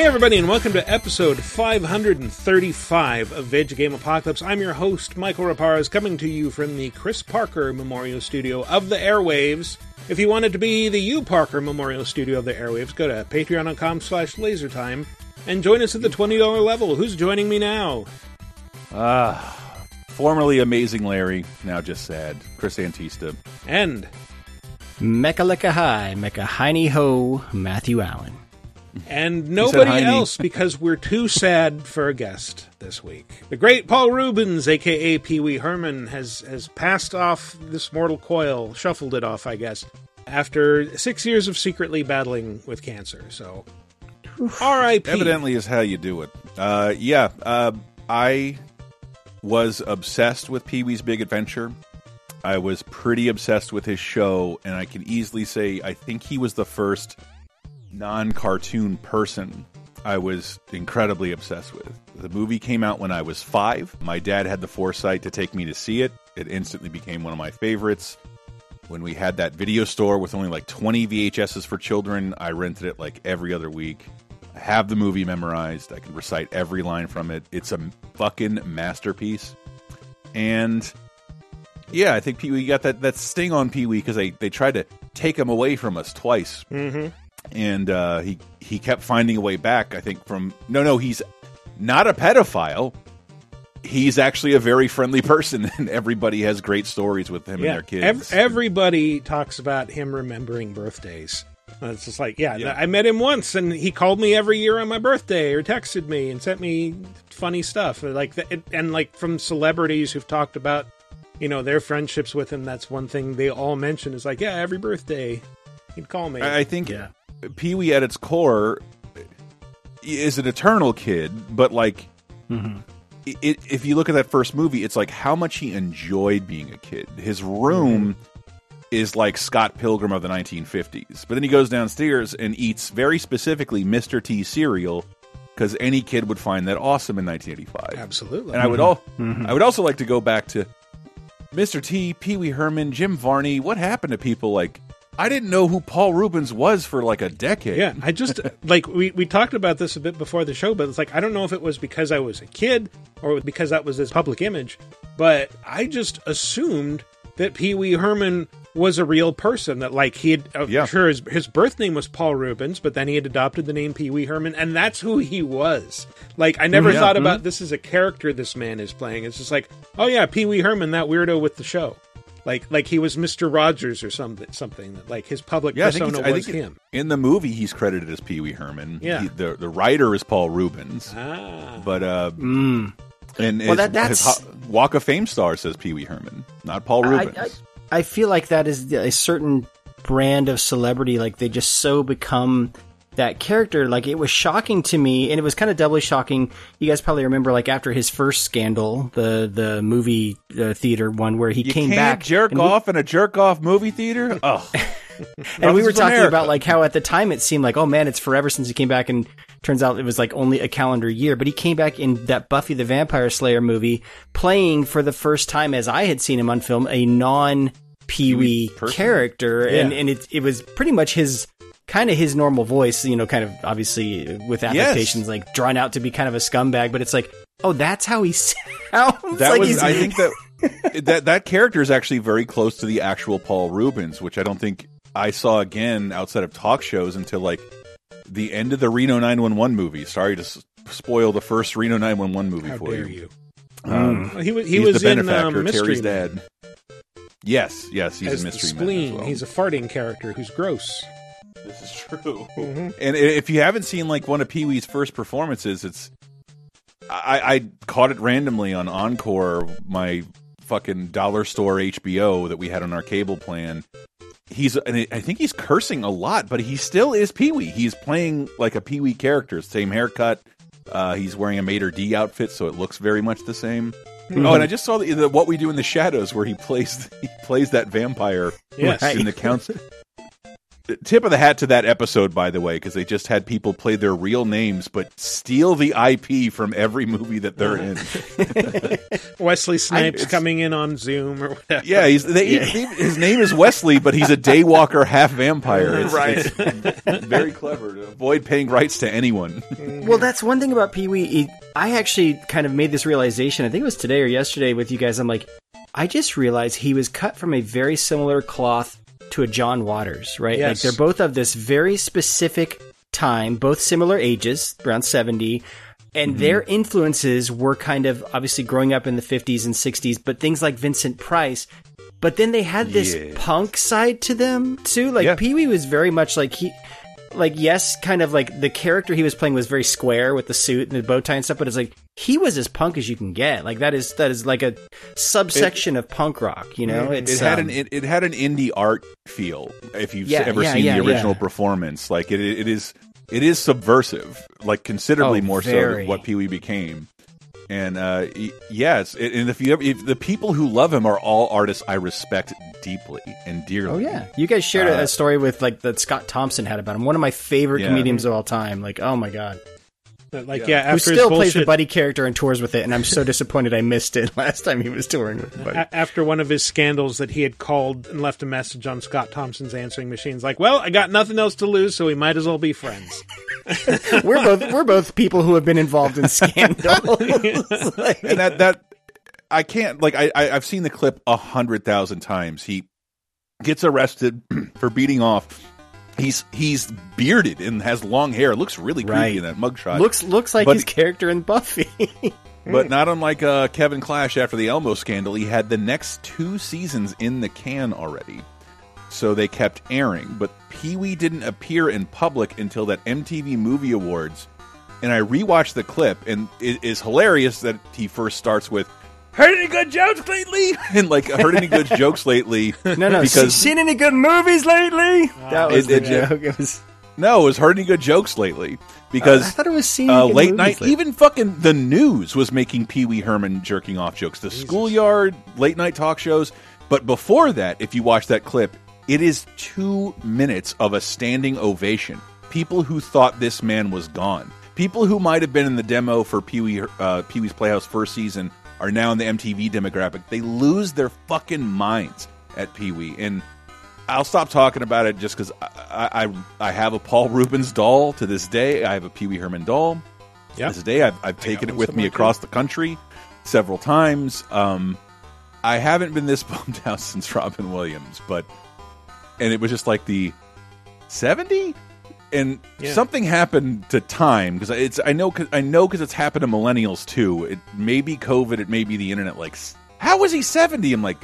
Hey everybody, and welcome to episode 535 of Veg Game Apocalypse. I'm your host, Michael Raparas, coming to you from the Chris Parker Memorial Studio of the Airwaves. If you wanted to be the U Parker Memorial Studio of the Airwaves, go to patreon.com/lasertime and join us at the $20 level. Who's joining me now? Formerly Amazing Larry, now just sad, Chris Antista. And Mecha-licka-hi, mecha-hiney-ho, Matthew Allen. And nobody else, because we're too sad for a guest this week. The great Paul Reubens, a.k.a. Pee-Wee Herman, has passed off this mortal coil, shuffled it off, I guess, after 6 years of secretly battling with cancer. So, R.I.P. Evidently is how you do it. I was obsessed with Pee-Wee's Big Adventure. I was pretty obsessed with his show, and I can easily say I think he was the first non-cartoon person I was incredibly obsessed with. The movie came out when I was 5. My dad had the foresight to take me to see it. It instantly became one of my favorites. When we had that video store with only like 20 VHSs for children, I rented it like every other week. I have the movie memorized. I can recite every line from it. It's a fucking masterpiece. And yeah, I think Pee-Wee got that sting on Pee-Wee because they tried to take him away from us twice. Mm-hmm. And he kept finding a way back, I think, from... No, he's not a pedophile. He's actually a very friendly person, and everybody has great stories with him and their kids. Everybody talks about him remembering birthdays. It's just like, I met him once, and he called me every year on my birthday, or texted me, and sent me funny stuff. And from celebrities who've talked about, their friendships with him, that's one thing they all mention. It's like, every birthday, he'd call me. I think... Yeah. Pee-wee at its core is an eternal kid, but if you look at that first movie, it's like how much he enjoyed being a kid. His room is like Scott Pilgrim of the 1950s, but then he goes downstairs and eats very specifically Mr. T cereal because any kid would find that awesome in 1985. Absolutely. And I would also like to go back to Mr. T, Pee-wee Herman, Jim Varney. What happened to people like... I didn't know who Paul Reubens was for like a decade. Yeah, I just, we talked about this a bit before the show, but it's like, I don't know if it was because I was a kid or because that was his public image, but I just assumed that Pee-wee Herman was a real person, that like he had, sure, his birth name was Paul Reubens, but then he had adopted the name Pee-wee Herman, and that's who he was. Like, I never thought about this as a character this man is playing. It's just like, oh yeah, Pee-wee Herman, that weirdo with the show. Like he was Mr. Rogers or something that like his public persona was him. In the movie, he's credited as Pee-wee Herman. Yeah. The writer is Paul Reubens. Ah. But his Walk of Fame star says Pee-wee Herman, not Paul Reubens. I feel like that is a certain brand of celebrity. Like they just so become that character. Like it was shocking to me, and it was kind of doubly shocking. You guys probably remember, like after his first scandal, the movie theater one where he came back. Jerk off in a jerk off movie theater. Oh, and we were talking about like how at the time it seemed like, oh man, it's forever since he came back, and turns out it was like only a calendar year. But he came back in that Buffy the Vampire Slayer movie, playing for the first time, as I had seen him on film, a non Pee-wee character, and it was pretty much his. Kind of his normal voice, kind of obviously with affectations, like drawn out to be kind of a scumbag, but it's like, oh, that's how he sounds. That like was, I think that character is actually very close to the actual Paul Reubens, which I don't think I saw again outside of talk shows until like the end of the Reno 911 movie. Sorry to spoil the first Reno 911 movie for you. How dare you? He was the benefactor, in Terry's dad. Yes, he's a mystery man as well. He's a farting character who's gross. This is true. Mm-hmm. And if you haven't seen like one of Pee-wee's first performances, it's I caught it randomly on Encore, my fucking dollar store HBO that we had on our cable plan. I think he's cursing a lot, but he still is Pee-wee. He's playing like a Pee-wee character, same haircut. He's wearing a Mater D outfit, so it looks very much the same. Mm-hmm. Oh, and I just saw the What We Do in the Shadows, where he plays that vampire in the council. Tip of the hat to that episode, by the way, because they just had people play their real names but steal the IP from every movie that they're in. Wesley Snipes coming in on Zoom or whatever. Yeah, his name is Wesley, but he's a daywalker half vampire. It's very clever to avoid paying rights to anyone. Well, that's one thing about Pee-Wee. I actually kind of made this realization, I think it was today or yesterday with you guys. I'm like, I just realized he was cut from a very similar cloth to a John Waters, right? Yes. Like they're both of this very specific time, both similar ages, around 70, and their influences were kind of obviously growing up in the 50s and 60s, but things like Vincent Price. But then they had this punk side to them too. Like Pee-wee was very much like kind of like the character he was playing was very square with the suit and the bow tie and stuff, but it's like he was as punk as you can get. Like that is like a subsection of punk rock, you know? It had an indie art feel. If you've ever seen the original performance, like it is subversive, like considerably more so than what Pee-wee became. And if the people who love him are all artists I respect deeply and dearly. Oh yeah, you guys shared a story with like that Scott Thompson had about him. One of my favorite comedians of all time. Like, oh my god, but, like who still plays the buddy character and tours with it. And I'm so disappointed I missed it last time he was touring with the buddy. After one of his scandals that he had called and left a message on Scott Thompson's answering machines, like, well, I got nothing else to lose, so we might as well be friends. We're both people who have been involved in scandals. And that I can't, like, I've seen the clip 100,000 times. He gets arrested for beating off. He's bearded and has long hair. Looks really creepy in that mugshot. Looks like his character in Buffy. But not unlike Kevin Clash after the Elmo scandal, he had the next two seasons in the can already. So they kept airing, but Pee-wee didn't appear in public until that MTV Movie Awards. And I rewatched the clip, and it is hilarious that he first starts with, "Heard any good jokes lately?" And like, heard any good jokes lately? No. Because seen any good movies lately? That was the joke. No, it was heard any good jokes lately? Because I thought it was seen late night. Lately. Even fucking the news was making Pee-wee Herman jerking off jokes. The schoolyard, late night talk shows. But before that, if you watch that clip, it is 2 minutes of a standing ovation. People who thought this man was gone. People who might have been in the demo for Pee-wee's Playhouse first season are now in the MTV demographic. They lose their fucking minds at Pee-wee. And I'll stop talking about it just because I have a Paul Reubens doll to this day. I have a Pee-wee Herman doll to this day. I've taken it with me across the country several times. I haven't been this bummed out since Robin Williams, and it was just like the 70? And something happened to time, because I know because it's happened to millennials too. It may be COVID, it may be the internet. Like, how was he 70? I'm like,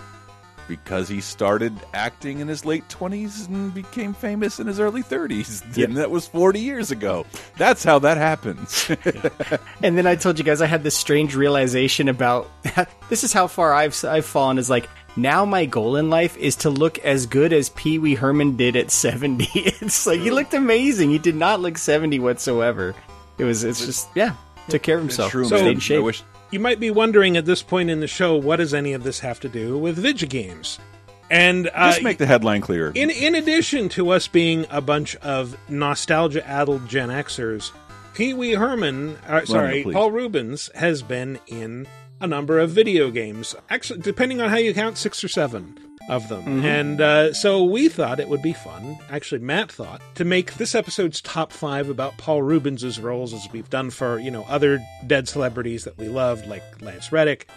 because he started acting in his late 20s and became famous in his early 30s. Yeah. And that was 40 years ago. That's how that happens. And then I told you guys I had this strange realization about this is how far I've fallen, is like, now my goal in life is to look as good as Pee-wee Herman did at 70. It's like, he looked amazing. He did not look 70 whatsoever. Took care of himself. True, stayed in shape. You might be wondering at this point in the show, what does any of this have to do with video games? And just make the headline clear. In addition to us being a bunch of nostalgia-addled Gen Xers, Pee-wee Herman, Paul Reubens has been in a number of video games, actually, depending on how you count, 6 or 7 of them. Mm-hmm. And so we thought it would be fun, actually Matt thought, to make this episode's top 5 about Paul Reubens' roles, as we've done for, other dead celebrities that we loved, like Lance Reddick,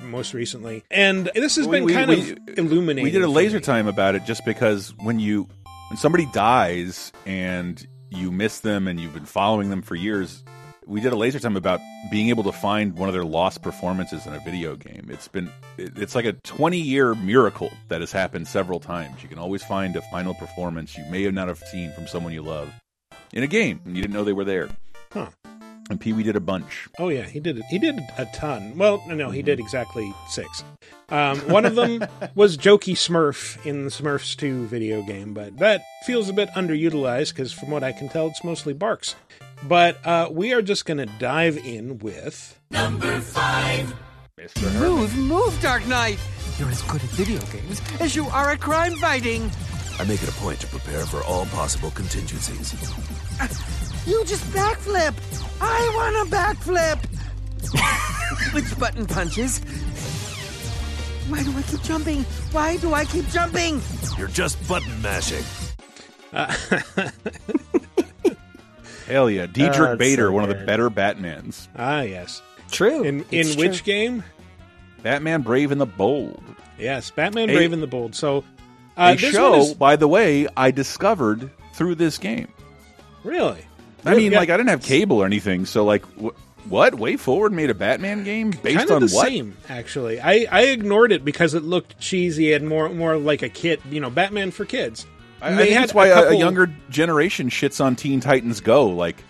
most recently. And this has been kind of illuminating. We did a laser time about it just because when somebody dies and you miss them and you've been following them for years, we did a laser time about being able to find one of their lost performances in a video game. It's like a 20-year miracle that has happened several times. You can always find a final performance you may not have seen from someone you love in a game, and you didn't know they were there. Huh. And Pee-wee did a bunch. Oh, yeah, he did. He did a ton. Well, no, he did exactly 6. One of them was Jokey Smurf in the Smurfs 2 video game, but that feels a bit underutilized because from what I can tell, it's mostly barks. But we are just going to dive in with... Number 5! Mr. Herman. Move, Dark Knight! You're as good at video games as you are at crime fighting! I make it a point to prepare for all possible contingencies. You just backflip! I want a backflip! With button punches. Why do I keep jumping? Why do I keep jumping? You're just button mashing. Hell yeah. Diedrich Bader, so one of the better Batmans. Ah, yes. True. In which game? Batman: Brave and the Bold. Yes, Batman: Brave and the Bold. So, a show, by the way, I discovered through this game. Really? I mean, like, I didn't have cable or anything, so, like, what? WayForward made a Batman game based on what? Kind of the same, actually. I ignored it because it looked cheesy and more like a kid, you know, Batman for kids. I think that's why a younger generation shits on Teen Titans Go. Like,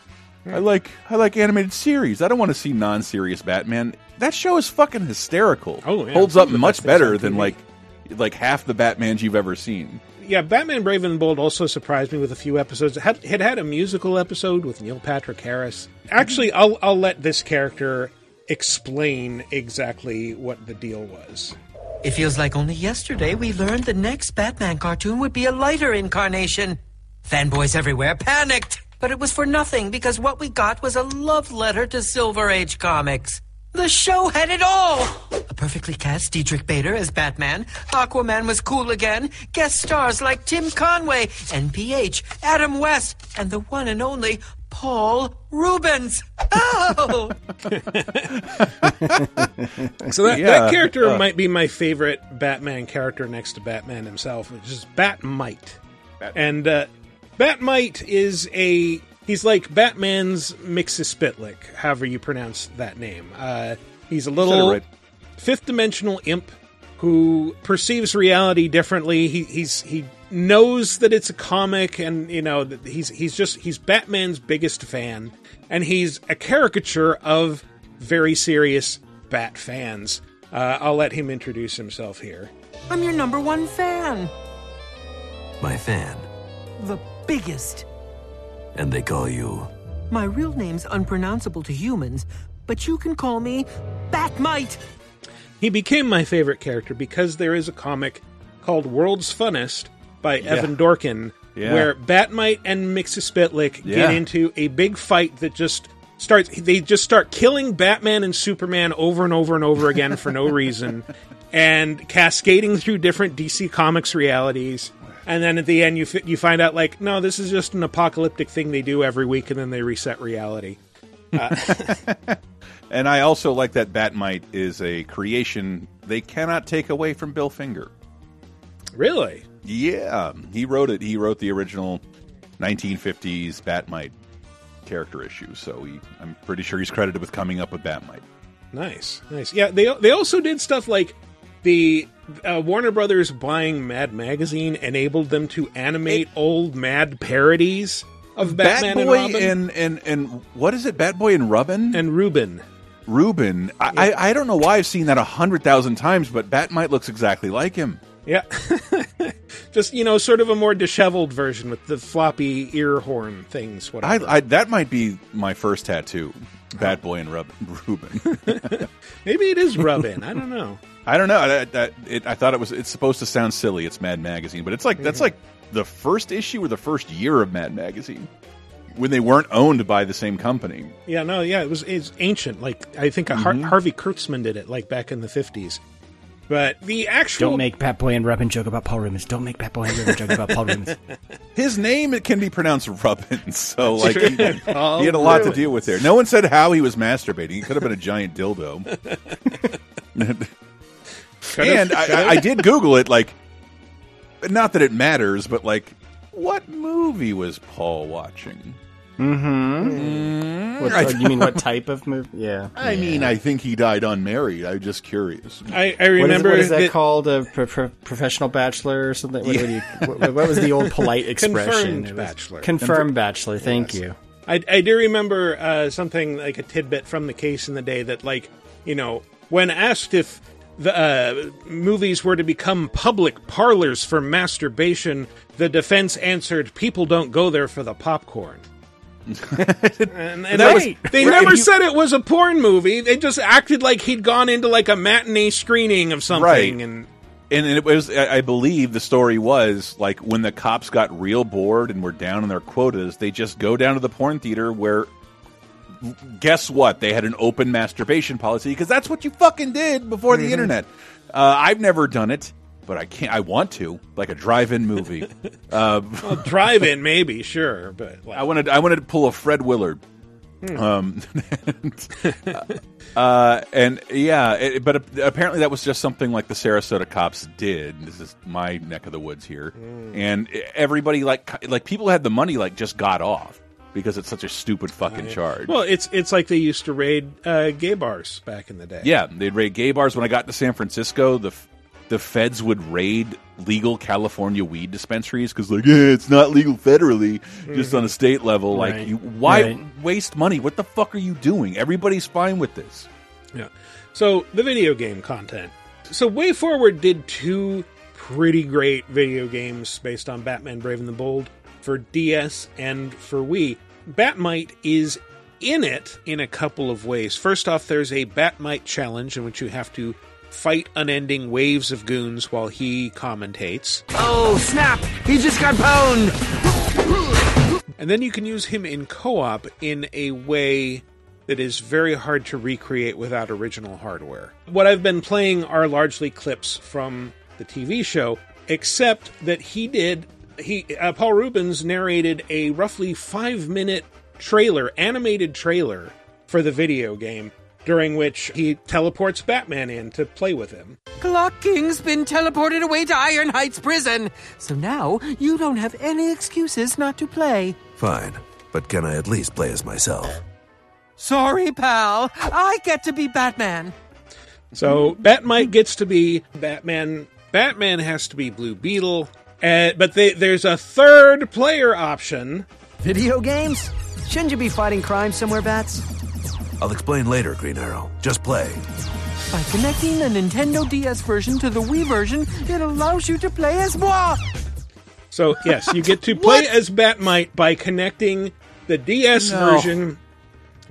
I like animated series. I don't want to see non-serious Batman. That show is fucking hysterical. Oh, yeah, holds up much better than like half the Batmans you've ever seen. Yeah, Batman: Brave and the Bold also surprised me with a few episodes. It had a musical episode with Neil Patrick Harris. Actually, I'll let this character explain exactly what the deal was. It feels like only yesterday we learned the next Batman cartoon would be a lighter incarnation. Fanboys everywhere panicked, but it was for nothing because what we got was a love letter to Silver Age comics. The show had it all! A perfectly cast Diedrich Bader as Batman, Aquaman was cool again, guest stars like Tim Conway, NPH, Adam West, and the one and only Paul Reubens. Oh! So that character might be my favorite Batman character next to Batman himself, which is Bat-Mite. And Bat-Mite is a... He's like Batman's Mxyzptlk, however you pronounce that name. He's a little fifth-dimensional imp who perceives reality differently. He knows that it's a comic, and you know he's Batman's biggest fan, and he's a caricature of very serious Bat fans. I'll let him introduce himself here. I'm your number one fan. My fan. The biggest. And they call you? My real name's unpronounceable to humans, but you can call me Bat-Mite. He became my favorite character because there is a comic called World's Funnest by Evan Dorkin, where Bat-Mite and Mxyzptlk get into a big fight that just starts. They just start killing Batman and Superman over and over and over again for no reason, and cascading through different DC Comics realities. And then at the end, you find out, like, no, this is just an apocalyptic thing they do every week, and then they reset reality. And I also like that Bat-Mite is a creation they cannot take away from Bill Finger. Really? Yeah. He wrote it. He wrote the original 1950s Bat-Mite character issue, so I'm pretty sure he's credited with coming up with Bat-Mite. Nice. Yeah, they also did stuff like the... Warner Brothers buying Mad Magazine enabled them to animate old Mad parodies of Batman and Robin. And what is it? Batboy and Robin? And Reuben. Yeah. I don't know why I've seen that 100,000 times, but Bat-Mite looks exactly like him. Yeah. Just, you know, sort of a more disheveled version with the floppy ear horn things. That might be my first tattoo. Bat-Boy and Reuben. Maybe it is Reuben. I don't know. I thought it's supposed to sound silly. It's Mad Magazine, but it's like that's like the first issue or the first year of Mad Magazine when they weren't owned by the same company. Yeah, no, yeah, it's ancient. Like I think Harvey Kurtzman did it like back in the 50s. But the actual don't make Bat-Boy and Reuben joke about Paul Reubens. Don't make Bat-Boy and Reuben joke about Paul Reubens. His name it can be pronounced Reubens, so like he had a lot to deal with there. No one said how he was masturbating. He could have been a giant dildo. And I did Google it, like, not that it matters, but, like, what movie was Paul watching? You mean what type of movie? Yeah. I mean, I think he died unmarried. I'm just curious. I remember... What is that called? A professional bachelor or something? What was the old polite expression? Confirmed bachelor. Confirmed bachelor, thank you. I do remember something, like a tidbit from the case in the day that, like, you know, when asked if... The movies were to become public parlors for masturbation, the defense answered, people don't go there for the popcorn. They never said it was a porn movie. They just acted like he'd gone into like a matinee screening of something. Right. And And it was, I believe the story was, like, when the cops got real bored and were down on their quotas, they just go down to the porn theater where, guess what? They had an open masturbation policy, because that's what you fucking did before the internet. I've never done it, but I can't. I want to, like a drive-in movie. Well, drive-in, maybe, sure, but like... I wanted to pull a Fred Willard. And yeah, but apparently that was just something like the Sarasota cops did. This is my neck of the woods here, and everybody like people had the money, like just got off because it's such a stupid fucking charge. Well, it's like they used to raid gay bars back in the day. Yeah, they'd raid gay bars. When I got to San Francisco, the feds would raid legal California weed dispensaries because, like, it's not legal federally, just on a state level. Right. Like, why waste money? What the fuck are you doing? Everybody's fine with this. Yeah. So, the video game content. So, WayForward did two pretty great video games based on Batman: Brave and the Bold for DS and for Wii. Bat-Mite is in it in a couple of ways. First off, there's a Bat-Mite challenge in which you have to fight unending waves of goons while he commentates. Oh, snap! He just got pwned! And then you can use him in co-op in a way that is very hard to recreate without original hardware. What I've been playing are largely clips from the TV show, except that Paul Reubens narrated a roughly 5-minute animated trailer for the video game, during which he teleports Batman in to play with him. Clock King's been teleported away to Iron Heights Prison, so now you don't have any excuses not to play. Fine, but can I at least play as myself? Sorry, pal. I get to be Batman. So, Bat-Mite gets to be Batman. Batman has to be Blue Beetle. But there's a third player option. Video games? Shouldn't you be fighting crime somewhere, Bats? I'll explain later, Green Arrow. Just play. By connecting the Nintendo DS version to the Wii version, it allows you to play as moi. So, yes, you get to play as Bat-Mite by connecting the DS version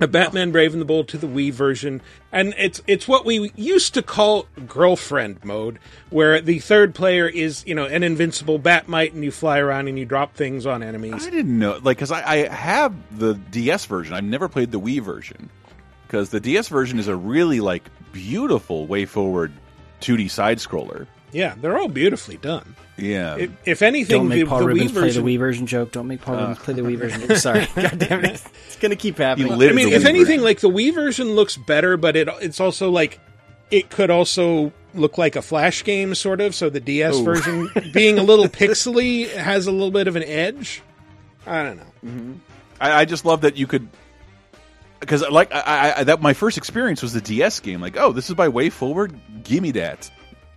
of Batman Brave and the Bold to the Wii version. And it's what we used to call girlfriend mode, where the third player is, you know, an invincible Bat-Mite, and you fly around and you drop things on enemies. I didn't know. Like, because I have the DS version. I've never played the Wii version. Because the DS version is a really, like, beautiful WayForward 2D side-scroller. Yeah, they're all beautifully done. Yeah. If anything, don't make Paul Reubens play the Wii version joke. Don't make Paul Reubens play the Wii version. Sorry. God damn it. It's going to keep happening. I mean, if anything, like, the Wii version looks better, but it's also, like, it could also look like a Flash game, sort of. So the DS version, being a little pixely, has a little bit of an edge. I don't know. Mm-hmm. I just love that you could... Because like that, my first experience was the DS game. Like, oh, this is by WayForward. Give me that.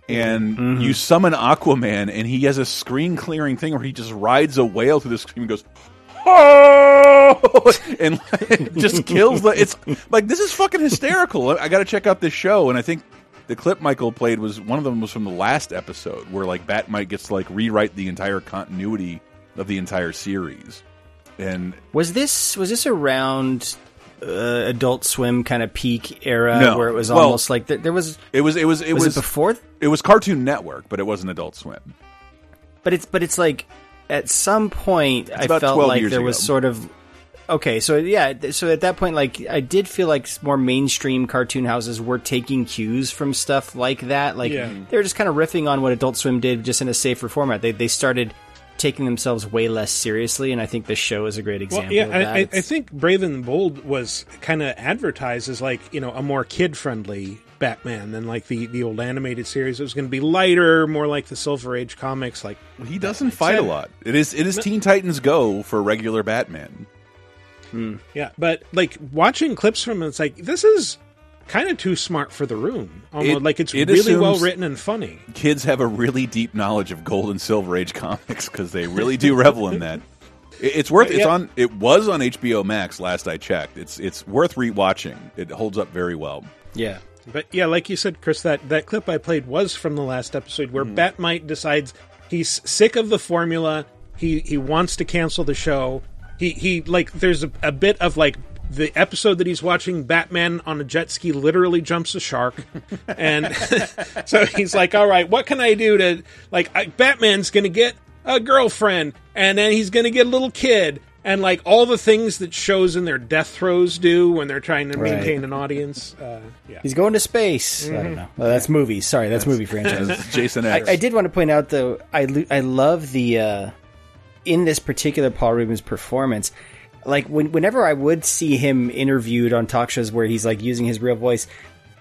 And you summon Aquaman, and he has a screen-clearing thing where he just rides a whale through the screen and goes, oh! And like, just kills the... It's like, this is fucking hysterical. I got to check out this show. And I think the clip Michael played was... One of them was from the last episode, where like Bat-Mite gets to like rewrite the entire continuity of the entire series. And was this around... Adult Swim kind of peak era where it was almost like there was it was before it was Cartoon Network, but it wasn't Adult Swim. But it's like at some point I felt like there was sort of so at that point, like, I did feel like more mainstream cartoon houses were taking cues from stuff like that. Like they were just kind of riffing on what Adult Swim did, just in a safer format. They started taking themselves way less seriously, and I think this show is a great example of that. I think Brave and Bold was kind of advertised as, like, you know, a more kid-friendly Batman than, like, the old animated series. It was going to be lighter, more like the Silver Age comics. Like, he doesn't fight a lot. It is Teen Titans Go for regular Batman. Yeah, but, like, watching clips from him, it's like, this is... kind of too smart for the room. Almost, it's really well written and funny. Kids have a really deep knowledge of Gold and Silver Age comics because they really do revel in that. It was on HBO Max last I checked. It's worth rewatching. It holds up very well. Yeah, but yeah, like you said, Chris, that clip I played was from the last episode where Bat-Mite decides he's sick of the formula. He wants to cancel the show. He like there's a bit of like the episode that he's watching, Batman on a jet ski literally jumps a shark. And so he's like, all right, what can I do to, like, Batman's going to get a girlfriend, and then he's going to get a little kid. And, like, all the things that shows in their death throes do when they're trying to maintain an audience. Yeah. He's going to space. Mm-hmm. I don't know. Well, that's movies. Sorry, that's movie franchises. Jason X. I did want to point out, though, I love the, in this particular Paul Reubens performance, like, whenever I would see him interviewed on talk shows where he's, like, using his real voice,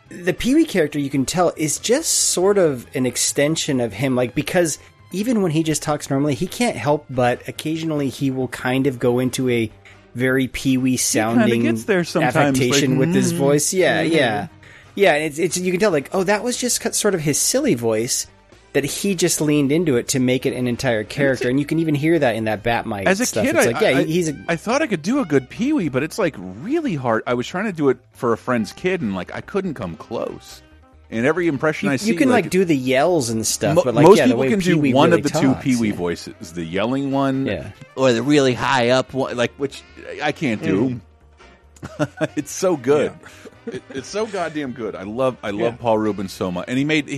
the Pee-wee character, you can tell, is just sort of an extension of him, like, because... even when he just talks normally, he can't help but occasionally he will kind of go into a very Pee-wee sounding affectation like, with his voice. Yeah, yeah. Yeah, it's you can tell, like, oh, that was just sort of his silly voice that he just leaned into it to make it an entire character. And you can even hear that in that Bat-Mite as a stuff. Kid, it's like, I thought I could do a good Pee-wee, but it's, like, really hard. I was trying to do it for a friend's kid, and, like, I couldn't come close. And every impression I see... you can, like, do the yells and stuff, but, like, most people can do one of the two Pee-wee voices. The yelling one, or the really high-up one, like, which I can't do. It's so good. Yeah. It's so goddamn good. I love Paul Reubens so much. And he made...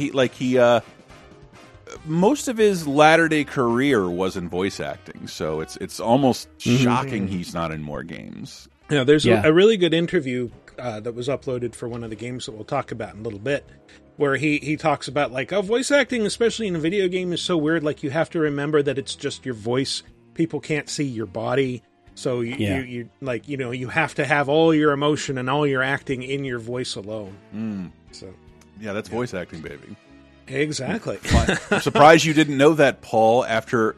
most of his latter-day career was in voice acting, so it's almost shocking he's not in more games. Yeah, there's a really good interview... that was uploaded for one of the games that we'll talk about in a little bit, where he talks about, like, oh, voice acting, especially in a video game, is so weird. Like, you have to remember that it's just your voice. People can't see your body. So, you like, you know, you have to have all your emotion and all your acting in your voice alone. Mm. So, yeah, that's voice acting, baby. Exactly. I'm surprised you didn't know that, Paul, after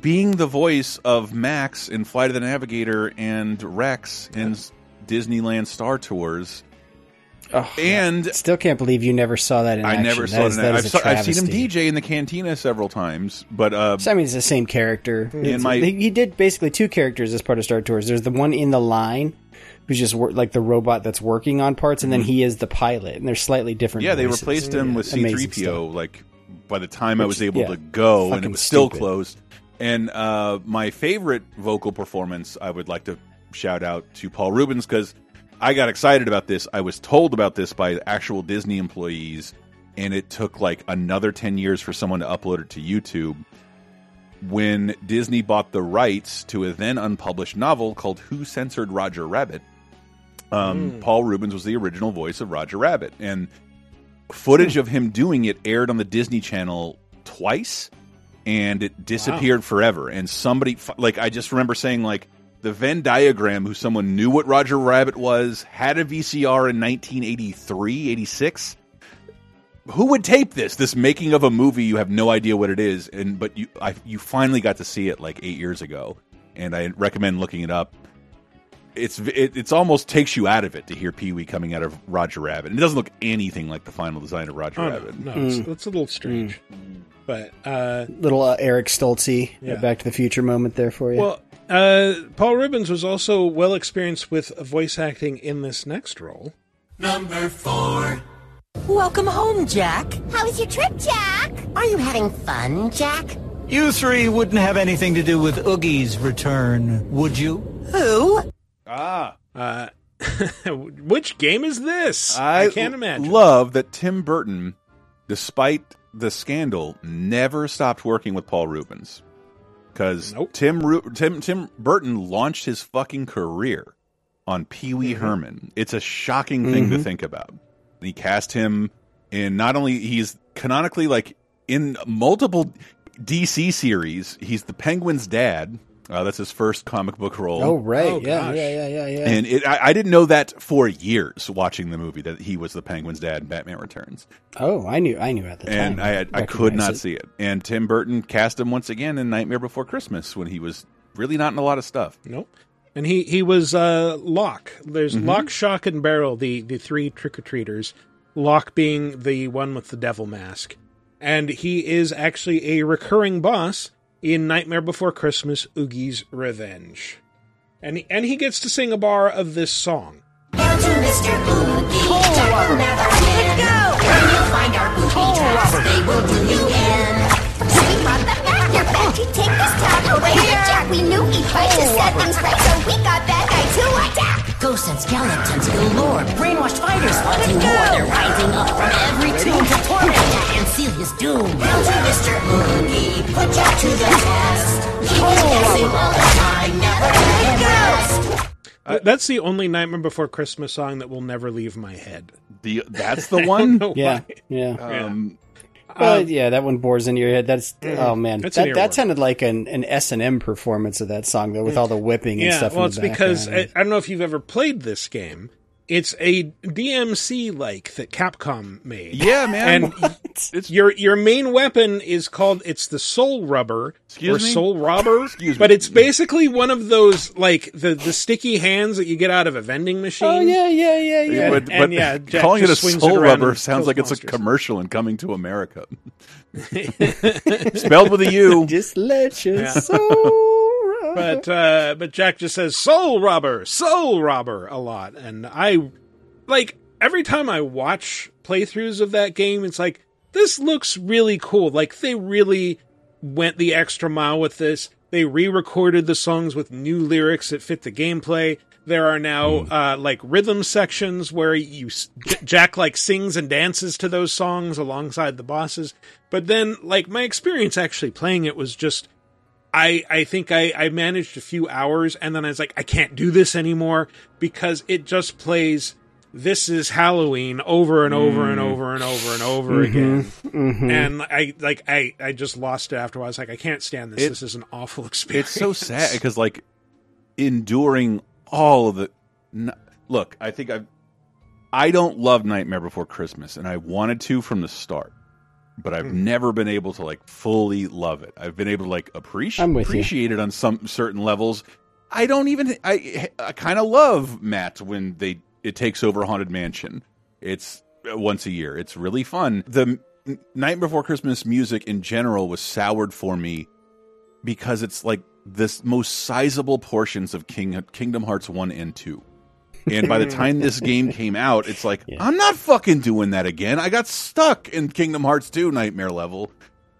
being the voice of Max in Flight of the Navigator and Rex in... Disneyland Star Tours, and still can't believe you never saw that in action. I never saw that. I've seen him DJ in the cantina several times, but so, I mean, it's the same character. And he did basically two characters as part of Star Tours. There's the one in the line who's just like the robot that's working on parts, and then he is the pilot, and they're slightly different. Yeah, voices. They replaced him with C-3PO. Like by the time I was able to go, and it was still closed. And my favorite vocal performance, I would like to. Shout out to Paul Reubens, because I got excited about this. I was told about this by actual Disney employees, and it took like another 10 years for someone to upload it to YouTube. When Disney bought the rights to a then unpublished novel called Who Censored Roger Rabbit, Paul Reubens was the original voice of Roger Rabbit, and footage of him doing it aired on the Disney Channel twice, and it disappeared forever. And somebody, like, I just remember saying, like, the Venn diagram, who someone knew what Roger Rabbit was, had a VCR in 1983, 86. Who would tape this? This making of a movie, you have no idea what it is, but you finally got to see it like 8 years ago, and I recommend looking it up. It's almost takes you out of it to hear Pee-wee coming out of Roger Rabbit. And it doesn't look anything like the final design of Roger Rabbit. No, it's a little strange. Mm. But little Eric Stoltz, Back to the Future moment there for you. Well, Paul Reubens was also well experienced with voice acting in this next role. Number 4. Welcome home, Jack. How was your trip, Jack? Are you having fun, Jack? You three wouldn't have anything to do with Oogie's return, would you? Who? Which game is this? I can't imagine. I love that Tim Burton, despite the scandal, never stopped working with Paul Reubens. Because Tim Burton launched his fucking career on Pee-wee Herman. It's a shocking thing to think about. He cast him in not only... he's canonically, like, in multiple DC series. He's the Penguin's dad. That's his first comic book role. Oh, right. Oh, yeah. And I didn't know that for years watching the movie, that he was the Penguin's dad in Batman Returns. Oh, I knew at the time. And I could not see it. And Tim Burton cast him once again in Nightmare Before Christmas, when he was really not in a lot of stuff. Nope. And he was Locke. There's Locke, Shock, and Barrel, the three trick-or-treaters. Locke being the one with the devil mask. And he is actually a recurring boss in Nightmare Before Christmas, Oogie's Revenge. And he gets to sing a bar of this song. Go to Mr. Oogie, Jack will never win. When you find our Oogie traps, they will do you in. Sweep on the back, you're back, you take this town away. Jack, we knew he'd try to set things right, so we got that guy to attack. and skeletons galore, brainwashed fighters wanting more. They're rising up from every tomb to torment Jack and seal his doom. Don't you, Mr. Oogie, put Jack to the test. Keep guessing all the time, never let him rest. That's the only Nightmare Before Christmas song that will never leave my head. That's the one? Yeah, that one bores into your head. Oh man, that sounded like an S&M performance of that song though, with all the whipping and stuff. Well, in the because I don't know if you've ever played this game. It's a DMC like that Capcom made. Yeah, man. And your main weapon is called the Soul Rubber. Soul Robber. Excuse me. But it's basically one of those like the sticky hands that you get out of a vending machine. Oh yeah. But yeah, Jack calling it a Soul Rubber sounds like it's a commercial in Coming to America. Spelled with a U. Just let your soul. But Jack just says soul robber a lot, and I like every time I watch playthroughs of that game, it's like this looks really cool. Like they really went the extra mile with this. They re-recorded the songs with new lyrics that fit the gameplay. There are now like rhythm sections where Jack like sings and dances to those songs alongside the bosses. But then like my experience actually playing it was just. I think I managed a few hours, and then I was like, I can't do this anymore because it just plays This Is Halloween over and over and over and over and over again. Mm-hmm. And I just lost it after a while. I was like, I can't stand this. This is an awful experience. It's so sad because like enduring all of it. Look, I think I don't love Nightmare Before Christmas, and I wanted to from the start. But I've never been able to like fully love it. I've been able to like appreciate it on some certain levels. I don't even. I kind of love Matt when it takes over Haunted Mansion. It's once a year. It's really fun. The Nightmare Before Christmas music in general was soured for me because it's like this most sizable portions of Kingdom Hearts 1 and 2. And by the time this game came out, it's like, I'm not fucking doing that again. I got stuck in Kingdom Hearts 2 Nightmare level.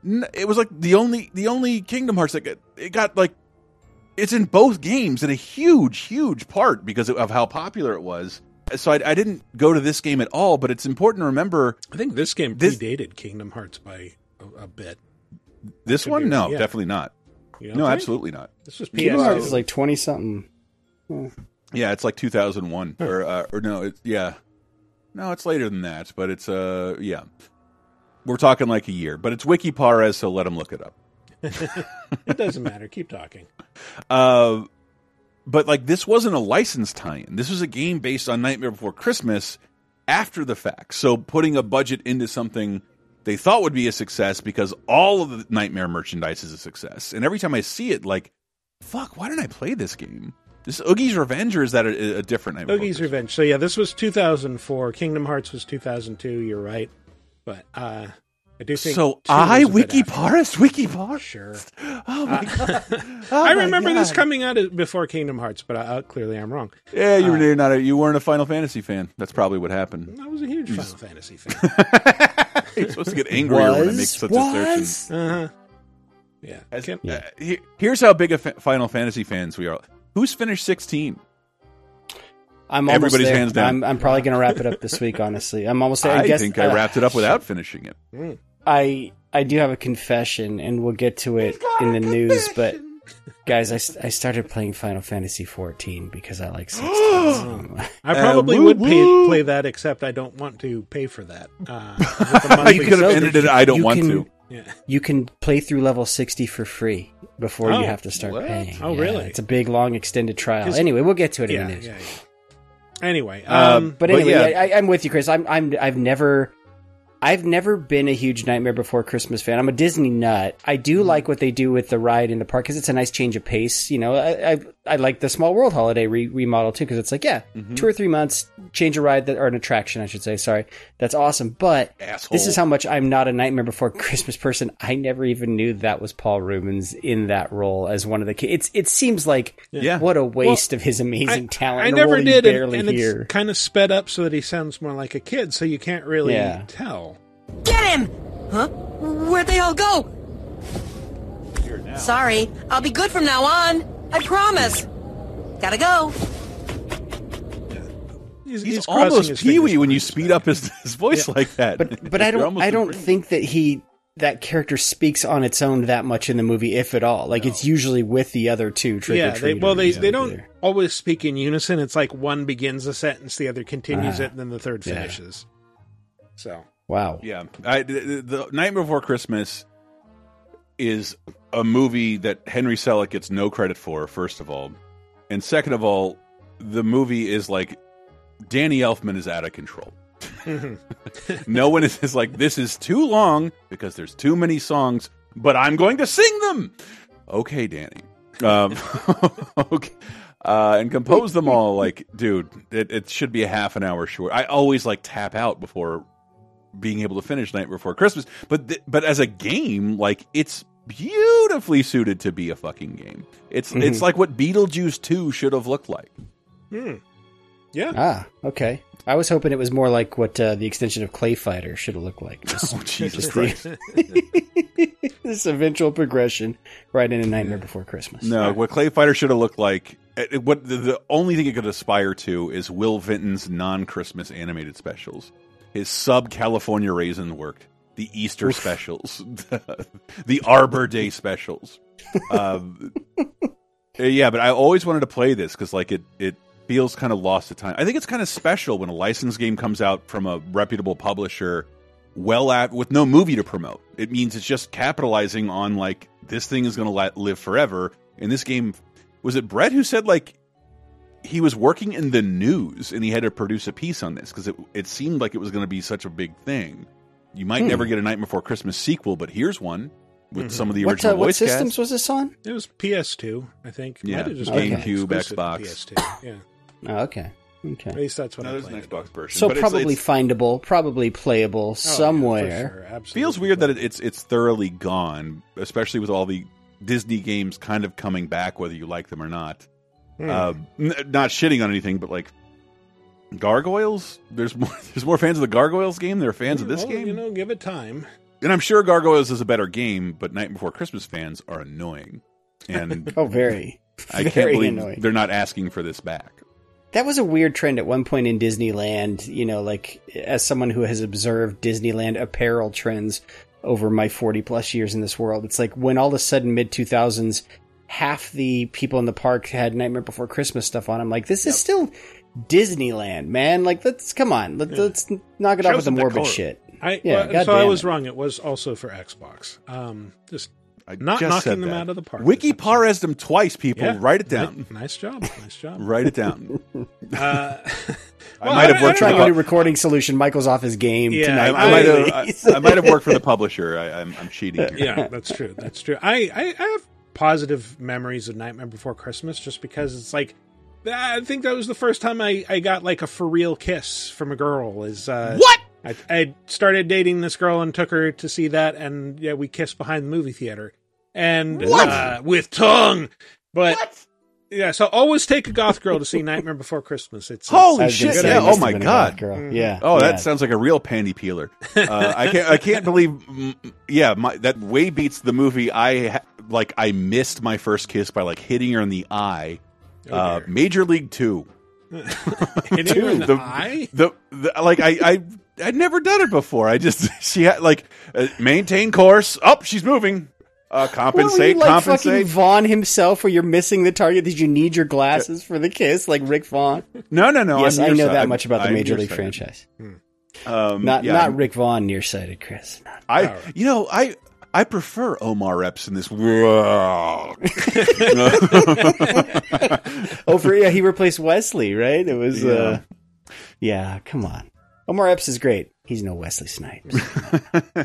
It was like the only Kingdom Hearts it's in both games in a huge, huge part because of how popular it was. So I didn't go to this game at all, but it's important to remember. I think this game predated Kingdom Hearts by a bit. This one? No, definitely not. No, absolutely not. This was Kingdom Hearts like 20-something. Yeah. Yeah, it's like 2001, no, it's later than that, but it's we're talking like a year, but it's Wikipares, so let him look it up. It doesn't matter. Keep talking. But like this wasn't a licensed tie-in. This was a game based on Nightmare Before Christmas after the fact. So putting a budget into something they thought would be a success because all of the Nightmare merchandise is a success, and every time I see it, like, fuck, why didn't I play this game? This Oogie's Revenge, or is that a different name? Oogie's Revenge. So yeah, this was 2004. Kingdom Hearts was 2002. You're right, but I do think so. Wikipares. Sure. Oh my god! I remember this coming out before Kingdom Hearts, but clearly I'm wrong. Yeah, you were not. You weren't a Final Fantasy fan. That's probably what happened. I was a huge Final Fantasy fan. You're supposed to get angry when I make such assertions. Yeah. Here's how big a Final Fantasy fans we are. Who's finished 16? I'm almost Everybody's there. Hands down. I'm probably going to wrap it up this week, honestly. I'm almost there. I think I wrapped it up without finishing it. I do have a confession, and we'll get to it in the news, but guys, I started playing Final Fantasy 14 because I like 16. I probably would play that, except I don't want to pay for that. You could have ended it, I don't want to. Yeah. You can play through level 60 for free before you have to start paying. Oh, yeah, really? It's a big, long, extended trial. Anyway, we'll get to it in the news. Yeah. Anyway, I'm with you, Chris. I've never been a huge Nightmare Before Christmas fan. I'm a Disney nut. I do like what they do with the ride in the park because it's a nice change of pace. You know, I like the Small World holiday remodel too because it's like 2 or 3 months change a ride or an attraction, I should say. Sorry, that's awesome. But this is how much I'm not a Nightmare Before Christmas person. I never even knew that was Paul Reubens in that role as one of the kids. It seems like what a waste of his amazing talent. I never did, and it's kind of sped up so that he sounds more like a kid, so you can't really tell. Get him! Huh? Where'd they all go? Here now. Sorry, I'll be good from now on. I promise. Gotta go. he's almost Pee-wee when you speed up his voice like that. But I don't think that that character speaks on its own that much in the movie, if at all. Like, it's usually with the other two trick-or-treaters. They don't always speak in unison. It's like one begins a sentence, the other continues it, and then the third finishes. So wow. Yeah. The Nightmare Before Christmas is a movie that Henry Selick gets no credit for, first of all. And second of all, the movie is like Danny Elfman is out of control. No one is like, this is too long because there's too many songs, but I'm going to sing them. Okay, Danny. Okay. And compose them all. Like, dude, it should be a half an hour short. I always like tap out before being able to finish Nightmare Before Christmas. But as a game, like, it's beautifully suited to be a fucking game. It's like what Beetlejuice 2 should have looked like. Hmm. Yeah. Ah, okay. I was hoping it was more like what the extension of Clay Fighter should have looked like. Oh, Jesus Christ. This eventual progression right into Nightmare Before Christmas. No, what Clay Fighter should have looked like, the only thing it could aspire to is Will Vinton's non-Christmas animated specials. His sub-California Raisin worked. The Easter specials. The Arbor Day specials. Yeah, but I always wanted to play this because like it feels kind of lost to time. I think it's kind of special when a licensed game comes out from a reputable publisher with no movie to promote. It means it's just capitalizing on, like, this thing is going to live forever. And this game, was it Brett who said, like, he was working in the news and he had to produce a piece on this because it seemed like it was going to be such a big thing. You might never get a Nightmare Before Christmas sequel, but here's one. With some of the original voice cast. What systems was this on? It was PS2, I think. Yeah, GameCube, Xbox. PS2, yeah. Oh, okay. At least that's what I played. An Xbox version. So probably findable, probably playable somewhere. Yeah, for sure. Absolutely. Feels weird that it's thoroughly gone, especially with all the Disney games kind of coming back, whether you like them or not. Not shitting on anything, but like Gargoyles. There's more fans of the Gargoyles game. There are fans of this game. You know, give it time. And I'm sure Gargoyles is a better game, but Nightmare Before Christmas fans are annoying. And very. I can't believe they're not asking for this back. That was a weird trend at one point in Disneyland, you know, like as someone who has observed Disneyland apparel trends over my 40 plus years in this world, it's like when all of a sudden mid-2000s, half the people in the park had Nightmare Before Christmas stuff on. I'm like, this is still Disneyland, man. Like, let's knock it off with the morbid shit. I was wrong. It was also for Xbox. Just knocking them out of the park. Wiki pares them twice, people. Yeah. Write it down. Nice job. Write it down. I might have worked for a new recording solution. Michael's off his game tonight. I might have worked for the publisher. I'm cheating here. Yeah, that's true. I have positive memories of Nightmare Before Christmas just because it's like, I think that was the first time I got like a for real kiss from a girl. What? I started dating this girl and took her to see that, and we kissed behind the movie theater, and with tongue. But so always take a goth girl to see Nightmare Before Christmas. It's holy shit! Yeah, oh my god, girl. Yeah. Oh, that sounds like a real panty peeler. I can't believe. Yeah, that way beats the movie. I missed my first kiss by like hitting her in the eye. Major League 2. Hitting her in the eye? I'd never done it before. She had like maintain course. Oh, she's moving. Compensate. Well, like fucking Vaughn himself, where you're missing the target. Did you need your glasses for the kiss, like Rick Vaughn? No. Yes, I know that much about the Major League franchise. Not Rick Vaughn nearsighted, Chris. I prefer Omar Epps in this world. He replaced Wesley, right? It was, come on. Omar Epps is great. He's no Wesley Snipes. Plays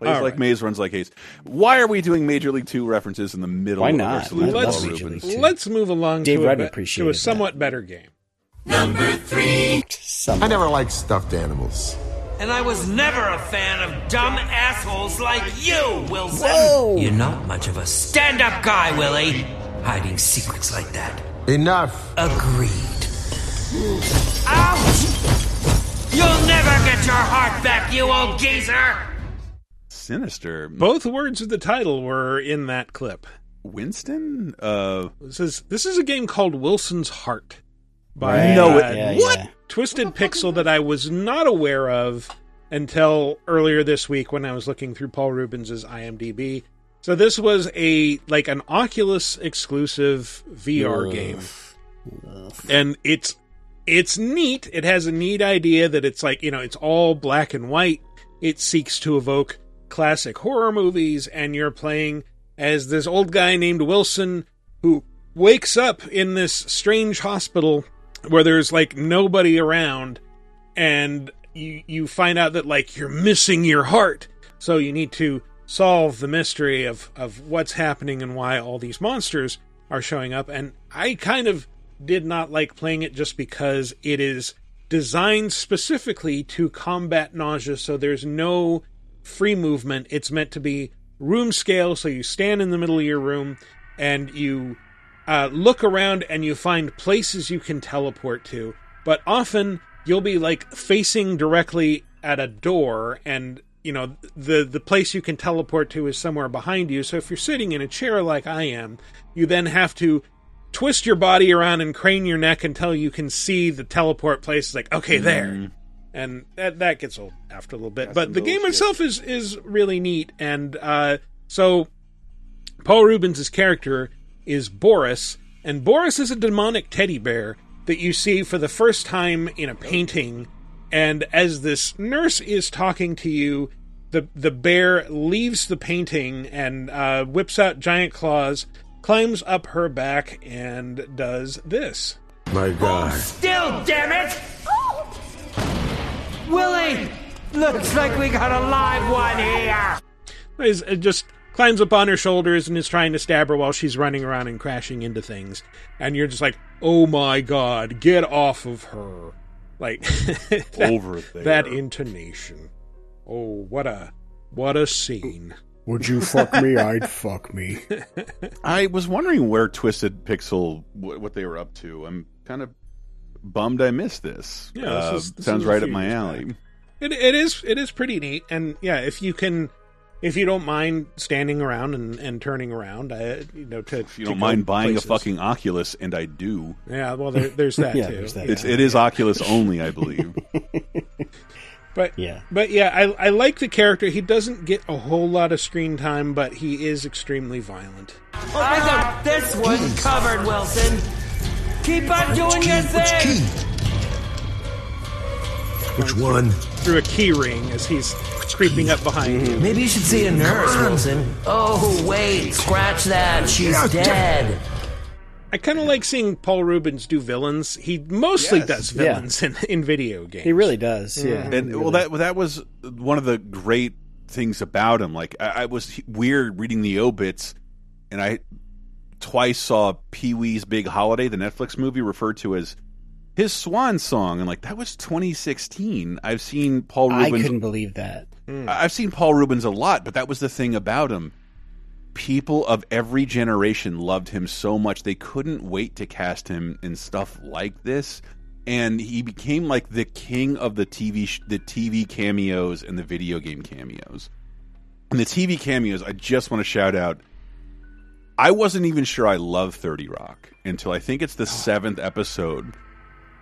like Maze, runs like Hayes. Why are we doing Major League 2 references in the middle? Why not? Of Let's move along to a somewhat better game. Number 3. I never liked stuffed animals. And I was never a fan of dumb assholes like you, Wilson. Whoa. You're not much of a stand-up guy, Willie. Hiding secrets like that. Enough. Agreed. Ouch! You'll never get your heart back, you old geezer. Sinister. Both words of the title were in that clip. Winston? This is a game called Wilson's Heart. By, what? Twisted Pixel that I was not aware of until earlier this week when I was looking through Paul Reubens' IMDb. So this was an Oculus exclusive VR game. And it's neat. It has a neat idea that it's it's all black and white. It seeks to evoke classic horror movies, and you're playing as this old guy named Wilson who wakes up in this strange hospital where there's nobody around, and you find out that you're missing your heart. So you need to solve the mystery of what's happening and why all these monsters are showing up. And I kind of did not like playing it just because it is designed specifically to combat nausea. So there's no free movement. It's meant to be room scale. So you stand in the middle of your room and you look around and you find places you can teleport to. But often you'll be facing directly at a door, and the place you can teleport to is somewhere behind you. So if you're sitting in a chair like I am, you then have to twist your body around and crane your neck until you can see the teleport place. It's okay, there. And that gets old after a little bit. But the game itself is really neat. And so Paul Reubens' character is Boris. And Boris is a demonic teddy bear that you see for the first time in a painting. And as this nurse is talking to you, the bear leaves the painting and whips out giant claws, climbs up her back, and does this. My God. Oh, still, damn it! Oh. Willie! Looks like we got a live one here! It just climbs up on her shoulders and is trying to stab her while she's running around and crashing into things. And you're just oh my God, get off of her. Over there. That intonation. Oh, what a scene. Would you fuck me? I'd fuck me. I was wondering where Twisted Pixel, what they were up to. I'm kind of bummed I missed this. Yeah, this sounds right up my alley. It is pretty neat, and yeah, if you don't mind standing around and turning around, if you don't mind buying places. A fucking Oculus, and I do. Yeah, well, there's that yeah, too. There's that, it is Oculus only, I believe. But yeah, I like the character. He doesn't get a whole lot of screen time, but he is extremely violent. I got this one covered, Wilson. Keep on doing your thing. Which one? Through a key ring as he's creeping up behind you. Maybe you should see a nurse, Wilson. Oh, wait, scratch that. She's dead. I kind of like seeing Paul Reubens do villains. He mostly does villains in video games. He really does, yeah. And well, that was one of the great things about him. I was weird reading the obits, and I twice saw Pee-Wee's Big Holiday, the Netflix movie, referred to as his swan song, and that was 2016. I've seen Paul Reubens. I couldn't believe that. I've seen Paul Reubens a lot, but that was the thing about him. People of every generation loved him so much they couldn't wait to cast him in stuff like this, and he became the king of the TV cameos and the video game cameos. And the TV cameos, I just want to shout out, I wasn't even sure I loved 30 Rock until I think it's the 7th episode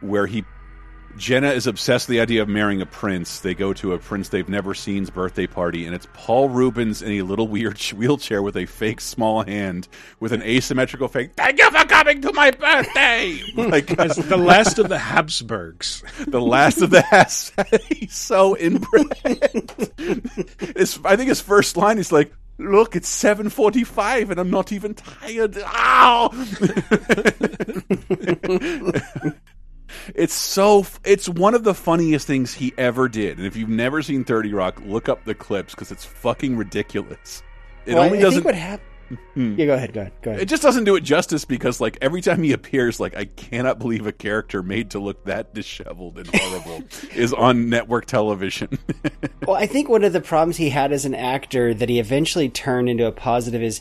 where Jenna is obsessed with the idea of marrying a prince. They go to a prince they've never seen's birthday party, and it's Paul Reubens in a little weird wheelchair with a fake small hand with an asymmetrical fake, thank you for coming to my birthday! As the last of the Habsburgs. The last of the Habsburgs. He's so inbred. I think his first line is look, it's 7:45 and I'm not even tired. Ow! It's one of the funniest things he ever did. And if you've never seen 30 Rock, look up the clips because it's fucking ridiculous. Yeah, go ahead. It just doesn't do it justice because every time he appears, I cannot believe a character made to look that disheveled and horrible is on network television. Well, I think one of the problems he had as an actor that he eventually turned into a positive is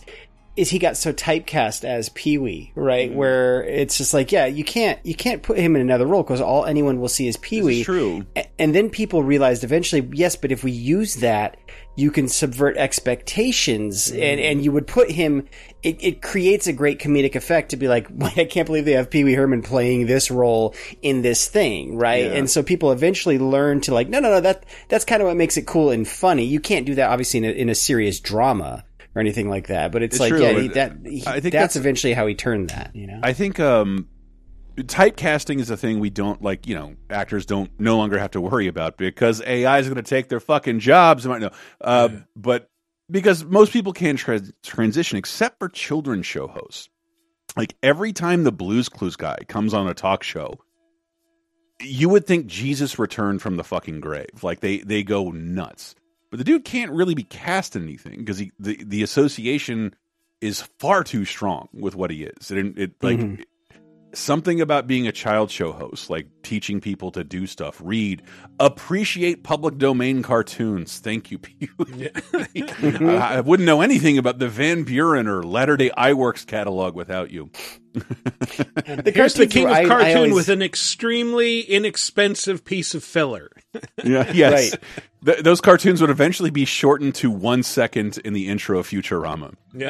is he got so typecast as Pee-Wee, right? Mm-hmm. Where it's just like, yeah, you can't put him in another role because all anyone will see is Pee-Wee. This is true. And then people realized eventually, yes, but if we use that, you can subvert expectations, mm-hmm. and you would put him. It creates a great comedic effect to be like, I can't believe they have Pee-Wee Herman playing this role in this thing, right? Yeah. And so people eventually learn to like, no, that's kind of what makes it cool and funny. You can't do that obviously in a serious drama or anything like that, but it's like, true. Yeah, I think that's eventually how he turned that, you know? I think typecasting is a thing we don't like, you know, actors don't no longer have to worry about because AI is going to take their fucking jobs. But because most people can transition except for children's show hosts. Like every time the Blues Clues guy comes on a talk show, you would think Jesus returned from the fucking grave. Like they go nuts. But the dude can't really be cast in anything because the association is far too strong with what he is. It something about being a child show host, like teaching people to do stuff, read, appreciate public domain cartoons. Thank you, Pee-Wee. I wouldn't know anything about the Van Buren or Latter-day Iwerks catalog without you. Here's the king of cartoon with an extremely inexpensive piece of filler. Yeah, yes. Right. Those cartoons would eventually be shortened to 1 second in the intro of Futurama. Yeah.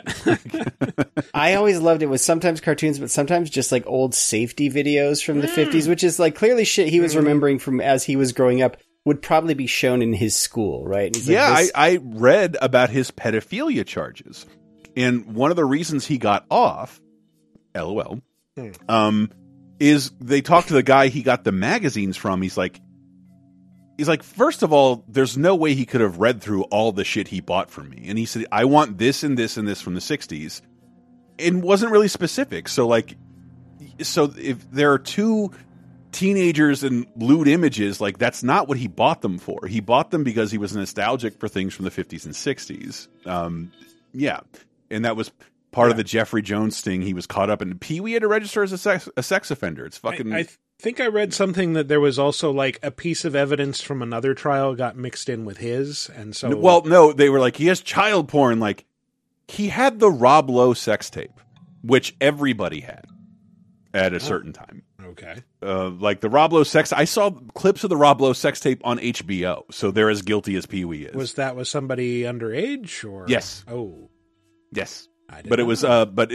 I always loved it was sometimes cartoons, but sometimes just like old safety videos from the 50s, which is like clearly shit he was remembering from as he was growing up would probably be shown in his school, right? Yeah, like, I read about his pedophilia charges. And one of the reasons he got off, LOL, is they talked to the guy he got the magazines from. He's like, first of all, there's no way he could have read through all the shit he bought from me. And he said, I want this and this and this from the 60s. It wasn't really specific. So if there are two teenagers and lewd images, like that's not what he bought them for. He bought them because he was nostalgic for things from the 50s and 60s. Yeah. And that was part of the Jeffrey Jones sting. He was caught up in. Pee-Wee had to register as a sex offender. It's fucking... I think I read something that there was also like a piece of evidence from another trial got mixed in with his, and so they were like, he has child porn, like he had the Rob Lowe sex tape, which everybody had at a certain time. Okay, like the Rob Lowe sex, I saw clips of the Rob Lowe sex tape on HBO, so they're as guilty as Pee-Wee is. Was somebody underage or yes? Oh, yes, but it was but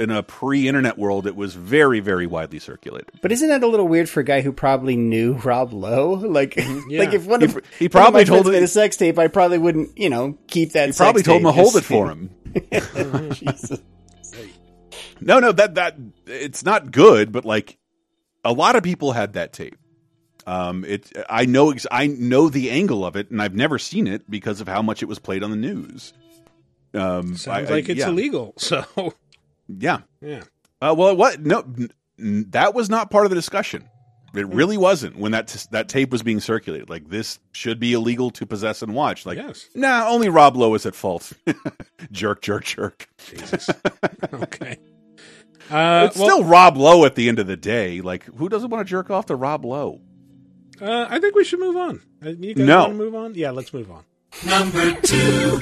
in a pre-internet world, it was very, very widely circulated. But isn't that a little weird for a guy who probably knew Rob Lowe? Like, like if one of he probably told him in a sex tape, I probably wouldn't, keep that. He probably told him to hold it for him. Jesus. No, that it's not good. But like, a lot of people had that tape. I know the angle of it, and I've never seen it because of how much it was played on the news. Sounds like it's illegal. So. Yeah. Yeah. Well, what? No, that was not part of the discussion. It really wasn't when that tape was being circulated. Like, this should be illegal to possess and watch. Like, yes. Nah, only Rob Lowe is at fault. jerk. Jesus. Okay. It's still Rob Lowe at the end of the day. Like, who doesn't want to jerk off to Rob Lowe? I think we should move on. You guys want to move on? Yeah, let's move on. Number 2.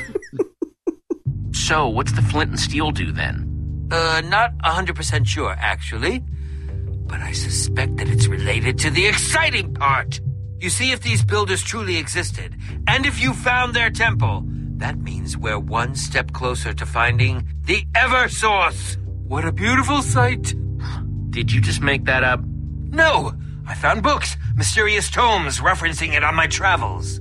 So, what's the flint and steel do then? Not 100% sure, actually. But I suspect that it's related to the exciting part. You see, if these builders truly existed, and if you found their temple, that means we're one step closer to finding the Eversource. What a beautiful sight. Did you just make that up? No, I found books, mysterious tomes referencing it on my travels.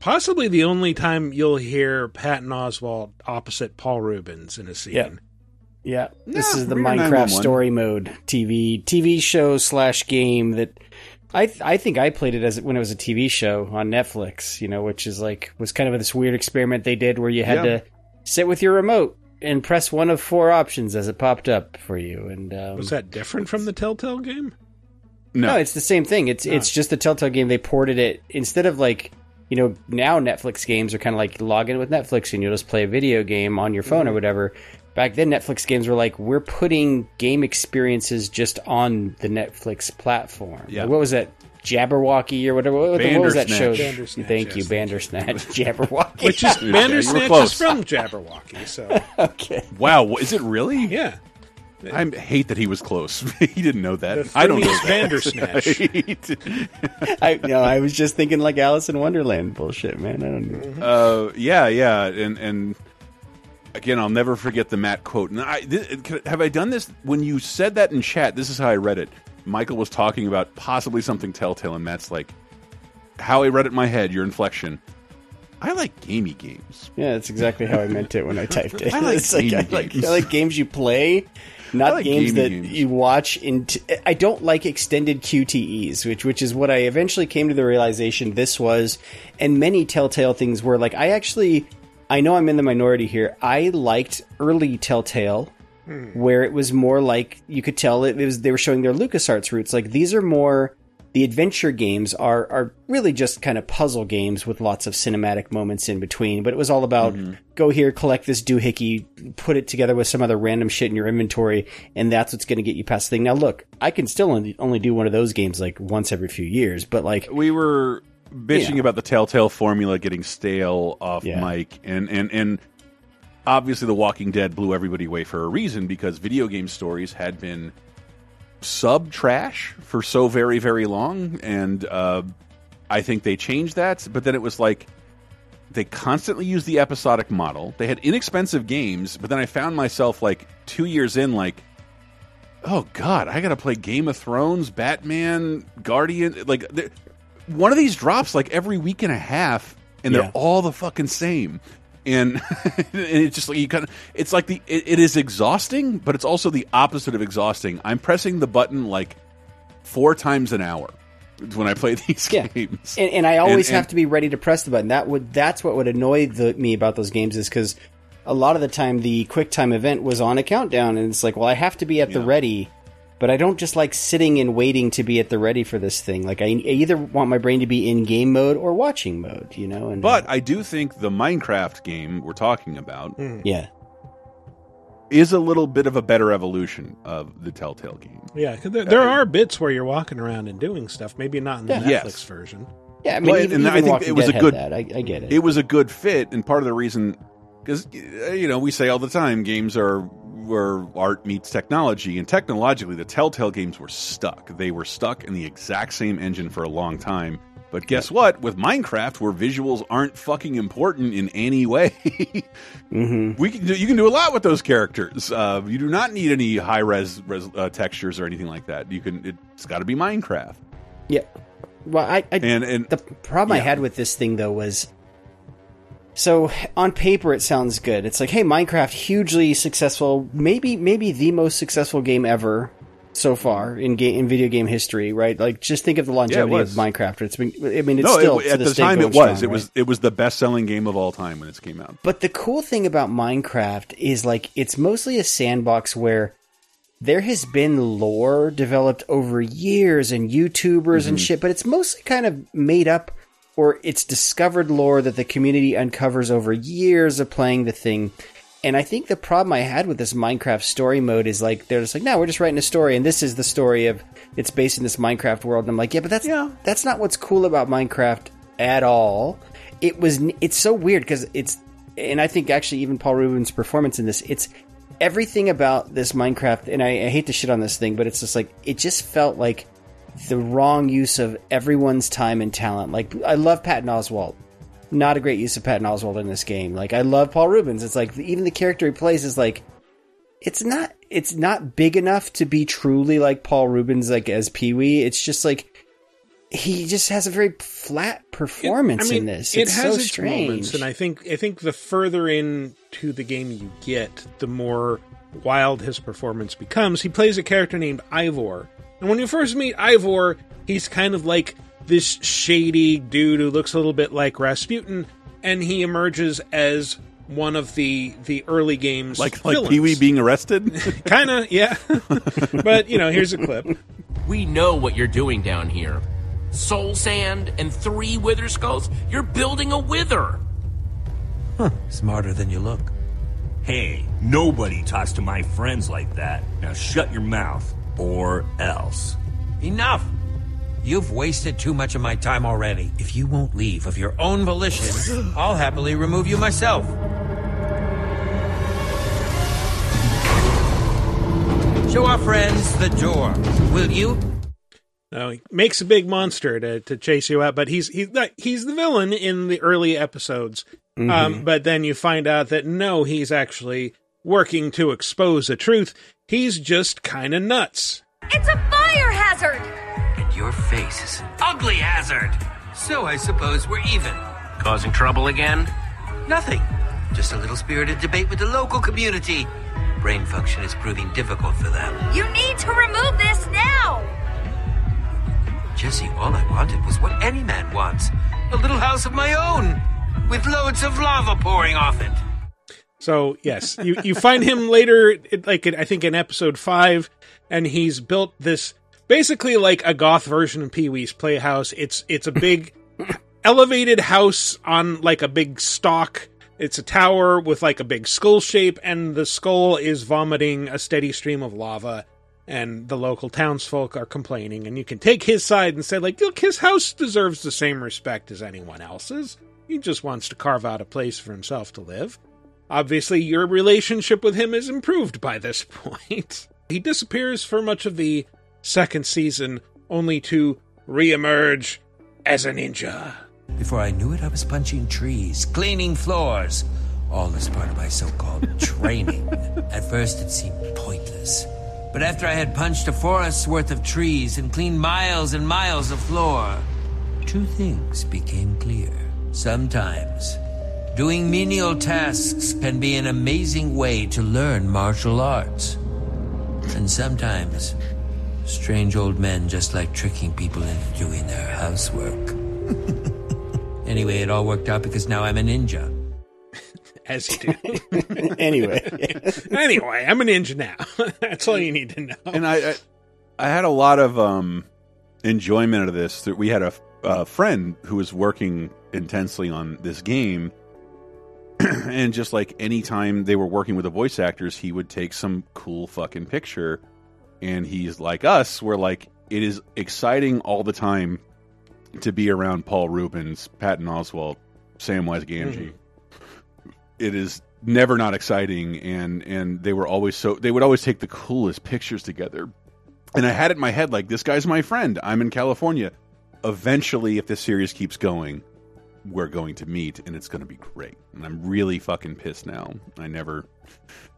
Possibly the only time you'll hear Patton Oswalt opposite Paul Reubens in a scene. Yeah. Yeah, this is the Minecraft story mode TV show / game that I think I played it when it was a TV show on Netflix, which is like was kind of this weird experiment they did where you had to sit with your remote and press one of 4 options as it popped up for you. And was that different from the Telltale game? No, it's the same thing. It's just the Telltale game. They ported it instead of like. Now Netflix games are kind of like log in with Netflix and you'll just play a video game on your phone or whatever. Back then, Netflix games were like, we're putting game experiences just on the Netflix platform. Yeah. Like, what was that? Jabberwocky or whatever. What was that show? Bandersnatch. Thank you, Bandersnatch. Jabberwocky. Which is Bandersnatch is from Jabberwocky. So okay. Wow, is it really? Yeah. I hate that he was close. He didn't know that. I don't know. Bandersnatch. I was just thinking like Alice in Wonderland bullshit, man. I don't know. Yeah. And again, I'll never forget the Matt quote. And have I done this? When you said that in chat, this is how I read it. Michael was talking about possibly something Telltale, and Matt's like, how I read it in my head, your inflection. I like gamey games. Yeah, that's exactly how I meant it when I typed it. I like gamey games. I like games you play, not like games you watch. I don't like extended QTEs, which is what I eventually came to the realization this was, and many Telltale things were. Like, I know I'm in the minority here. I liked early Telltale, where it was more like, you could tell they were showing their LucasArts roots. Like, these are more... The adventure games are really just kind of puzzle games with lots of cinematic moments in between, but it was all about go here, collect this doohickey, put it together with some other random shit in your inventory, and that's what's going to get you past the thing. Now, look, I can still only do one of those games like once every few years, but like... We were bitching about the Telltale formula getting stale off mic, and obviously The Walking Dead blew everybody away for a reason, because video game stories had been... sub-trash for so very, very long, and I think they changed that, but then it was like, they constantly used the episodic model, they had inexpensive games, but then I found myself, like, 2 years in, like, oh god, I gotta play Game of Thrones, Batman, Guardian, like, one of these drops, like, every week and a half, and they're all the fucking same. And it's just like it is exhausting, but it's also the opposite of exhausting. I'm pressing the button like 4 times an hour when I play these games, and I always have to be ready to press the button. That's what would annoy me about those games, is because a lot of the time the QuickTime event was on a countdown, and it's like, well, I have to be at the ready, but I don't just like sitting and waiting to be at the ready for this thing. Like, I either want my brain to be in game mode or watching mode, you know? But I do think the Minecraft game we're talking about is a little bit of a better evolution of the Telltale game. Yeah, cause there are bits where you're walking around and doing stuff, maybe not in the Netflix version. Yeah, I mean, well, even I think it was a good... I get it. It was a good fit, and part of the reason... Because, you know, we say all the time, games are... where art meets technology, and technologically the Telltale games were stuck. They were stuck in the exact same engine for a long time. But guess what? With Minecraft, where visuals aren't fucking important in any way, you can do a lot with those characters. You do not need any high-res textures or anything like that. You can. It's got to be Minecraft. Yeah. Well, the problem I had with this thing though was. So, on paper, it sounds good. It's like, hey, Minecraft, hugely successful, maybe the most successful game ever so far in video game history, right? Like, just think of the longevity of Minecraft. It's been, I mean, it's still at the time it was. It was the best-selling game of all time when it came out. But the cool thing about Minecraft is, like, it's mostly a sandbox where there has been lore developed over years and YouTubers and shit, but it's mostly kind of made up. Or it's discovered lore that the community uncovers over years of playing the thing. And I think the problem I had with this Minecraft story mode is like, they're just like, no, we're just writing a story. And this is the story of, it's based in this Minecraft world. And I'm like, yeah, but that's not what's cool about Minecraft at all. It's so weird because and I think actually even Paul Reubens' performance in this, it's everything about this Minecraft. And I hate to shit on this thing, but it's just like, it just felt like the wrong use of everyone's time and talent. Like, I love Patton Oswalt. Not a great use of Patton Oswalt in this game. Like, I love Paul Reubens. It's like, even the character he plays is like, it's not big enough to be truly like Paul Reubens, like as Pee-Wee. It's just like, he just has a very flat performance in this. It's so strange. Moments, and I think the further into the game you get, the more wild his performance becomes. He plays a character named Ivor. And when you first meet Ivor, he's kind of like this shady dude who looks a little bit like Rasputin, and he emerges as one of the early game's villains. Like Pee-wee being arrested? Kinda, yeah. But, you know, here's a clip. We know what you're doing down here. Soul sand and 3 wither skulls? You're building a wither! Huh, smarter than you look. Hey, nobody talks to my friends like that. Now shut your mouth. Or else. Enough! You've wasted too much of my time already. If you won't leave of your own volition, I'll happily remove you myself. Show our friends the door, will you? Now, he makes a big monster to chase you out, but he's the villain in the early episodes. Mm-hmm. But then you find out that, no, he's actually working to expose the truth. He's just kind of nuts. It's a fire hazard! And your face is an ugly hazard. So I suppose we're even. Causing trouble again? Nothing. Just a little spirited debate with the local community. Brain function is proving difficult for them. You need to remove this now! Jesse, all I wanted was what any man wants. A little house of my own, with loads of lava pouring off it. So, yes, you find him later, I think in episode 5, and he's built this, basically like a goth version of Pee-wee's Playhouse. It's a big elevated house on like a big stalk. It's a tower with like a big skull shape, and the skull is vomiting a steady stream of lava. And the local townsfolk are complaining, and you can take his side and say, like, look, his house deserves the same respect as anyone else's. He just wants to carve out a place for himself to live. Obviously, your relationship with him is improved by this point. He disappears for much of the second season, only to reemerge as a ninja. Before I knew it, I was punching trees, cleaning floors. All as part of my so-called training. At first, it seemed pointless. But after I had punched a forest's worth of trees and cleaned miles and miles of floor, two things became clear. Sometimes, doing menial tasks can be an amazing way to learn martial arts. And sometimes, strange old men just like tricking people into doing their housework. Anyway, it all worked out because now I'm a ninja. As you do. Anyway, I'm a ninja now. That's all you need to know. And I had a lot of enjoyment of this. We had a friend who was working intensely on this game, and just like any time they were working with the voice actors, he would take some cool fucking picture, and he's like us, we're like, it is exciting all the time to be around Paul Reubens, Patton Oswalt, Samwise Gamgee. Mm-hmm. It is never not exciting, and they were always they would always take the coolest pictures together. And I had it in my head, like, this guy's my friend. I'm in California. Eventually, if this series keeps going, we're going to meet, and it's going to be great. And I'm really fucking pissed now. I never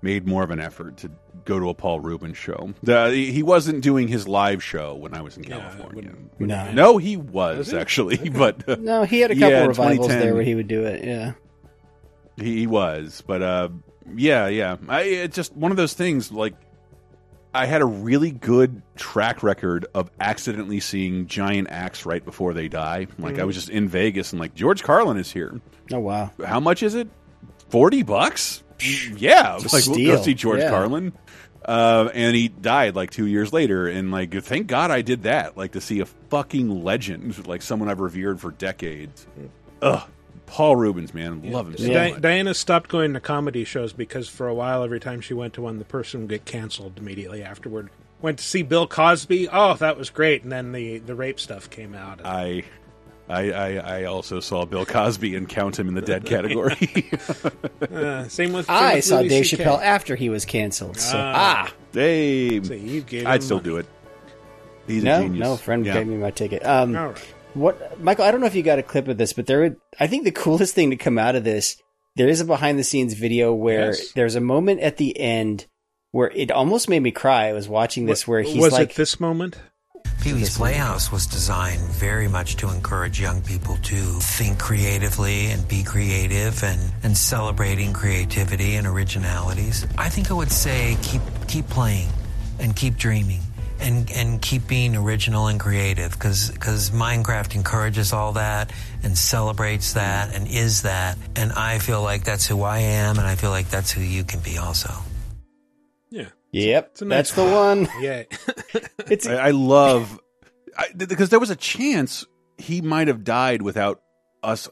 made more of an effort to go to a Paul Reubens show. He wasn't doing his live show when I was in California. No, he was actually. But no, he had a couple of revivals there where he would do it, yeah. He was, but yeah. It's just one of those things, like, I had a really good track record of accidentally seeing giant acts right before they die. Like, I was just in Vegas, and like, George Carlin is here. Oh, wow. How much is it? $40? Yeah. It's like, we'll go see George Carlin. And he died, like, 2 years later, and, like, thank God I did that. Like, to see a fucking legend, like, someone I've revered for decades. Ugh. Paul Reubens, man. Love him so much. Diana stopped going to comedy shows because for a while, every time she went to one, the person would get canceled immediately afterward. Went to see Bill Cosby. Oh, that was great. And then the rape stuff came out. I also saw Bill Cosby and count him in the dead category. Same with I saw Dave Chappelle after he was canceled. So. Dave. So you gave I'd still money. Do it. He's a genius. No, friend gave me my ticket. All right. What, Michael, I don't know if you got a clip of this, but I think the coolest thing to come out of this, there is a behind-the-scenes video where there's a moment at the end where it almost made me cry. I was watching this where he's was like... Was it this moment? Pee-wee's Playhouse was designed very much to encourage young people to think creatively and be creative and celebrating creativity and originalities. I think I would say keep playing and keep dreaming. And keep being original and creative, because Minecraft encourages all that and celebrates that and is that. And I feel like that's who I am, and I feel like that's who you can be also. Yeah. Yep. That's the one. Yeah. I love... Because there was a chance he might have died without us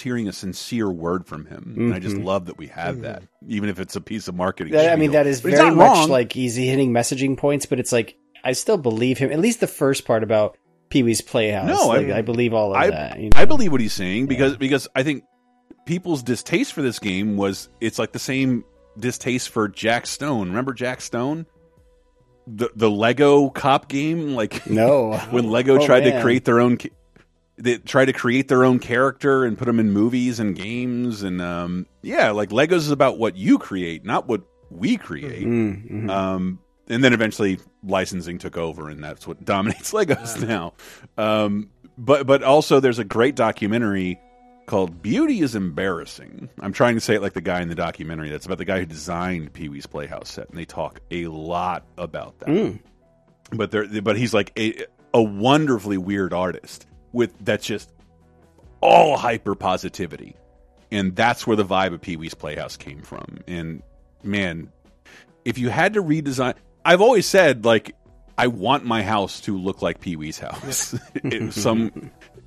hearing a sincere word from him. Mm-hmm. And I just love that we have that, even if it's a piece of marketing. That is very much wrong. Like easy hitting messaging points, but it's like... I still believe him. At least the first part about Pee-wee's Playhouse. No, like, I believe all of that. You know? I believe what he's saying because I think people's distaste for this game was it's like the same distaste for Jack Stone. Remember Jack Stone? The Lego cop game, like when Lego tried to create their own, they tried to create their own character and put them in movies and games, and like Legos is about what you create, not what we create. Mm-hmm. And then eventually licensing took over, and that's what dominates Legos now. But also there's a great documentary called Beauty is Embarrassing. I'm trying to say it like the guy in the documentary. That's about the guy who designed Pee-wee's Playhouse set, and they talk a lot about that. Mm. But he's like a wonderfully weird artist that's just all hyper positivity, and that's where the vibe of Pee-wee's Playhouse came from. And man, if you had to redesign, I've always said like I want my house to look like Pee-wee's house.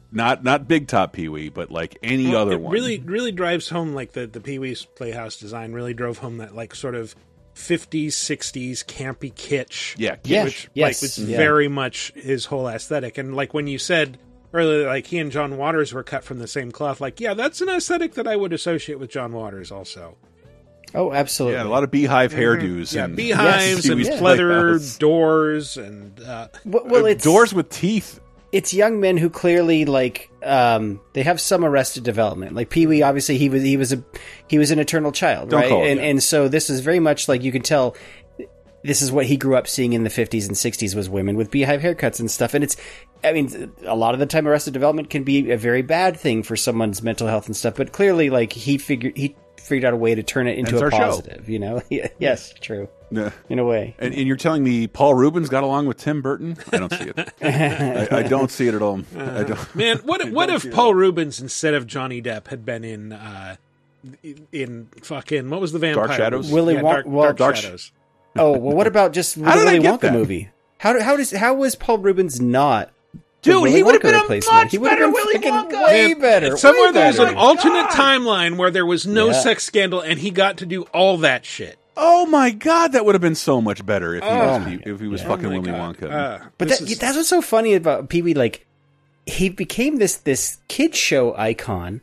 Not Big Top Pee-wee, but like any other one. Really drives home, like the Pee-wee's Playhouse design really drove home that like sort of 50s, 60s campy kitsch. Yeah, kitsch. Which, yes. Like, it's very much his whole aesthetic. And like when you said earlier, like he and John Waters were cut from the same cloth. Like, yeah, that's an aesthetic that I would associate with John Waters also. Oh, absolutely. Yeah, a lot of beehive hairdos. Yeah, and beehives and pleather doors and doors with teeth. It's young men who clearly like they have some Arrested Development. Like Pee-wee, obviously he was an eternal child, right? And so this is very much like you can tell this is what he grew up seeing in the 50s and 60s was women with beehive haircuts and stuff. And it's, I mean, a lot of the time Arrested Development can be a very bad thing for someone's mental health and stuff. But clearly, like he figured out a way to turn it into a positive. Show. You know, yes, true. In a way. And you're telling me Paul Reubens got along with Tim Burton? I don't see it. I don't see it at all. I don't. Man, what if Paul Reubens instead of Johnny Depp had been in fucking, what was the vampire? Dark Shadows? Dark Shadows. Oh, well, what about just the Willy Wonka movie? How was Paul Reubens not? Dude, he would have been a much better Willy Wonka. Way better. Somewhere there's an alternate timeline where there was no sex scandal and he got to do all that shit. Oh my God, that would have been so much better if he was fucking Willy Wonka. But that's what's so funny about Pee-wee. Like he became this kid show icon,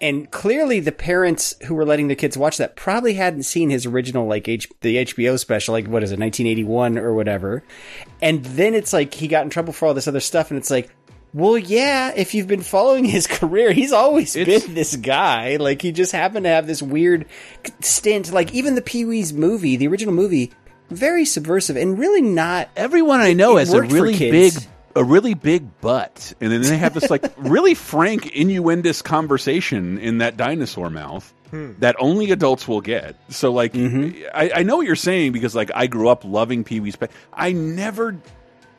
and clearly the parents who were letting their kids watch that probably hadn't seen his original like the HBO special, like what is it, 1981 or whatever. And then it's like he got in trouble for all this other stuff, and it's like, well, yeah, if you've been following his career, he's always been this guy. Like, he just happened to have this weird stint. Like, even the Pee-wee's movie, the original movie, very subversive and really not... Everyone I know has a really big butt. And then they have this, like, really frank, innuendous conversation in that dinosaur mouth that only adults will get. So, like, I know what you're saying because, like, I grew up loving Pee-wee's... I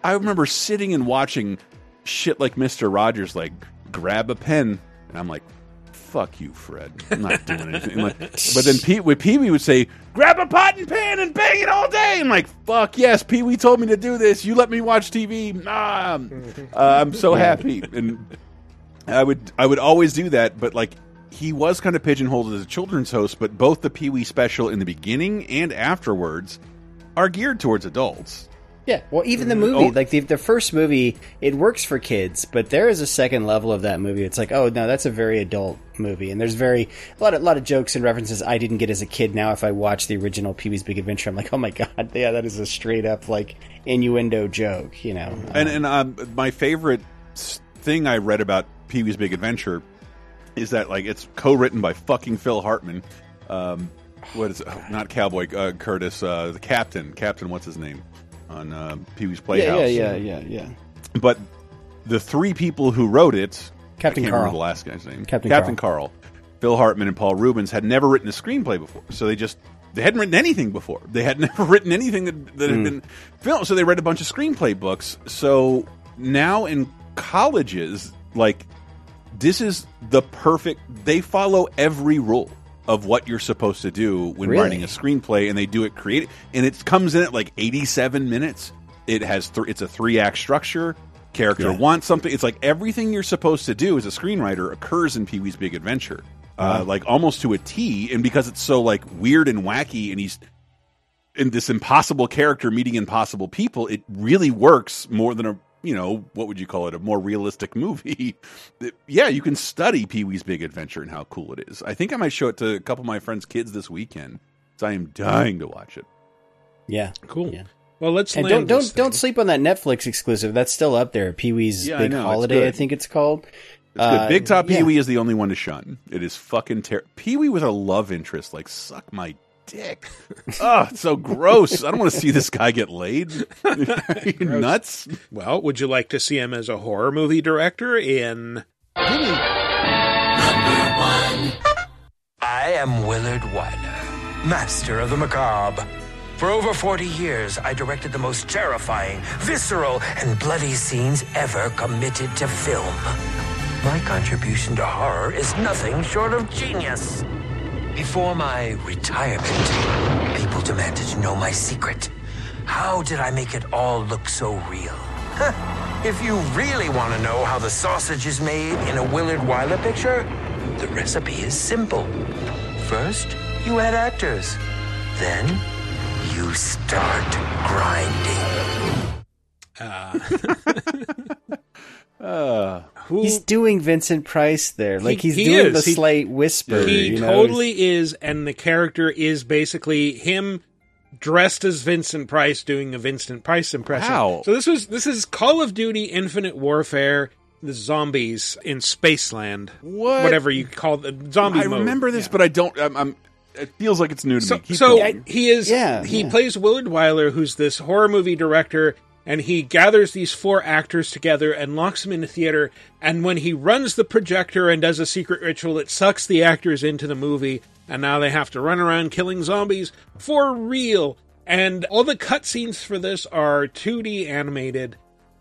remember sitting and watching... shit like Mr. Rogers, like grab a pen, and I'm like, fuck you, Fred, I'm not doing anything. Like, but then Pee-wee would say, grab a pot and pan and bang it all day. I'm like, fuck yes, Pee-wee told me to do this. You let me watch TV. Nah, I'm so happy. And I would always do that. But like, he was kind of pigeonholed as a children's host. But both the Pee-wee special in the beginning and afterwards are geared towards adults. Yeah, well, even the movie, like the first movie, it works for kids, but there is a second level of that movie. It's like, oh no, that's a very adult movie, and there's a lot of jokes and references I didn't get as a kid. Now, if I watch the original Pee-wee's Big Adventure, I'm like, oh my God, yeah, that is a straight up like innuendo joke, you know. And my favorite thing I read about Pee-wee's Big Adventure is that like it's co-written by fucking Phil Hartman. What is it? Oh, not Cowboy Curtis? The captain. Captain, what's his name? On Pee-wee's Playhouse. Yeah. But the three people who wrote it, Captain Carl. I can't remember the last guy's name. Captain Carl, Phil Hartman, and Paul Reubens had never written a screenplay before, so they hadn't written anything before. They had never written anything that had been filmed, so they read a bunch of screenplay books. So now in colleges, like this is the perfect. They follow every rule of what you're supposed to do when writing a screenplay, and they do it creative. And it comes in at like 87 minutes. It has it's a 3-act structure. Character wants something. It's like everything you're supposed to do as a screenwriter occurs in Pee-wee's Big Adventure, like almost to a T. And because it's so like weird and wacky, and he's in this impossible character meeting impossible people, it really works more than a you know, what would you call it, a more realistic movie, yeah, you can study Pee-Wee's Big Adventure and how cool it is. I think I might show it to a couple of my friends' kids this weekend, so I am dying to watch it. Yeah. Cool. Yeah. Well, let's and don't sleep on that Netflix exclusive. That's still up there. Pee-Wee's Big Holiday, I think it's called. It's good. Big Top Pee-Wee is the only one to shun. It is fucking terrible. Pee-Wee with a love interest, like, suck my dick. Oh, it's so gross. I don't want to see this guy get laid. Are you nuts? Well, would you like to see him as a horror movie director in... Number 1. I am Willard Wyler, master of the macabre. For over 40 years, I directed the most terrifying, visceral, and bloody scenes ever committed to film. My contribution to horror is nothing short of genius. Before my retirement, people demanded to know my secret. How did I make it all look so real? If you really want to know how the sausage is made in a Willard Wyler picture, the recipe is simple. First, you add actors. Then, you start grinding. He's doing Vincent Price there. Like, he's doing the slight whisper. He totally is, and the character is basically him dressed as Vincent Price doing a Vincent Price impression. Wow. So this is Call of Duty: Infinite Warfare, the zombies in Spaceland. What? Whatever you call the zombie mode. I remember this, but I don't... It feels like it's new to me. He plays Willard Wyler, who's this horror movie director, and he gathers these 4 actors together and locks them in a theater, and when he runs the projector and does a secret ritual, it sucks the actors into the movie, and now they have to run around killing zombies for real. And all the cutscenes for this are 2D animated,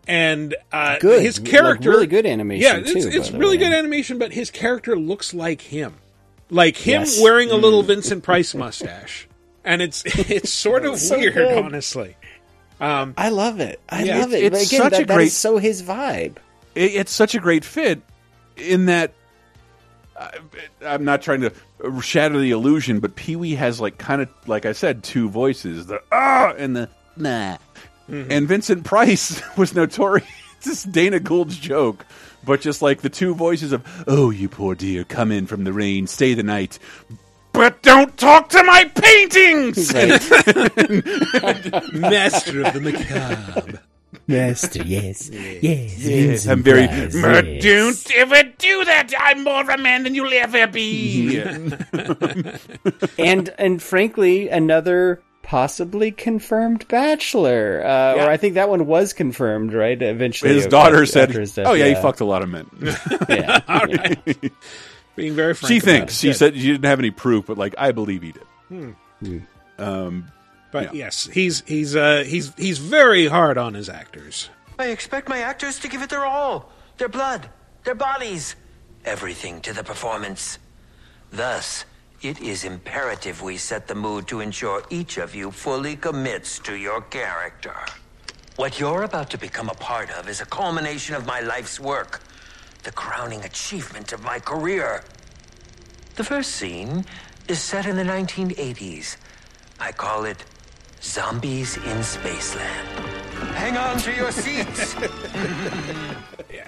and good. His character... Like, really good animation, good animation, but his character looks like him. Like him wearing a little Vincent Price mustache. And it's sort of weird, good. Honestly. I love it. I love it. It's again, that is so his vibe. It's such a great fit in that I'm not trying to shatter the illusion, but Pee-Wee has, like, kind of, like I said, 2 voices. The and the nah. Mm-hmm. And Vincent Price was notorious. This Dana Gould's joke. But just like the 2 voices of, oh, you poor dear, come in from the rain, stay the night, but don't talk to my paintings! Right. Master of the macabre. Master, yes. Yes. I'm very, don't ever do that! I'm more a man than you'll ever be! Yeah. and frankly, another... possibly confirmed bachelor, or I think that one was confirmed, right? Eventually, his daughter said, "Oh yeah, he fucked a lot of men." Yeah, all right. Being very frank, she said she didn't have any proof, but like I believe he did. Yes, he's very hard on his actors. I expect my actors to give it their all, their blood, their bodies, everything to the performance. Thus, it is imperative we set the mood to ensure each of you fully commits to your character. What you're about to become a part of is a culmination of my life's work, the crowning achievement of my career. The first scene is set in the 1980s. I call it Zombies in Spaceland. Hang on to your seats!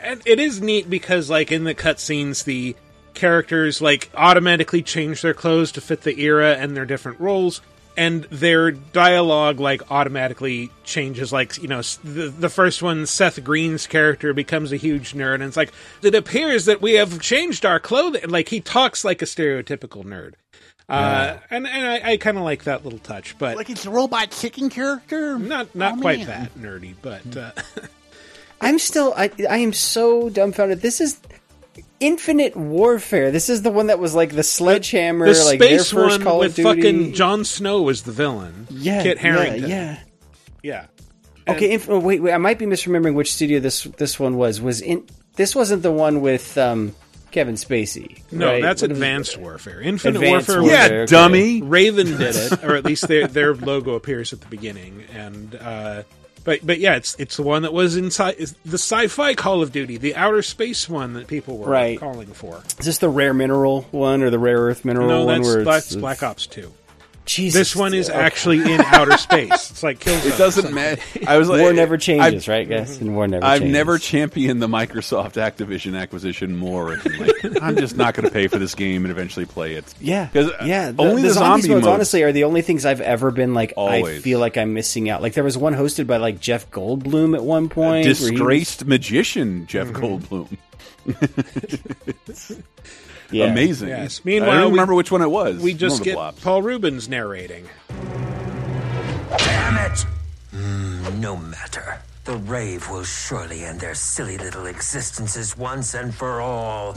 And it is neat because, like, in the cutscenes, the characters like automatically change their clothes to fit the era and their different roles, and their dialogue like automatically changes. Like, you know, the first one, Seth Green's character becomes a huge nerd, and it's like, it appears that we have changed our clothing. Like, he talks like a stereotypical nerd. And I kind of like that little touch, but like it's a robot chicken character, not quite that nerdy, but I am so dumbfounded. This is Infinite Warfare. This is the one that was like the sledgehammer, the like their first one Call of Duty. Fucking Jon Snow was the villain. Yeah, Kit Harington. Yeah. And okay. Wait. I might be misremembering which studio this one was. This wasn't the one with Kevin Spacey. No, right? That's Advanced Warfare. Infinite Warfare. Yeah, okay. Dummy. Raven did it, or at least their logo appears at the beginning. And But yeah, it's the one that was inside the sci-fi Call of Duty, the outer space one that people were calling for. Is this the rare mineral one or the rare earth mineral one? No, that's Black Ops 2. Jesus. This one is actually in outer space. It's like Killzone. It doesn't matter. I was like, war never changes, right, guys? And war never changes. I've never championed the Microsoft Activision acquisition more. Like, I'm just not going to pay for this game and eventually play it. Yeah. Yeah. Only the zombie modes, honestly, are the only things I've ever been like, always. I feel like I'm missing out. Like, there was one hosted by, like, Jeff Goldblum at one point. A disgraced magician, Jeff Goldblum. Yeah. Amazing. Yes. Meanwhile, I don't remember which one it was. We just get Paul Reubens narrating. Damn it! No matter. The rave will surely end their silly little existences once and for all.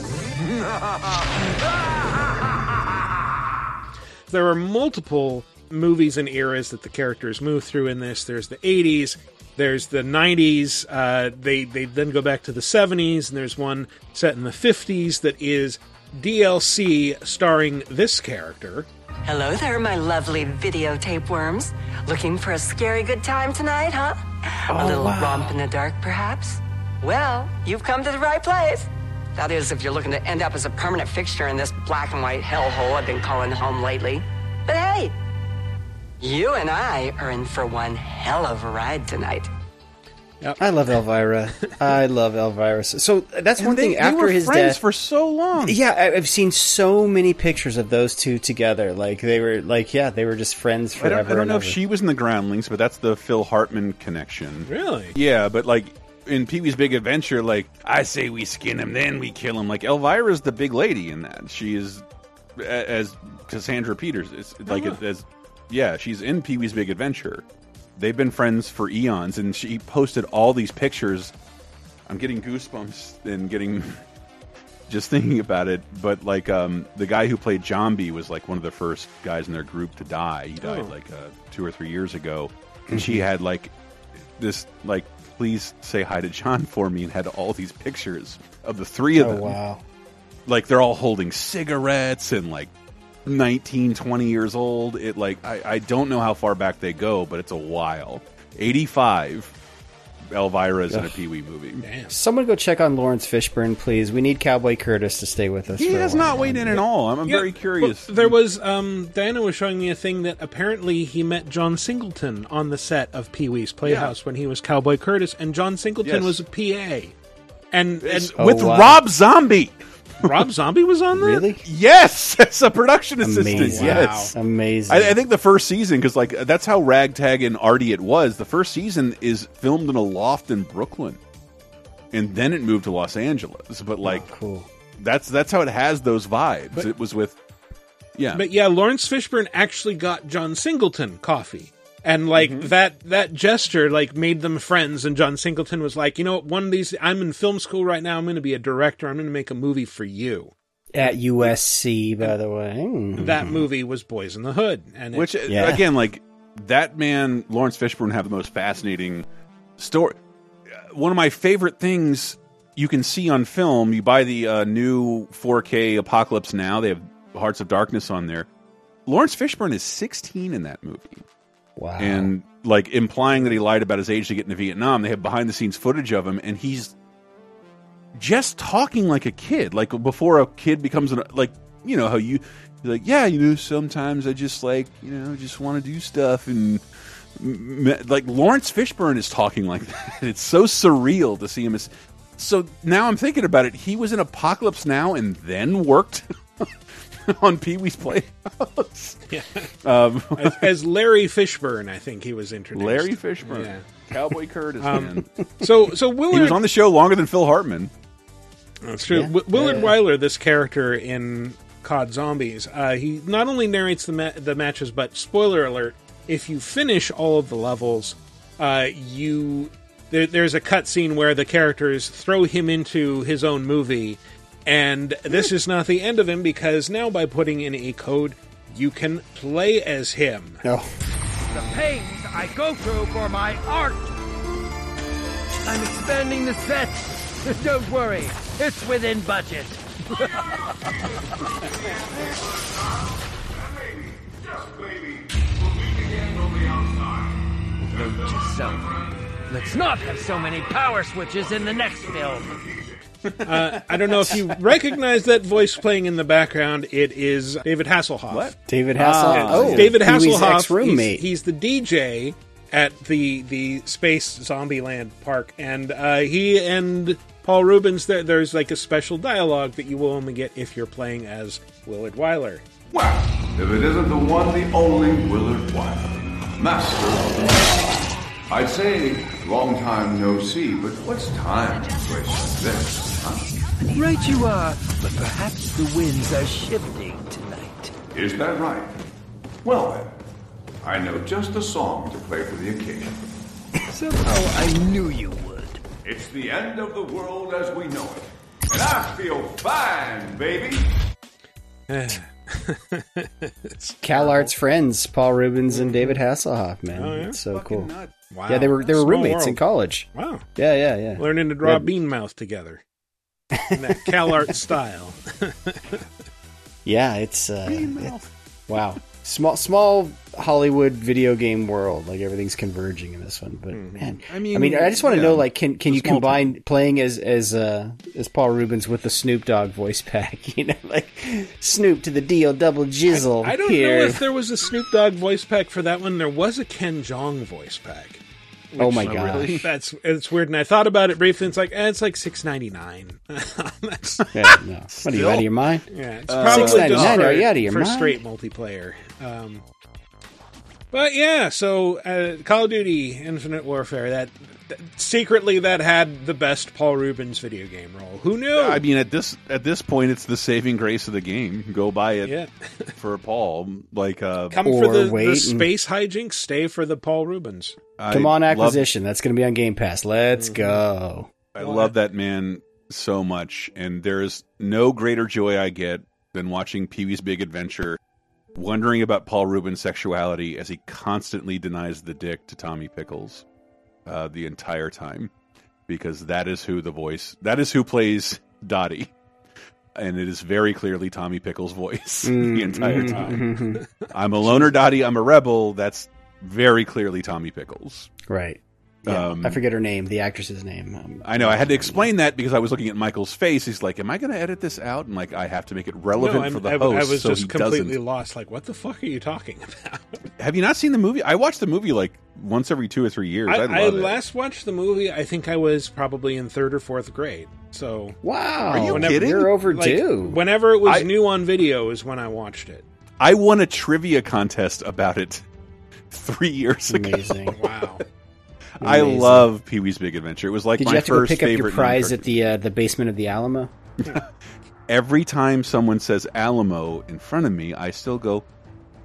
There are multiple movies and eras that the characters move through in this. There's the 80s. There's the 90s, they then go back to the 70s, and there's one set in the 50s that is DLC starring this character. Hello there, my lovely videotape worms. Looking for a scary good time tonight, huh? Oh, a little romp in the dark, perhaps? Well, you've come to the right place. That is, if you're looking to end up as a permanent fixture in this black and white hellhole I've been calling home lately. But hey, you and I are in for one hell of a ride tonight. Yep. I love Elvira. I love Elvira. So that's one thing. After his death, they were friends for so long. Yeah, I've seen so many pictures of those two together. Like they were, they were just friends forever. I don't know if she was in the Groundlings, but that's the Phil Hartman connection. Really? Yeah, but like in Pee-Wee's Big Adventure, like I say we skin him, then we kill him. Like Elvira's the big lady in that. She is as Cassandra Peters. It's like yeah, she's in Pee-Wee's Big Adventure. They've been friends for eons, and she posted all these pictures. I'm getting goosebumps and getting just thinking about it. But like the guy who played Jambi was like one of the first guys in their group to die. He died like 2 or 3 years ago, and she had like this like please say hi to John for me, and had all these pictures of the three of them. Wow! Like they're all holding cigarettes and like. 19, 20 years old. It like I don't know how far back they go, but it's a while. 85. Elvira's in a Pee-Wee movie. Damn. Someone go check on Lawrence Fishburne, please. We need Cowboy Curtis to stay with us. He has not weighed in at all. I'm very curious. There was Diana was showing me a thing that apparently he met John Singleton on the set of Pee-Wee's Playhouse when he was Cowboy Curtis, and John Singleton was a PA, and with Rob Zombie. Rob Zombie was on that? Really? Yes! As a production assistant. Amazing. Yes. Wow. Amazing. I think the first season, because like, that's how ragtag and arty it was. The first season is filmed in a loft in Brooklyn. And then it moved to Los Angeles. But like, that's how it has those vibes. But, it was with, But yeah, Lawrence Fishburne actually got John Singleton coffee. And like that gesture like made them friends, and John Singleton was like, you know what, one of these, I'm in film school right now, I'm going to be a director, I'm going to make a movie for you. At USC, by the way. That movie was Boys in the Hood. And which, again, like, that man, Lawrence Fishburne, have the most fascinating story. One of my favorite things you can see on film, you buy the new 4K Apocalypse Now, they have Hearts of Darkness on there. Lawrence Fishburne is 16 in that movie. Wow. And like implying that he lied about his age to get into Vietnam, they have behind the scenes footage of him, and he's just talking like a kid, like before a kid becomes an, like, you know how you like, yeah, you know, sometimes I just like, you know, just want to do stuff, and like Lawrence Fishburne is talking like that. It's so surreal to see him. As so now I'm thinking about it, he was in Apocalypse Now and then worked on Pee-Wee's Playhouse. Yeah. As Larry Fishburne, I think he was introduced. Larry Fishburne. Yeah. Cowboy Curtis. Man. So Willard... He was on the show longer than Phil Hartman. That's true. Yeah. Willard Wyler, this character in COD Zombies, he not only narrates the matches, but spoiler alert, if you finish all of the levels, there's a cutscene where the characters throw him into his own movie. And this is not the end of him, because now by putting in a code, you can play as him. No. The pains I go through for my art. I'm expanding the set. Don't worry, it's within budget. Maybe, just maybe, we'll meet again on the outside. Note to self. Let's not have so many power switches in the next film. I don't know if you recognize that voice playing in the background. It is David Hasselhoff. What? David Hasselhoff. Oh, David Hasselhoff. Ex-roommate. He's the DJ at the Space Zombieland Park, and he and Paul Reubens, there's like a special dialogue that you will only get if you're playing as Willard Wyler. Well, if it isn't the one, the only Willard Wyler, master. I'd say long time no see, but what's time for like this? Huh? Right you are, but perhaps the winds are shifting tonight. Is that right? Well then, I know just a song to play for the occasion. Somehow I knew you would. It's the end of the world as we know it. And I feel fine, baby. CalArts friends, Paul Reubens and David Hasselhoff, man. Oh, yeah? It's so fucking cool. Nuts. Wow. Yeah, they were small roommates world. In college. Wow. Yeah, yeah, yeah. Learning to draw bean mouth together. In that CalArt style. Yeah, it's bean mouth. Wow. Small Hollywood video game world, like everything's converging in this one. But man, I mean, I just want to know, like, can you combine playing as Paul Reubens with the Snoop Dogg voice pack? You know, like Snoop to the deal, double jizzle. I don't know if there was a Snoop Dogg voice pack for that one. There was a Ken Jeong voice pack. Which, oh my gosh, really, it's weird. And I thought about it briefly. And it's like it's like $6.99. Yeah, no. What, are you out of your mind? Yeah, it's probably $6.99. Are you out of your mind for straight multiplayer? But yeah, so Call of Duty: Infinite Warfare. That secretly that had the best Paul Reubens video game role. Who knew? I mean, at this point, it's the saving grace of the game. Go buy it for Paul. Like come for the space hijinks, stay for the Paul Reubens. Come on, acquisition. That's going to be on Game Pass. Let's go. I love that man so much. And there is no greater joy I get than watching Pee-Wee's Big Adventure, wondering about Paul Reubens' sexuality as he constantly denies the dick to Tommy Pickles the entire time. Because that is who plays Dottie. And it is very clearly Tommy Pickles' voice the entire time. I'm a loner, Dottie. I'm a rebel. That's very clearly Tommy Pickles. Right. Yeah. I forget her name, the actress's name. I know. I had to explain that because I was looking at Michael's face. He's like, am I going to edit this out? And like, I have to make it relevant for the host. I was just completely lost. Like, what the fuck are you talking about? Have you not seen the movie? I watch the movie like once every 2 or 3 years. I last watched the movie, I think I was probably in 3rd or 4th grade. So, wow. Are you kidding? You're overdue. Like, whenever it was new on video is when I watched it. I won a trivia contest about it 3 years ago. Amazing. Wow. I love Pee-Wee's Big Adventure. It was like my first favorite. Did you have to pick up your prize at the basement of the Alamo? Every time someone says Alamo in front of me, I still go,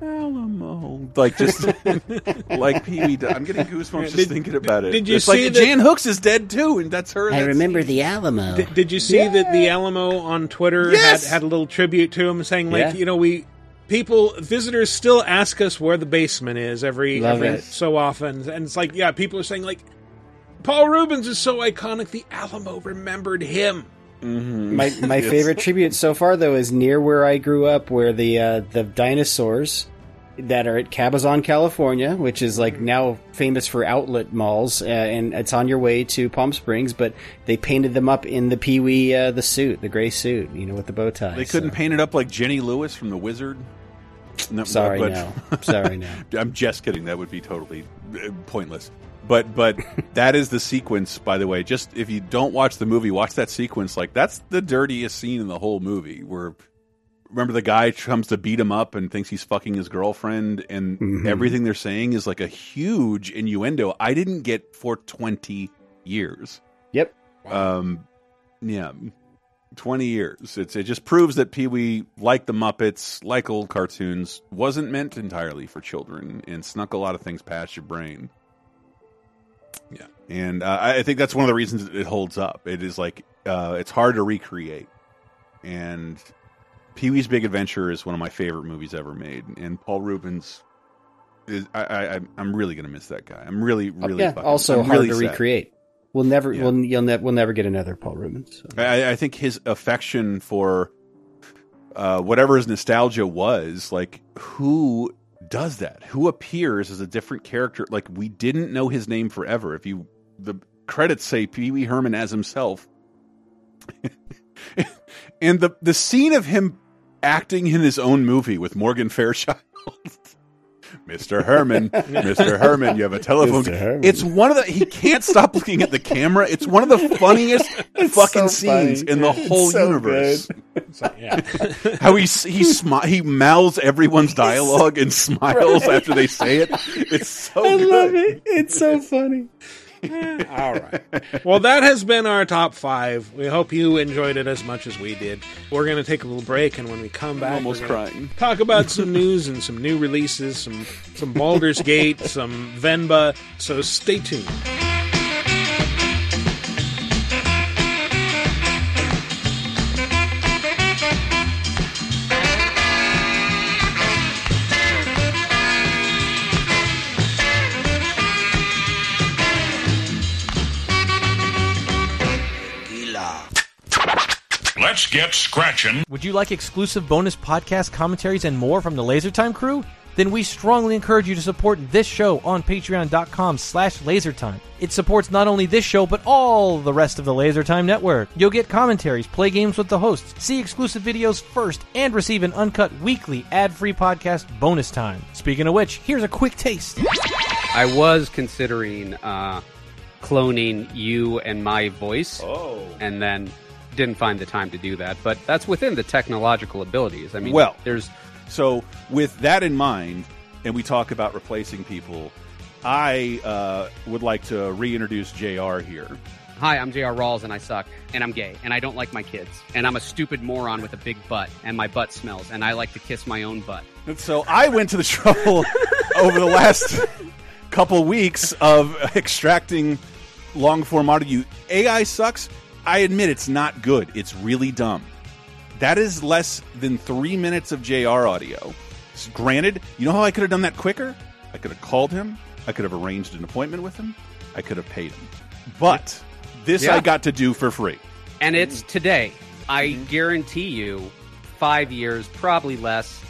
Alamo. Like, just like Pee-Wee. I'm getting goosebumps just thinking about it. Did you see that Jan Hooks is dead, too, and that's her. I remember the Alamo. Did you see that the Alamo on Twitter had a little tribute to him saying, like, you know, visitors still ask us where the basement is every so often. And it's like, yeah, people are saying, like, Paul Reubens is so iconic, the Alamo remembered him. Mm-hmm. My favorite tribute so far, though, is near where I grew up, where the dinosaurs that are at Cabazon, California, which is, like, now famous for outlet malls, and it's on your way to Palm Springs, but they painted them up in the Pee-Wee, the gray suit, you know, with the bow tie. They couldn't paint it up like Jenny Lewis from The Wizard? No, Sorry, no. I'm just kidding. That would be totally pointless. But that is the sequence, by the way. Just if you don't watch the movie, watch that sequence. Like, that's the dirtiest scene in the whole movie. Remember the guy comes to beat him up and thinks he's fucking his girlfriend, and everything they're saying is like a huge innuendo I didn't get for 20 years. Yep. 20 years. It just proves that Pee-Wee, like the Muppets, like old cartoons, wasn't meant entirely for children and snuck a lot of things past your brain. Yeah. And I think that's one of the reasons it holds up. It is like, it's hard to recreate. And Pee-Wee's Big Adventure is one of my favorite movies ever made. And Paul Reubens, I'm really going to miss that guy. I'm really, really hard to recreate. We'll never, we'll never get another Paul Reubens. So. I think his affection for whatever his nostalgia was, like, who does that? Who appears as a different character? Like, we didn't know his name forever. The credits say Pee-Wee Herman as himself And the scene of him acting in his own movie with Morgan Fairchild. Mr. Herman, Mr. Herman, you have a telephone. It's one of the, he can't stop looking at the camera. It's one of the funniest fucking scenes in the whole universe. So, yeah. How he mouths everyone's dialogue and smiles after they say it. It's so good. I love it. It's so funny. All right. Well, that has been our top five. We hope you enjoyed it as much as we did. We're going to take a little break, and when we come back, we're crying. Talk about some news and some new releases, some Baldur's Gate, some Venba. So stay tuned. Get scratching. Would you like exclusive bonus podcast commentaries and more from the LaserTime crew? Then we strongly encourage you to support this show on patreon.com/LaserTime. It supports not only this show, but all the rest of the LaserTime network. You'll get commentaries, play games with the hosts, see exclusive videos first, and receive an uncut weekly ad-free podcast bonus time. Speaking of which, here's a quick taste. I was considering cloning you and my voice. Oh. And then didn't find the time to do that, but that's within the technological abilities. I mean, well, there's so with that in mind, and we talk about replacing people, I would like to reintroduce JR here. Hi, I'm JR Rawls, and I suck, and I'm gay, and I don't like my kids, and I'm a stupid moron with a big butt, and my butt smells, and I like to kiss my own butt. And so I went to the trouble over the last couple weeks of extracting long form audio. AI sucks. I admit it's not good. It's really dumb. That is less than 3 minutes of JR audio. So granted, you know how I could have done that quicker? I could have called him. I could have arranged an appointment with him. I could have paid him. But this I got to do for free. And it's today. I guarantee you 5 years, probably less,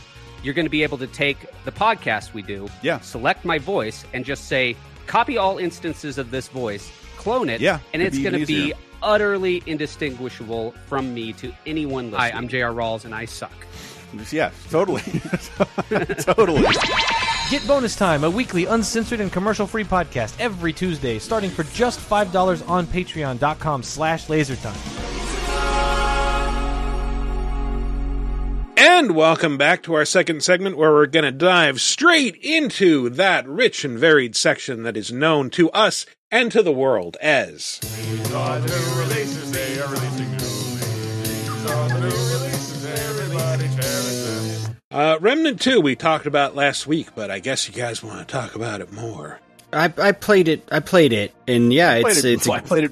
you're going to be able to take the podcast we do, select my voice, and just say, copy all instances of this voice, clone it, and it's going to be utterly indistinguishable from me to anyone listening. Hi, I'm J.R. Rawls, and I suck. Yeah, totally. Totally. Get Bonus Time, a weekly uncensored and commercial-free podcast every Tuesday, starting for just $5 on patreon.com/lasertime. And welcome back to our second segment, where we're going to dive straight into that rich and varied section that is known to us and to the world as Remnant 2 we talked about last week, but I guess you guys want to talk about it more. I played it, and I played it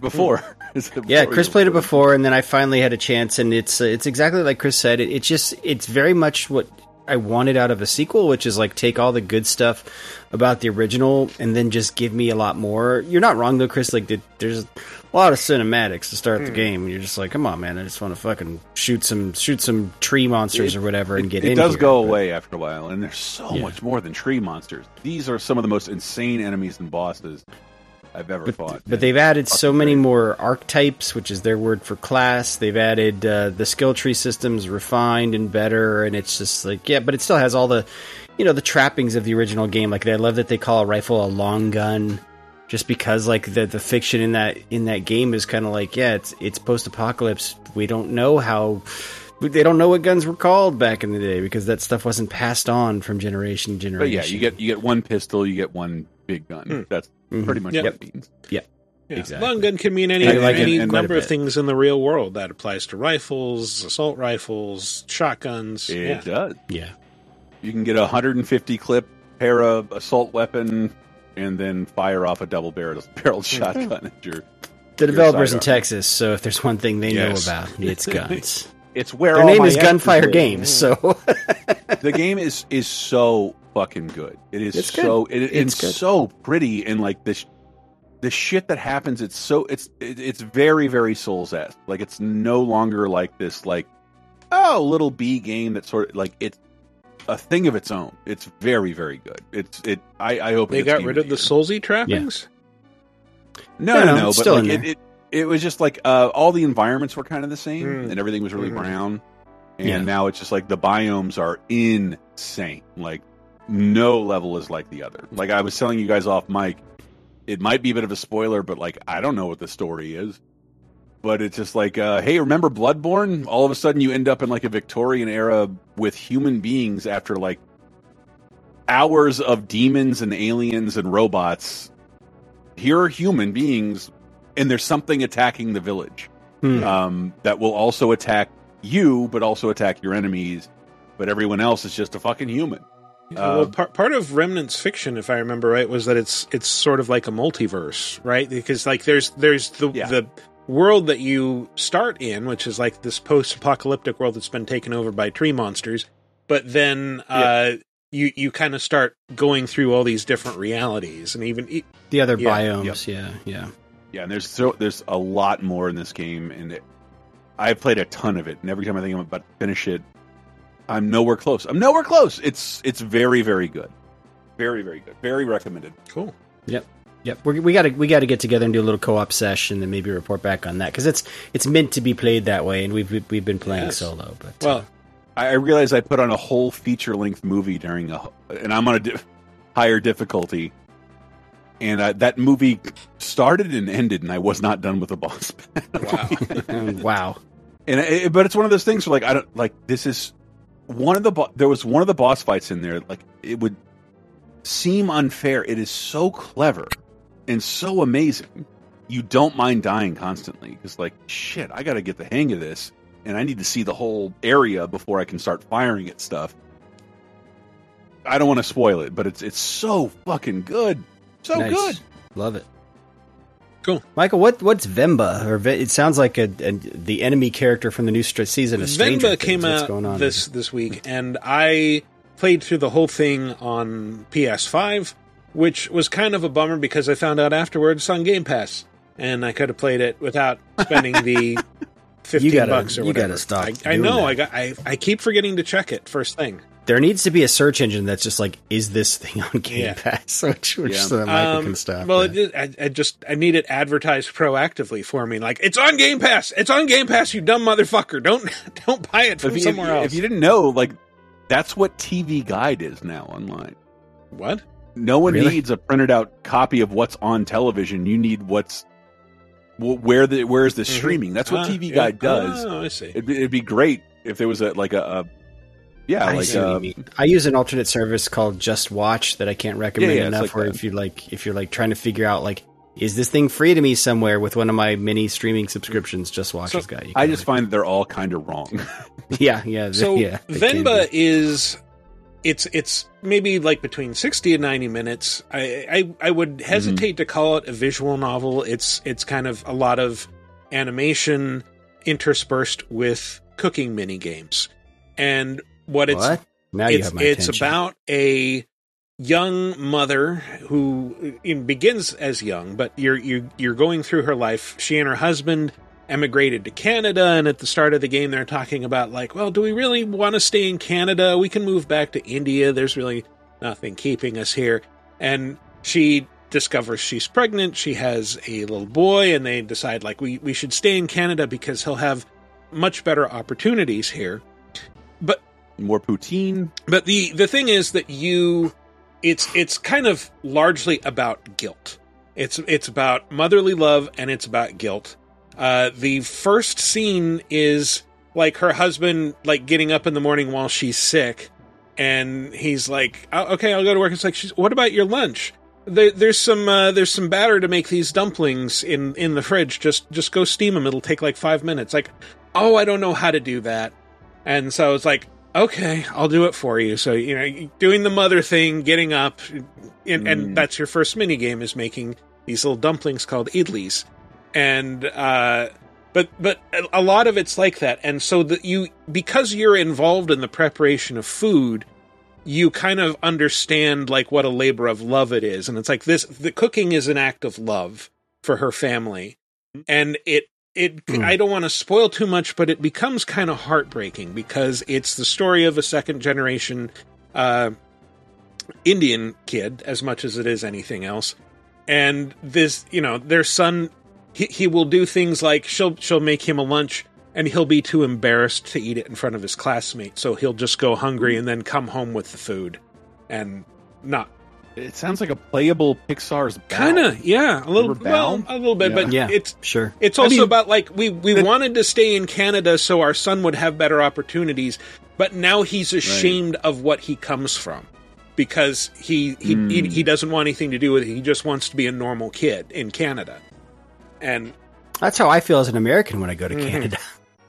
before. Chris played it before, and then I finally had a chance, and it's exactly like Chris said. It's very much what I wanted out of a sequel, which is like take all the good stuff about the original and then just give me a lot more. You're not wrong though, Chris. Like there's a lot of cinematics to start the game, and you're just like, come on, man, I just want to fucking shoot some tree monsters or whatever, and get in. It does go away after a while, and there's so much more than tree monsters. These are some of the most insane enemies and bosses I've ever fought. But they've added so many more archetypes, which is their word for class. They've added the skill tree systems, refined and better, and it's just like, but it still has all the, the trappings of the original game. Like I love that they call a rifle a long gun, just because like the fiction in that game is kind of like, it's post-apocalypse. We don't know how. They don't know what guns were called back in the day because that stuff wasn't passed on from generation to generation. But you get one pistol, you get one big gun. That's pretty much what it means. Yeah, exactly. Long gun can mean any number of things in the real world. That applies to rifles, assault rifles, shotguns. It does. Yeah, you can get a 150 clip para assault weapon and then fire off a double-barreled shotgun at your. The developers in Texas, so if there's one thing they know about, it's guns. It's where their name is Gunfire Games, so the game is so fucking good. It is it's so pretty, and like the shit that happens. It's so it's very very Souls-esque. Like it's no longer like this little B game that sort of like it's a thing of its own. It's very very good. I hope they got rid of the Soulsy trappings. No, but still like, it was just like all the environments were kind of the same, and everything was really brown. And now it's just like the biomes are insane. Like no level is like the other. Like I was telling you guys off mic, it might be a bit of a spoiler, but like I don't know what the story is. But it's just like, hey, remember Bloodborne? All of a sudden you end up in like a Victorian era with human beings after like hours of demons and aliens and robots. Here are human beings, and there's something attacking the village that will also attack you, but also attack your enemies. But everyone else is just a fucking human. Well, part of Remnant's fiction, if I remember right, was that it's sort of like a multiverse, right? Because like there's the world that you start in, which is like this post-apocalyptic world that's been taken over by tree monsters, but then you kind of start going through all these different realities and even the other biomes. Yeah, and there's a lot more in this game, and I played a ton of it, and every time I think I'm about to finish it, I'm nowhere close. It's very, very good. Very, very good. Very recommended. Cool. Yep. We got to get together and do a little co-op session, and maybe report back on that, because it's meant to be played that way, and we've been playing solo. But I realized I put on a whole feature-length movie and I'm on a higher difficulty, and that movie started and ended, and I was not done with the boss battle. Wow. And but it's one of those things where like I don't like this is one of the there was one of the boss fights in there, like it would seem unfair. It is so clever. And so amazing, you don't mind dying constantly. Because like, shit, I got to get the hang of this, and I need to see the whole area before I can start firing at stuff. I don't want to spoil it, but it's so fucking good, good. Love it. Cool, Michael. What's Vemba? Or it sounds like the enemy character from the new season of Stranger Things. Vemba came out this week, and I played through the whole thing on PS5. Which was kind of a bummer because I found out afterwards it's on Game Pass, and I could have played it without spending the $15 or whatever. You gotta stop. I know. That. I keep forgetting to check it first thing. There needs to be a search engine that's just like, is this thing on Game Pass? Which so that Michael can stop. Well, I need it advertised proactively for me. Like, it's on Game Pass. It's on Game Pass. You dumb motherfucker. Don't buy it from somewhere else. If you didn't know, like, that's what TV Guide is now online. What? No one needs a printed out copy of what's on television. You need where's the streaming. That's what TV Guide does. Oh, I see. It'd be great if there was I use an alternate service called Just Watch that I can't recommend enough. Like if you're trying to figure out like, is this thing free to me somewhere with one of my many streaming subscriptions? Just Watch has got you. I just find that they're all kind of wrong. Venba is. It's maybe like between 60 and 90 minutes. I would hesitate to call it a visual novel. It's kind of a lot of animation interspersed with cooking mini games. And it's about a young mother who begins as young, but you're going through her life. She and her husband emigrated to Canada, and at the start of the game they're talking about like, well, do we really want to stay in Canada? We can move back to India. There's really nothing keeping us here. And she discovers she's pregnant. She has a little boy, and they decide like, we should stay in Canada because he'll have much better opportunities here. But more poutine. But the thing is that it's kind of largely about guilt. It's about motherly love, and it's about guilt. The first scene is like her husband, like getting up in the morning while she's sick, and he's like, oh, "Okay, I'll go to work." It's like, "What about your lunch? There's some batter to make these dumplings in the fridge. Just go steam them. It'll take like 5 minutes." Like, "Oh, I don't know how to do that," and so it's like, "Okay, I'll do it for you." So doing the mother thing, getting up, and that's your first mini game is making these little dumplings called idlis. And, but a lot of it's like that. And so because you're involved in the preparation of food, you kind of understand like what a labor of love it is. And it's like the cooking is an act of love for her family. And I don't want to spoil too much, but it becomes kind of heartbreaking because it's the story of a second generation, Indian kid as much as it is anything else. And this, their son He will do things like she'll make him a lunch, and he'll be too embarrassed to eat it in front of his classmates, so he'll just go hungry and then come home with the food, and not. It sounds like a playable Pixar's kind of, yeah, a little bit, yeah. But yeah, it's also, I mean, about like we wanted to stay in Canada so our son would have better opportunities, but now he's ashamed of what he comes from because he doesn't want anything to do with it. He just wants to be a normal kid in Canada, and that's how I feel as an American when I go to Canada.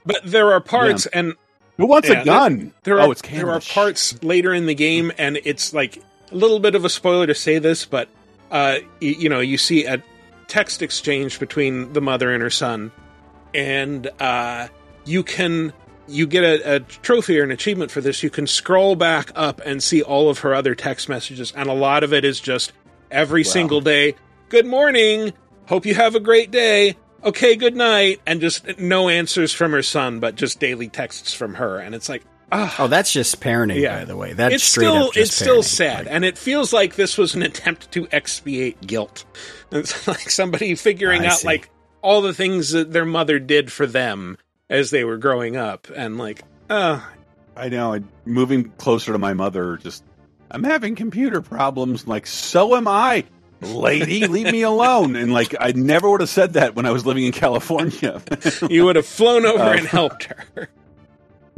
But there are parts and who wants a gun? There are parts later in the game, and it's like. A little bit of a spoiler to say this, but you see a text exchange between the mother and her son, and you get a trophy or an achievement for this. You can scroll back up and see all of her other text messages, and a lot of it is just every single day. Good morning. Hope you have a great day. Okay, good night, and just no answers from her son, but just daily texts from her, and it's like. Oh, that's just parenting, by the way. That's it's still sad, like, and it feels like this was an attempt to expiate guilt. It's like somebody figuring out like all the things that their mother did for them as they were growing up, and like, I know. Moving closer to my mother, I'm having computer problems. Like, so am I, lady. Leave me alone. And like, I never would have said that when I was living in California. You would have flown over and helped her.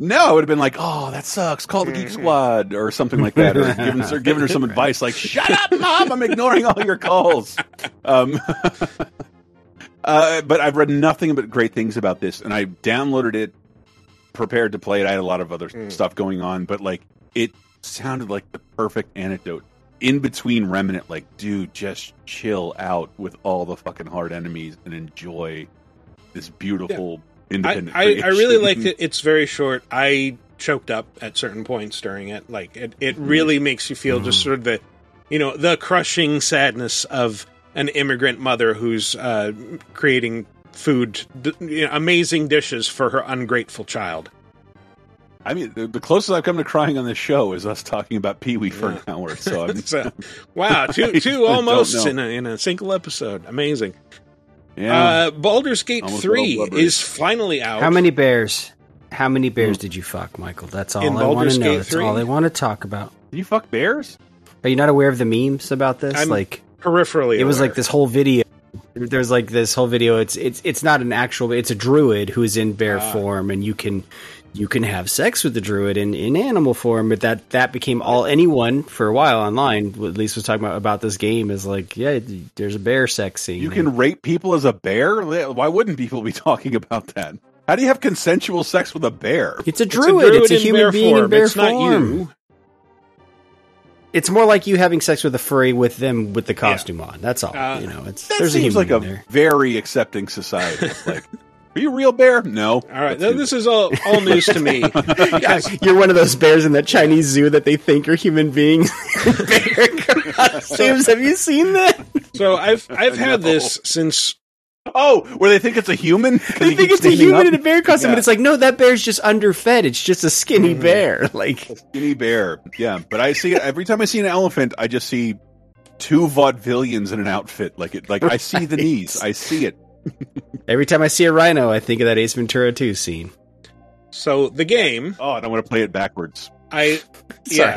No, it would have been like, oh, that sucks. Call the Geek Squad or something like that. Or giving her some advice like, shut up, Mom, I'm ignoring all your calls. But I've read nothing but great things about this. And I downloaded it, prepared to play it. I had a lot of other stuff going on. But like, it sounded like the perfect antidote. In between Remnant, like, dude, just chill out with all the fucking hard enemies and enjoy this beautiful... Yeah. I really liked it. It's very short. I choked up at certain points during it. Like it really makes you feel just sort of the, the crushing sadness of an immigrant mother who's creating food, amazing dishes for her ungrateful child. I mean, the closest I've come to crying on this show is us talking about Pee-Wee for an hour. So, wow, two almost in a single episode. Amazing. Yeah. Baldur's Gate 3 is finally out. How many bears did you fuck, Michael? That's all I want to know. That's all I want to talk about. Did you fuck bears? Are you not aware of the memes about this? I'm like peripherally. It was aware. Like this whole video. There's like this whole video. It's not an actual. It's a druid who's in bear form, and you can have sex with the druid in animal form. But that became all anyone for a while online, at least was talking about this game, is like, yeah, there's a bear sex scene. You can rape people as a bear? Why wouldn't people be talking about that? How do you have consensual sex with a bear? It's a druid. It's a human being in bear form. It's not you. It's more like you having sex with a furry with them with the costume on. That's all. There's seems a human like a there. Very accepting society. Like, are you a real bear? No. All right. This is all news to me. You're one of those bears in that Chinese zoo that they think are human beings. Bear costumes. Have you seen that? So I've had this since. Oh, where they think it's a human? They think it's a human in a bear costume, but it's like, no, that bear's just underfed. It's just a skinny bear. Like a skinny bear. Yeah. But I see it every time I see an elephant, I just see two vaudevillians in an outfit. I see the knees. I see it. Every time I see a rhino, I think of that Ace Ventura 2 scene. So the game. Oh, I don't want to play it backwards. I've had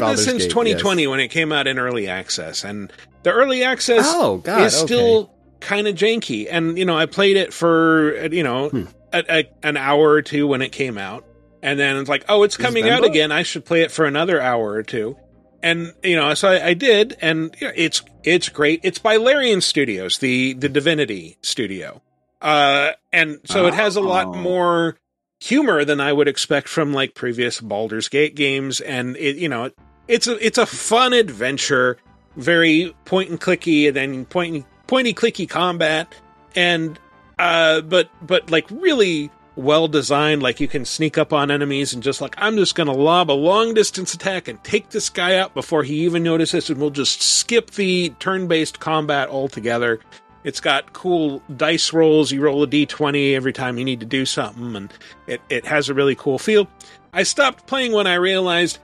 this since 2020 when it came out in early access, and the early access is still kind of janky. And I played it for an hour or two when it came out, and then it's like, oh, it's coming out again. I should play it for another hour or two. And, so I did, and it's great. It's by Larian Studios, the Divinity studio. And so it has a lot more humor than I would expect from, like, previous Baldur's Gate games. And, it's a fun adventure, very point-and-clicky, and then pointy-clicky combat. And, but like, really... well designed, like you can sneak up on enemies and just like, I'm just going to lob a long distance attack and take this guy out before he even notices, and we'll just skip the turn-based combat altogether. It's got cool dice rolls. You roll a d20 every time you need to do something, and it has a really cool feel. I stopped playing when I realized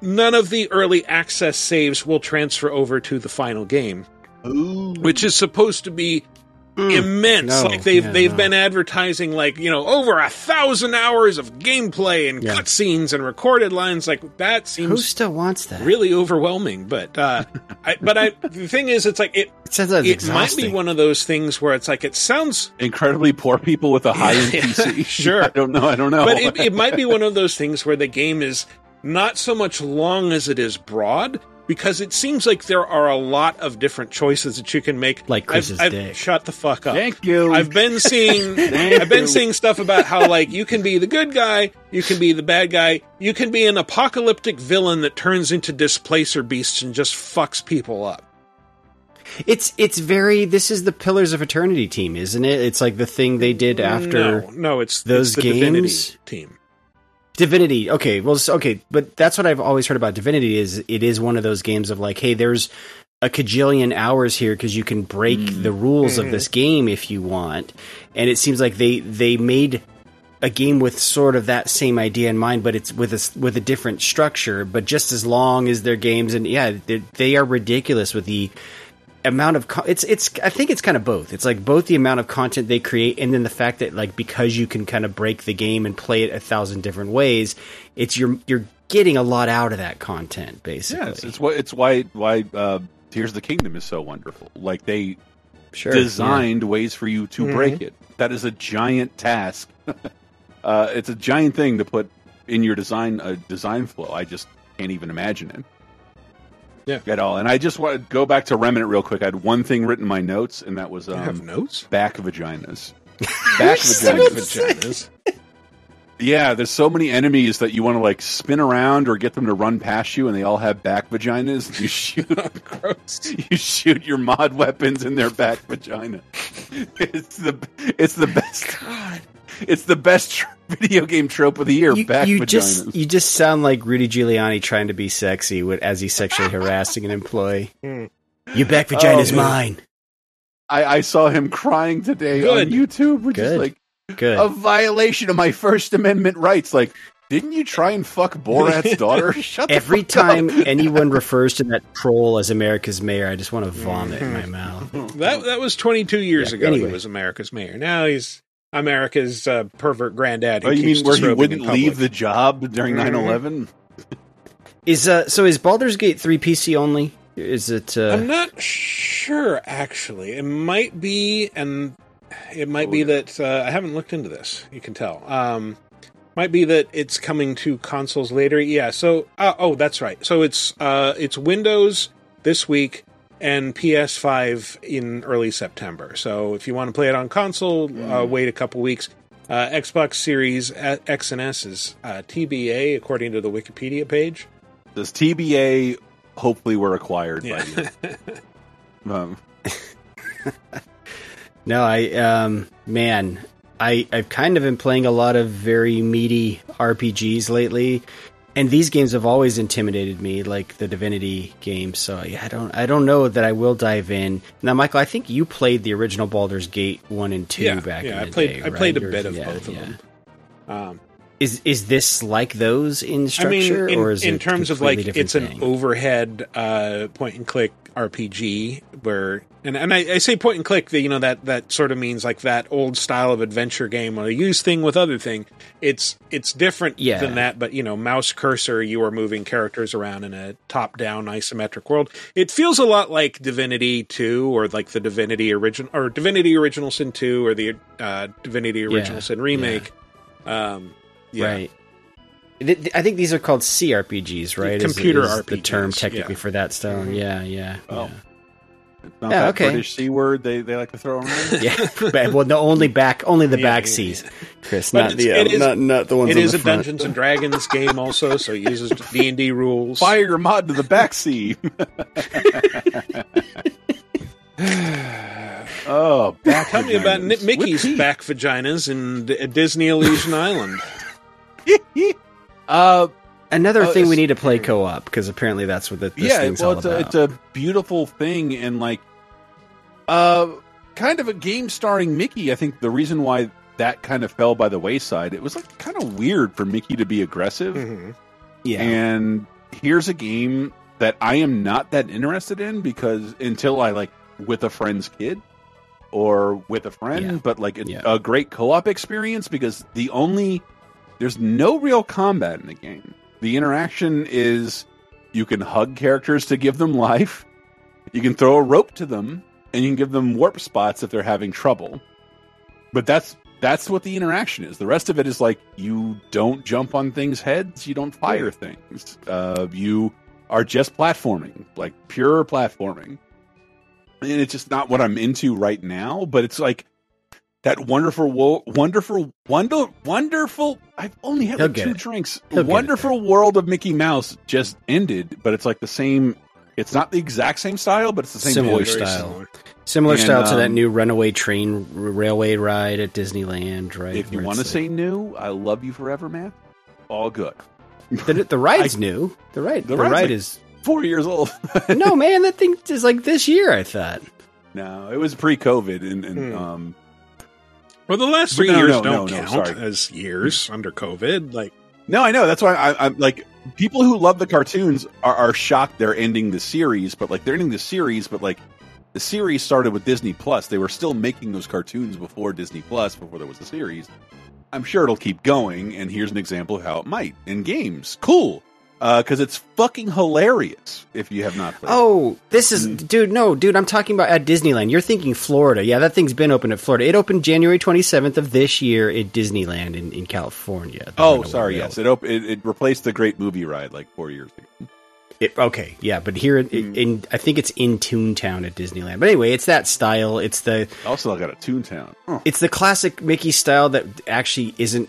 none of the early access saves will transfer over to the final game, which is supposed to be immense. No, like they've been advertising like, you know, over 1,000 hours of gameplay and cutscenes and recorded lines. Like that seems, who still wants that? Really overwhelming. But the thing is, it's like it might be one of those things where it's like it sounds incredibly poor people with a high end PC. Sure, I don't know. But it might be one of those things where the game is not so much long as it is broad. Because it seems like there are a lot of different choices that you can make. Like Chris's dick. Shut the fuck up. Thank you. I've been seeing stuff about how like you can be the good guy, you can be the bad guy, you can be an apocalyptic villain that turns into displacer beasts and just fucks people up. It's very. This is the Pillars of Eternity team, isn't it? It's like the thing they did after. No, it's those it's the games Divinity team. Divinity, okay, well, okay, but that's what I've always heard about Divinity is it is one of those games of like, hey, there's a cajillion hours here because you can break the rules of this game if you want, and it seems like they made a game with sort of that same idea in mind, but it's with a different structure, but just as long as their games, and they are ridiculous with the amount of I think it's kind of both. It's like both the amount of content they create and then the fact that like because you can kind of break the game and play it 1,000 different ways, it's you're getting a lot out of that content basically. Yeah, it's why Tears of the Kingdom is so wonderful. Like they designed ways for you to break it. That is a giant task. It's a giant thing to put in your design flow. I just can't even imagine it. Yeah. At all. And I just want to go back to Remnant real quick. I had one thing written in my notes, and that was notes? Back vaginas. Back vaginas. Yeah, there's so many enemies that you want to like spin around or get them to run past you, and they all have back vaginas. You shoot gross. You shoot your mod weapons in their back vagina. It's the best. God. It's the best video game trope of the year. Vaginas. You just sound like Rudy Giuliani trying to be sexy as he's sexually harassing an employee. Your back vagina is mine. I saw him crying today on YouTube, which is like a violation of my First Amendment rights. Like, didn't you try and fuck Borat's daughter? Shut Every time anyone refers to that troll as America's mayor, I just want to vomit in my mouth. That was 22 years ago. Anyway. He was America's mayor. Now he's America's pervert granddad. Oh, you mean where he wouldn't leave the job during 9/11? Is Baldur's Gate 3 PC only? Is it? I'm not sure. Actually, it might be, and it might be that I haven't looked into this. You can tell. Might be that it's coming to consoles later. Yeah. So, that's right. So it's Windows this week. And PS5 in early September. So if you want to play it on console, wait a couple weeks. Xbox Series X and S is TBA, according to the Wikipedia page. Does TBA hopefully were acquired by you? No, I've kind of been playing a lot of very meaty RPGs lately. And these games have always intimidated me, like the Divinity games. So I don't know that I will dive in. Now, Michael, I think you played the original Baldur's Gate 1 and 2 back in the day. Yeah, I played a bit of both of them. Is this like those in structure, or is it in terms of like it's an overhead point and click RPG where, and I say point and click, you know, that sort of means like that old style of adventure game or use thing with other thing. It's different than that, but you know, mouse cursor, you are moving characters around in a top down isometric world. It feels a lot like Divinity 2 or like the Divinity original or Divinity Original Sin 2 or the Divinity Original Sin remake. Yeah. Right. I think these are called CRPGs, right? Computer RPGs. The term technically for that style. Yeah. Oh. It's not that British C word they like to throw around. Well, only the back C's, Chris, but not the ones. It is a front. Dungeons and Dragons game also, so it uses D&D rules. Fire your mod to the back C. Oh, back tell vaginas. Me about Mickey's back vaginas in Disney Illusion Island. Another thing we need to play co-op, because apparently that's what this thing's all about. It's a beautiful thing, and like kind of a game starring Mickey. I think the reason why that kind of fell by the wayside, it was like kind of weird for Mickey to be aggressive. Mm-hmm. Yeah, and here's a game that I am not that interested in because until I like with a friend's kid, or with a friend, but like a great co-op experience, because there's no real combat in the game. The interaction is you can hug characters to give them life, you can throw a rope to them, and you can give them warp spots if they're having trouble. But that's what the interaction is. The rest of it is like, you don't jump on things' heads, you don't fire things. You are just platforming, like pure platforming. And it's just not what I'm into right now, but it's like that wonderful, I've only had like two drinks. Wonderful World of Mickey Mouse just ended, but it's like the same. It's not the exact same style, but it's the same similar style to that new Runaway Train railway ride at Disneyland, right? If you want to say new, I love you forever, man. All good. The ride's new. The ride is 4 years old. No, man, that thing is like this year, I thought. No, it was pre-COVID, and well, the last 3 years don't count as years under COVID. Like, no, I know. That's why I'm like, people who love the cartoons are shocked they're ending the series, but the series started with Disney Plus. They were still making those cartoons before Disney Plus, before there was the series. I'm sure it'll keep going, and here's an example of how it might in games. Cool. Because it's fucking hilarious if you have not played. Oh, this is... Dude, I'm talking about at Disneyland. You're thinking Florida. Yeah, that thing's been open at Florida. It opened January 27th of this year at Disneyland in California. Oh, sorry, yes. It replaced the Great Movie Ride like 4 years ago. But here in I think it's in Toontown at Disneyland. But anyway, it's that style. It's the... Also, I got a Toontown. Oh. It's the classic Mickey style that actually isn't...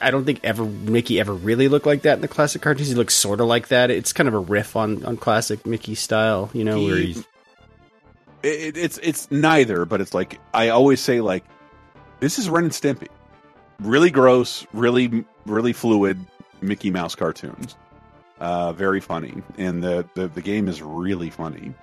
I don't think Mickey ever really looked like that in the classic cartoons. He looks sort of like that. It's kind of a riff on classic Mickey style, you know. It's neither, but it's like I always say, like, this is Ren and Stimpy, really gross, really fluid Mickey Mouse cartoons, very funny, and the game is really funny.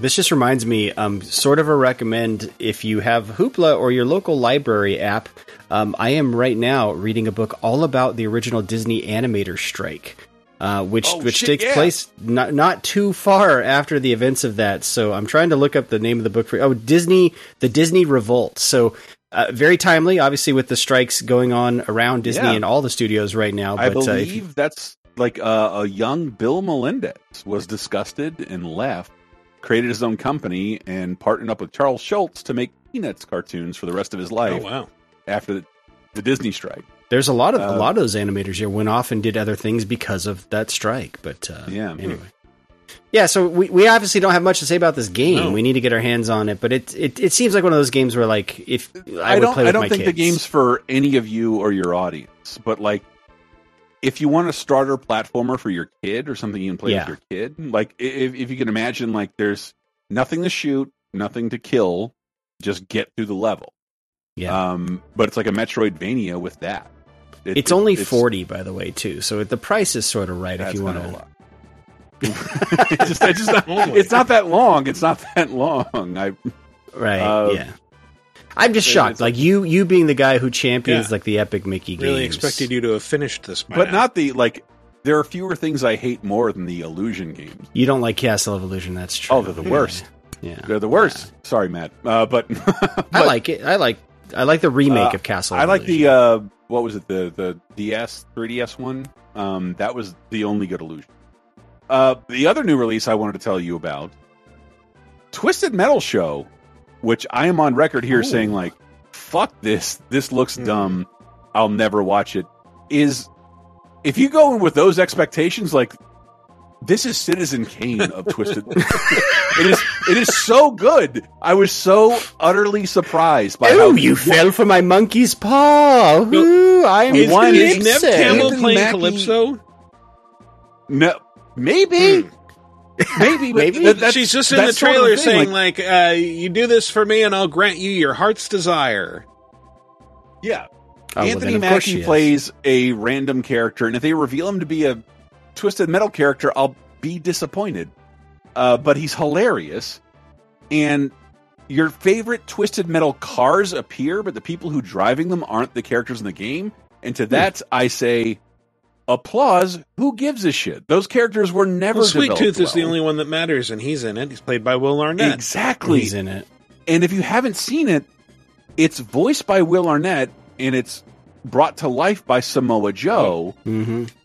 This just reminds me, sort of a recommend if you have Hoopla or your local library app. I am right now reading a book all about the original Disney animator strike, which takes place not too far after the events of that. So I'm trying to look up the name of the book for the Disney Revolt. So very timely, obviously, with the strikes going on around Disney and all the studios right now. But I believe that's like a young Bill Melendez was disgusted and left. Created his own company and partnered up with Charles Schultz to make Peanuts cartoons for the rest of his life. Oh, wow. After the Disney strike, there's a lot of those animators here went off and did other things because of that strike. But anyway, so we obviously don't have much to say about this game. No. We need to get our hands on it, but it seems like one of those games where, like, if I would play with my kids, I don't think the game's for any of you or your audience. But like, if you want a starter platformer for your kid or something you can play with your kid, like if you can imagine, like, there's nothing to shoot, nothing to kill, just get through the level. Yeah. But it's like a Metroidvania with that. It's only $40, by the way, too. So the price is sort of right if you want to. It's not that long. It's not that long. I'm just shocked. Like, you being the guy who champions like the epic Mickey games. Really expected you to have finished this, but not the like. There are fewer things I hate more than the Illusion games. You don't like Castle of Illusion, that's true. Oh, they're the worst. Yeah, they're the worst. Yeah. Sorry, Matt. But I like it. I like the remake of Castle. I like Illusion. The what was it? The DS 3DS one. That was the only good Illusion. The other new release I wanted to tell you about, Twisted Metal Show. Which I am on record here saying, like, fuck this. This looks dumb. I'll never watch it. If you go in with those expectations, like, this is Citizen Kane of Twisted. It is so good. I was so utterly surprised by how you fell for my monkey's paw. Ooh, I am one. Is Neve Campbell playing Mackie? Calypso? No, maybe. Maybe. She's just in the trailer sort of saying, like, you do this for me and I'll grant you your heart's desire. Yeah. Anthony Mackie plays a random character, and if they reveal him to be a Twisted Metal character, I'll be disappointed. But he's hilarious. And your favorite Twisted Metal cars appear, but the people who are driving them aren't the characters in the game. And to that, I say... applause. Who gives a shit? Those characters were never. Sweet Tooth is the only one that matters, and he's in it. He's played by Will Arnett. Exactly, he's in it. And if you haven't seen it, it's voiced by Will Arnett, and it's brought to life by Samoa Joe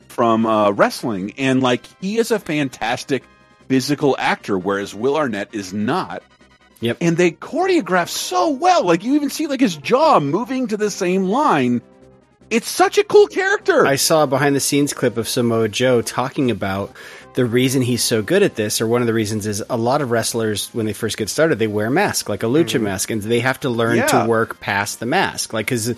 from wrestling. And, like, he is a fantastic physical actor, whereas Will Arnett is not. Yep. And they choreograph so well. Like, you even see, like, his jaw moving to the same line. It's such a cool character. I saw a behind-the-scenes clip of Samoa Joe talking about the reason he's so good at this, or one of the reasons, is a lot of wrestlers, when they first get started, they wear a mask, like a lucha mask, and they have to learn to work past the mask. Like, because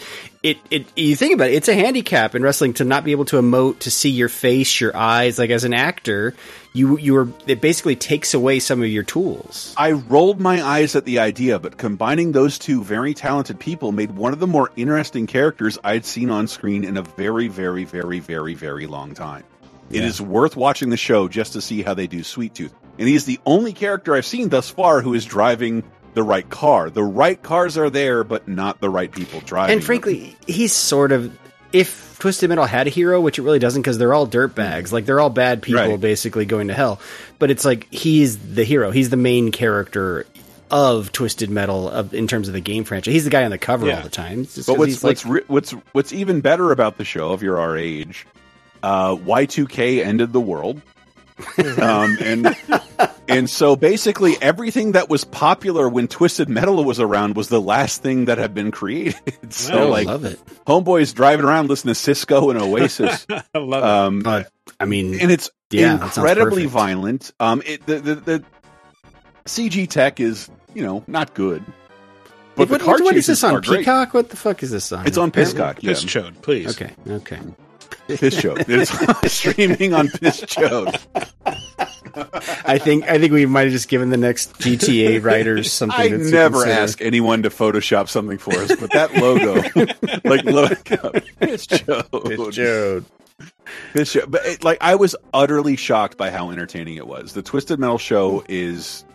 you think about it, it's a handicap in wrestling to not be able to emote, to see your face, your eyes. Like, as an actor, it basically takes away some of your tools. I rolled my eyes at the idea, but combining those two very talented people made one of the more interesting characters I'd seen on screen in a very, very, very, very, very long time. It is worth watching the show just to see how they do Sweet Tooth. And he's the only character I've seen thus far who is driving the right car. The right cars are there, but not the right people driving. And frankly, he's sort of... If Twisted Metal had a hero, which it really doesn't because they're all dirtbags. Like, they're all bad people basically going to hell. But it's like, he's the hero. He's the main character of Twisted Metal in terms of the game franchise. He's the guy on the cover all the time. But what's even better about the show, if you're our age... Y2K ended the world. And so basically everything that was popular when Twisted Metal was around was the last thing that had been created. So, like, love it. Homeboy's driving around listening to Cisco and Oasis. I love it. I mean, and it's incredibly violent. The CG tech is, you know, not good. But what is this on Peacock? Great. What the fuck is this on? It's on Pisscock. Piss Chode, please. Okay. Piss Chode. It's streaming on Piss Chode. I think we might have just given the next GTA writers something. I never ask anyone to Photoshop something for us, but that logo, like, look up, Piss Chode. Piss Chode. Piss Chode. But it, like, I was utterly shocked by how entertaining it was. The Twisted Metal show is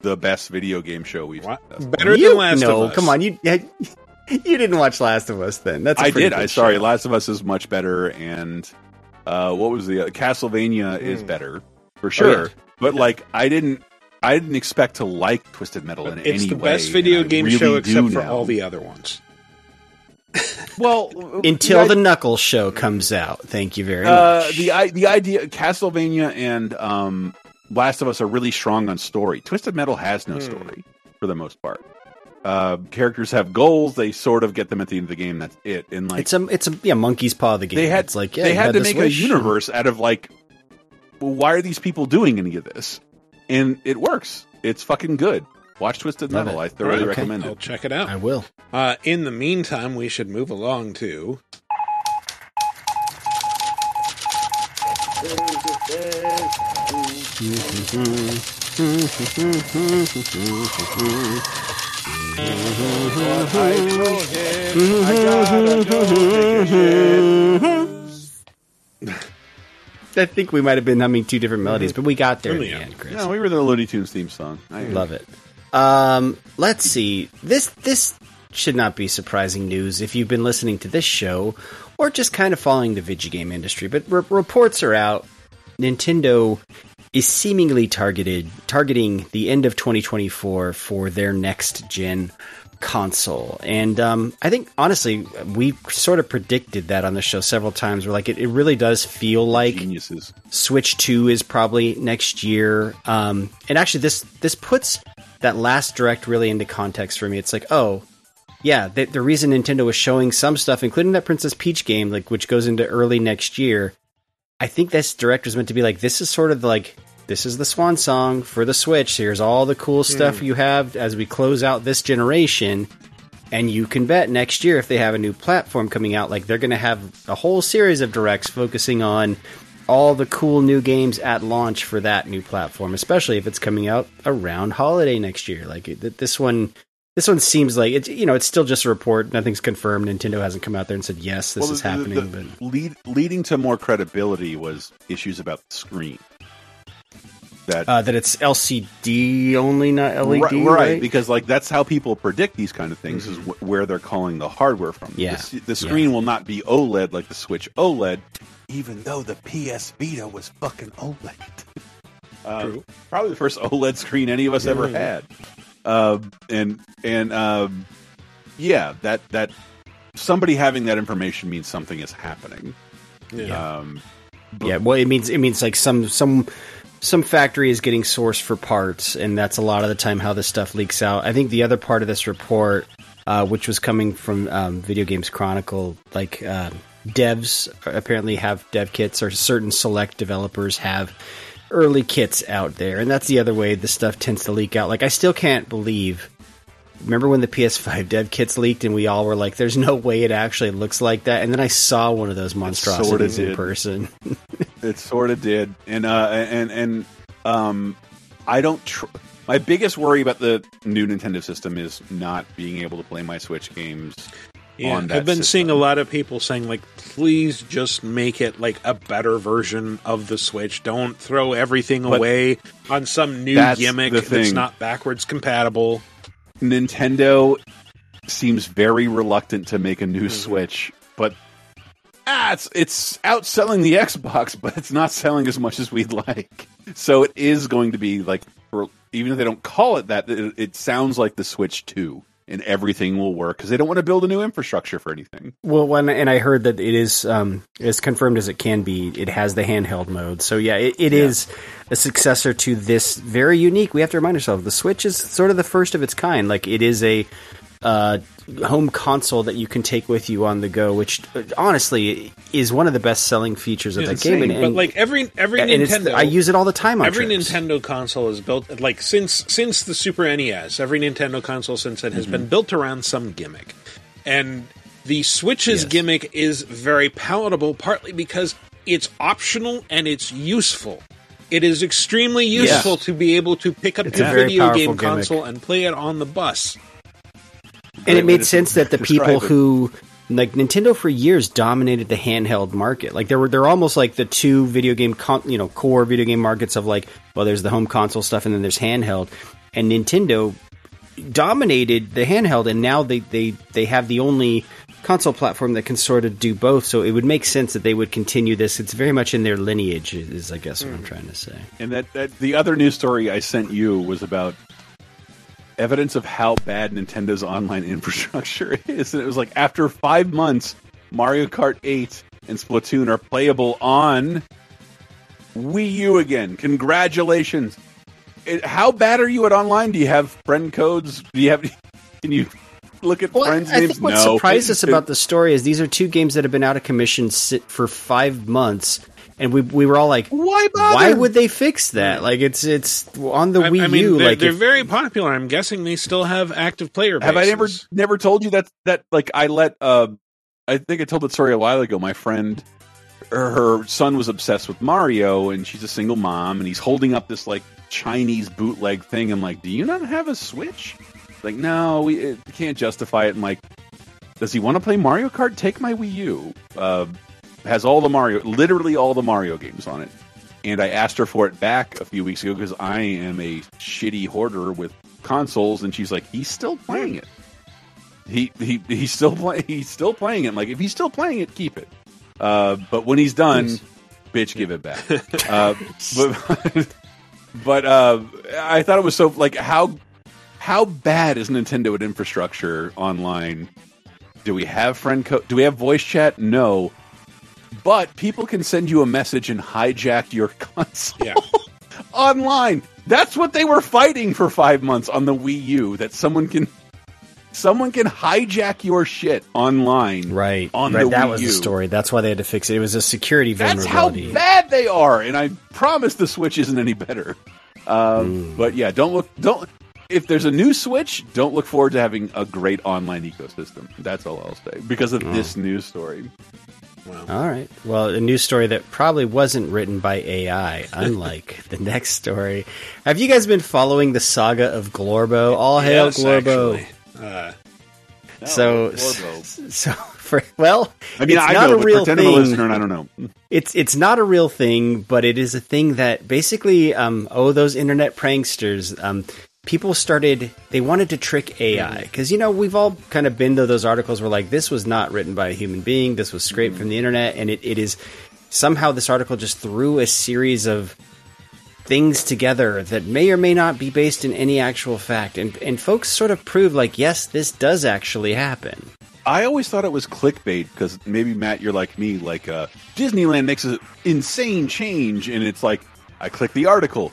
the best video game show we've seen. Better than Last of Us. Come on, you didn't watch Last of Us then. That's I did. Last of Us is much better, and what was the Castlevania is better for sure. But like, I didn't expect to like Twisted Metal in any way. It's the best video game show except for all the other ones. Well, until the Knuckles show comes out. Thank you very much. The idea Castlevania and Last of Us are really strong on story. Twisted Metal has no story for the most part. Characters have goals. They sort of get them at the end of the game. That's it. And like, it's a monkey's paw of the game. They had to make a universe out of, like, well, why are these people doing any of this? And it works. It's fucking good. Watch Twisted Metal. I thoroughly recommend it. I'll check it out. I will. In the meantime, we should move along to I think we might have been humming two different melodies, but we got there in the end, Chris. No, we were the Looney Tunes theme song. I love it. Let's see. This should not be surprising news if you've been listening to this show or just kind of following the video game industry. But reports are out. Nintendo is seemingly targeting the end of 2024 for their next-gen console. And I think, honestly, we sort of predicted that on the show several times. We're like, it really does feel like geniuses. Switch 2 is probably next year. And actually, this puts that last direct really into context for me. It's like, oh, yeah, the reason Nintendo was showing some stuff, including that Princess Peach game, like, which goes into early next year, I think this direct was meant to be like, this is sort of like, this is the swan song for the Switch. Here's all the cool stuff you have as we close out this generation. And you can bet next year, if they have a new platform coming out, like, they're going to have a whole series of directs focusing on all the cool new games at launch for that new platform, especially if it's coming out around holiday next year. Like, this one seems like it's, you know, it's still just a report. Nothing's confirmed. Nintendo hasn't come out there and said, yes, this is happening. Leading to more credibility was issues about the screen. That it's LCD only, not LED. Right, because like, that's how people predict these kind of things is where they're calling the hardware from. Yeah. The screen will not be OLED like the Switch OLED, even though the PS Vita was fucking OLED. Probably the first OLED screen any of us ever had. Yeah, that somebody having that information means something is happening. Yeah. Yeah. Well, it means like some factory is getting sourced for parts, and that's a lot of the time how this stuff leaks out. I think the other part of this report, which was coming from Video Games Chronicle, like devs apparently have dev kits, or certain select developers have early kits out there, and that's the other way this stuff tends to leak out. Like, I still can't believe. Remember when the PS5 dev kits leaked and we all were like, there's no way it actually looks like that? And then I saw one of those monstrosities in person. It sort of did. And I don't... My biggest worry about the new Nintendo system is not being able to play my Switch games on that I've been seeing a lot of people saying, like, please just make it, like, a better version of the Switch. Don't throw everything away on some new gimmick that's not backwards compatible. Nintendo seems very reluctant to make a new Switch, but it's outselling the Xbox, but it's not selling as much as we'd like. So it is going to be like, even if they don't call it that, it sounds like the Switch 2, and everything will work because they don't want to build a new infrastructure for anything. Well, and I heard that it is as confirmed as it can be. It has the handheld mode, so yeah, it is a successor to this very unique. We have to remind ourselves the Switch is sort of the first of its kind. Like, it is a home console that you can take with you on the go, which honestly is one of the best selling features of that game. But like every Nintendo, I use it all the time. Nintendo console is built like since the Super NES. Every Nintendo console since then has been built around some gimmick, and the Switch's gimmick is very palatable, partly because it's optional and it's useful. It is extremely useful to be able to pick up the video game console and play it on the bus. And it made sense that the people who, like, Nintendo for years dominated the handheld market. Like, they're almost like the two video game, core video game markets of, like, well, there's the home console stuff and then there's handheld. And Nintendo dominated the handheld, and now they have the only console platform that can sort of do both. So it would make sense that they would continue this. It's very much in their lineage, is I guess what I'm trying to say. And that the other news story I sent you was about evidence of how bad Nintendo's online infrastructure is. And it was like, after 5 months, Mario Kart 8 and Splatoon are playable on Wii U again. Congratulations. How bad are you at online? Do you have friend codes? Can you look at friends' names? I think what surprised us about the story is these are two games that have been out of commission for 5 months. And we were all like, why bother? Why would they fix that? Like, it's on the Wii U. I mean, like, they're very popular. I'm guessing they still have active player bases. Have I never told you that like, I think I told that story a while ago. My friend, her son was obsessed with Mario, and she's a single mom, and he's holding up this, like, Chinese bootleg thing. I'm like, do you not have a Switch? Like, no, we can't justify it. I'm like, does he want to play Mario Kart? Take my Wii U. Has literally all the Mario games on it. And I asked her for it back a few weeks ago because I am a shitty hoarder with consoles, and she's like, he's still playing it. He's still playing it. I'm like, if he's still playing it, keep it. But when he's done, bitch, give it back. But I thought it was so, like, how bad is Nintendo at infrastructure online? Do we have friend code? Do we have voice chat? No. But people can send you a message and hijack your console online. That's what they were fighting for 5 months on the Wii U, that someone can hijack your shit online. Right. That Wii was the story. That's why they had to fix it. It was a security vulnerability. That's how bad they are, and I promise the Switch isn't any better. But yeah, if there's a new Switch, don't look forward to having a great online ecosystem. That's all I'll say because of this news story. Wow. All right. Well, a news story that probably wasn't written by AI, unlike the next story. Have you guys been following the saga of Glorbo? All hail Glorbo. Pretend I'm a listener and I don't know. It's not a real thing, but it is a thing that basically, those internet pranksters, people they wanted to trick AI. Because, we've all kind of been to those articles where, like, this was not written by a human being. This was scraped from the internet. And it is somehow this article just threw a series of things together that may or may not be based in any actual fact. And folks sort of prove, like, yes, this does actually happen. I always thought it was clickbait because maybe, Matt, you're like me, like Disneyland makes an insane change. And it's like, I click the article.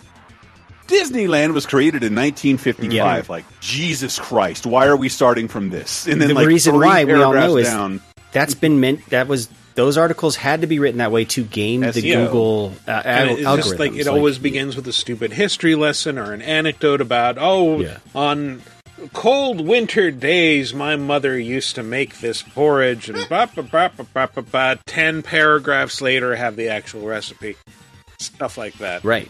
Disneyland was created in 1955. Yeah. Like, Jesus Christ, why are we starting from this? And then the reason why we all know is that's been meant. That was those articles had to be written that way to game the Google algorithm. Just like it always begins with a stupid history lesson or an anecdote about on cold winter days my mother used to make this porridge, and 10 paragraphs later have the actual recipe. Stuff like that. Right.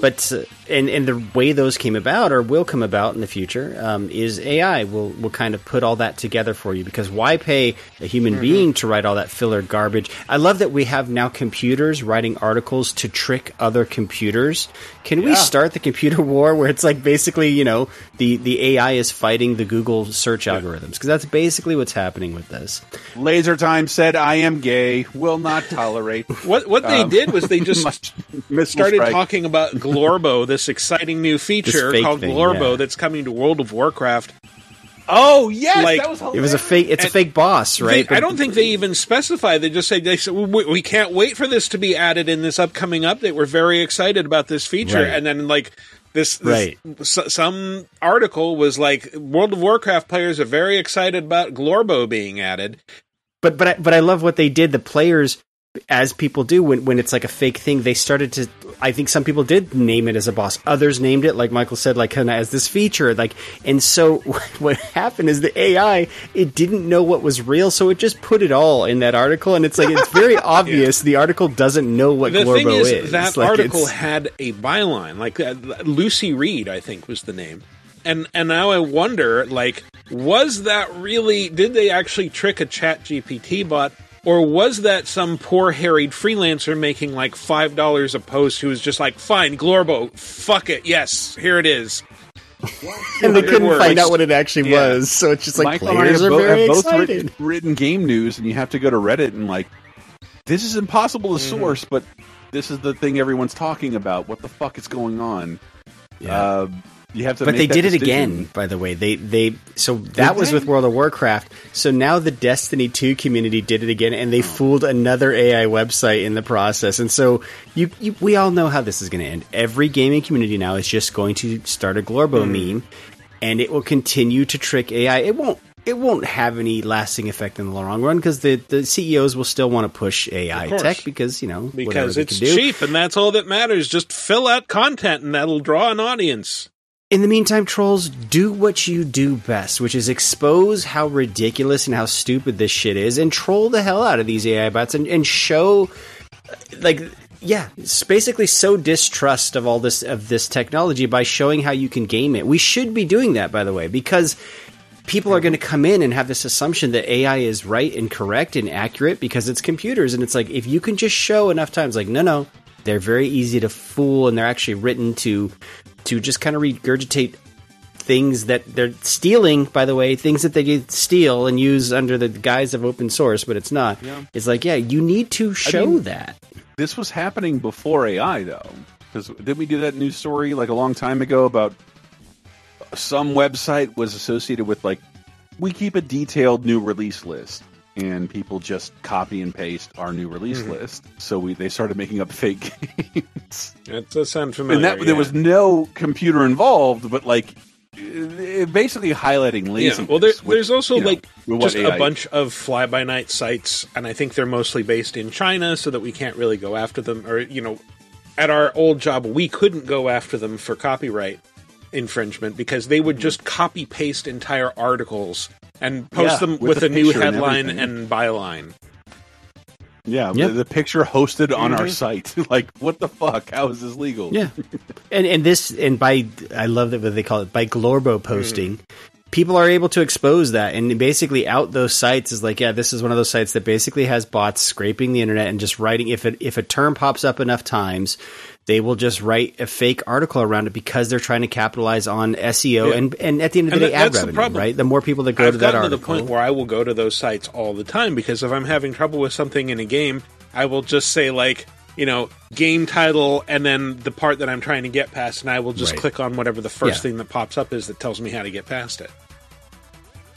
But and the way those came about or will come about in the future is AI will kind of put all that together for you, because why pay a human being to write all that filler garbage? I love that we have now computers writing articles to trick other computers. Can we start the computer war where it's like basically, you know, the AI is fighting the Google search algorithms? Because that's basically what's happening with this. Laser Time said, "I am gay, will not tolerate." What they did was they just started talking about Glorbo, this exciting new feature called Glorbo that's coming to World of Warcraft. Oh yes, like, that was hilarious. It was a fake. It's a fake boss, right? I don't think they even specify. They just say we can't wait for this to be added in this upcoming update. We're very excited about this feature, and then like some article was like World of Warcraft players are very excited about Glorbo being added. But I love what they did. The players, as people do when it's like a fake thing, they started to. I think some people did name it as a boss. Others named it, like Michael said, like kind of as this feature. Like, and so what happened is the AI, it didn't know what was real, so it just put it all in that article. And it's like it's very obvious the article doesn't know what Glorbo is. The thing is, that like, article had a byline, like Lucy Reed, I think was the name. And now I wonder, like, was that really? Did they actually trick a ChatGPT bot? Or was that some poor harried freelancer making like $5 a post who was just like, fine, Glorbo, fuck it, yes, here it is. And they couldn't find out what it actually was, so it's just like, Michael players are very excited. Both written game news, and you have to go to Reddit and like, this is impossible to source, but this is the thing everyone's talking about. What the fuck is going on? Yeah. You have to but they did it again, by the way. They so that was with World of Warcraft. So now the Destiny 2 community did it again, and they fooled another AI website in the process. And so we all know how this is going to end. Every gaming community now is just going to start a Glorbo meme, and it will continue to trick AI. It won't have any lasting effect in the long run because the CEOs will still want to push AI tech because, you know, because it's cheap and that's all that matters. Just fill out content and that'll draw an audience. In the meantime, trolls, do what you do best, which is expose how ridiculous and how stupid this shit is and troll the hell out of these AI bots and show, like, it's basically sow distrust of all this of this technology by showing how you can game it. We should be doing that, by the way, because people are going to come in and have this assumption that AI is right and correct and accurate because it's computers. And it's like, if you can just show enough times, like, no, they're very easy to fool and they're actually written to just kind of regurgitate things that they're stealing, by the way, things that they steal and use under the guise of open source, but it's not. Yeah. It's like, you need to show that. This was happening before AI, though. Because didn't we do that news story like a long time ago about some website was associated with, like, we keep a detailed new release list, and people just copy and paste our new release list. So they started making up fake games. That does sound familiar. And there was no computer involved, but like basically highlighting laziness. Yeah. Well, there's also like just a bunch of fly-by-night sites, and I think they're mostly based in China, so that we can't really go after them. Or, you know, at our old job, we couldn't go after them for copyright infringement because they would just copy-paste entire articles and post them with a new headline and byline. Yeah, the picture hosted on our site. Like, what the fuck? How is this legal? Yeah, and I love that what they call it by Glorbo posting. People are able to expose that and basically out those sites is like, this is one of those sites that basically has bots scraping the internet and just writing. If a term pops up enough times, they will just write a fake article around it because they're trying to capitalize on SEO. Yeah. And at the end of the day, ad revenue, right? The more people that go to that article. I've gotten to the point where I will go to those sites all the time because if I'm having trouble with something in a game, I will just say like, you know, game title and then the part that I'm trying to get past, and I will just click on whatever the first thing that pops up is that tells me how to get past it.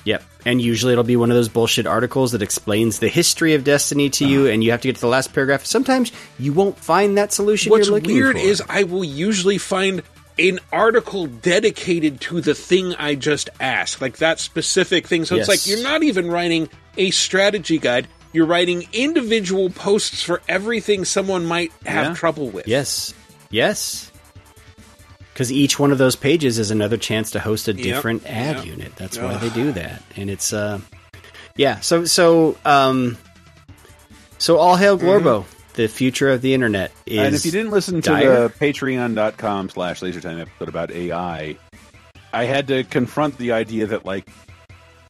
Yep. And usually it'll be one of those bullshit articles that explains the history of Destiny to you, and you have to get to the last paragraph. Sometimes you won't find that solution you're looking for. What's weird is I will usually find an article dedicated to the thing I just asked, like that specific thing. So it's like you're not even writing a strategy guide. You're writing individual posts for everything someone might have trouble with. Yes. Yes. Because each one of those pages is another chance to host a different ad unit. That's why they do that. And it's, So all hail Glorbo, the future of the internet is dire. And if you didn't listen to the patreon.com/lasertime episode about AI, I had to confront the idea that, like,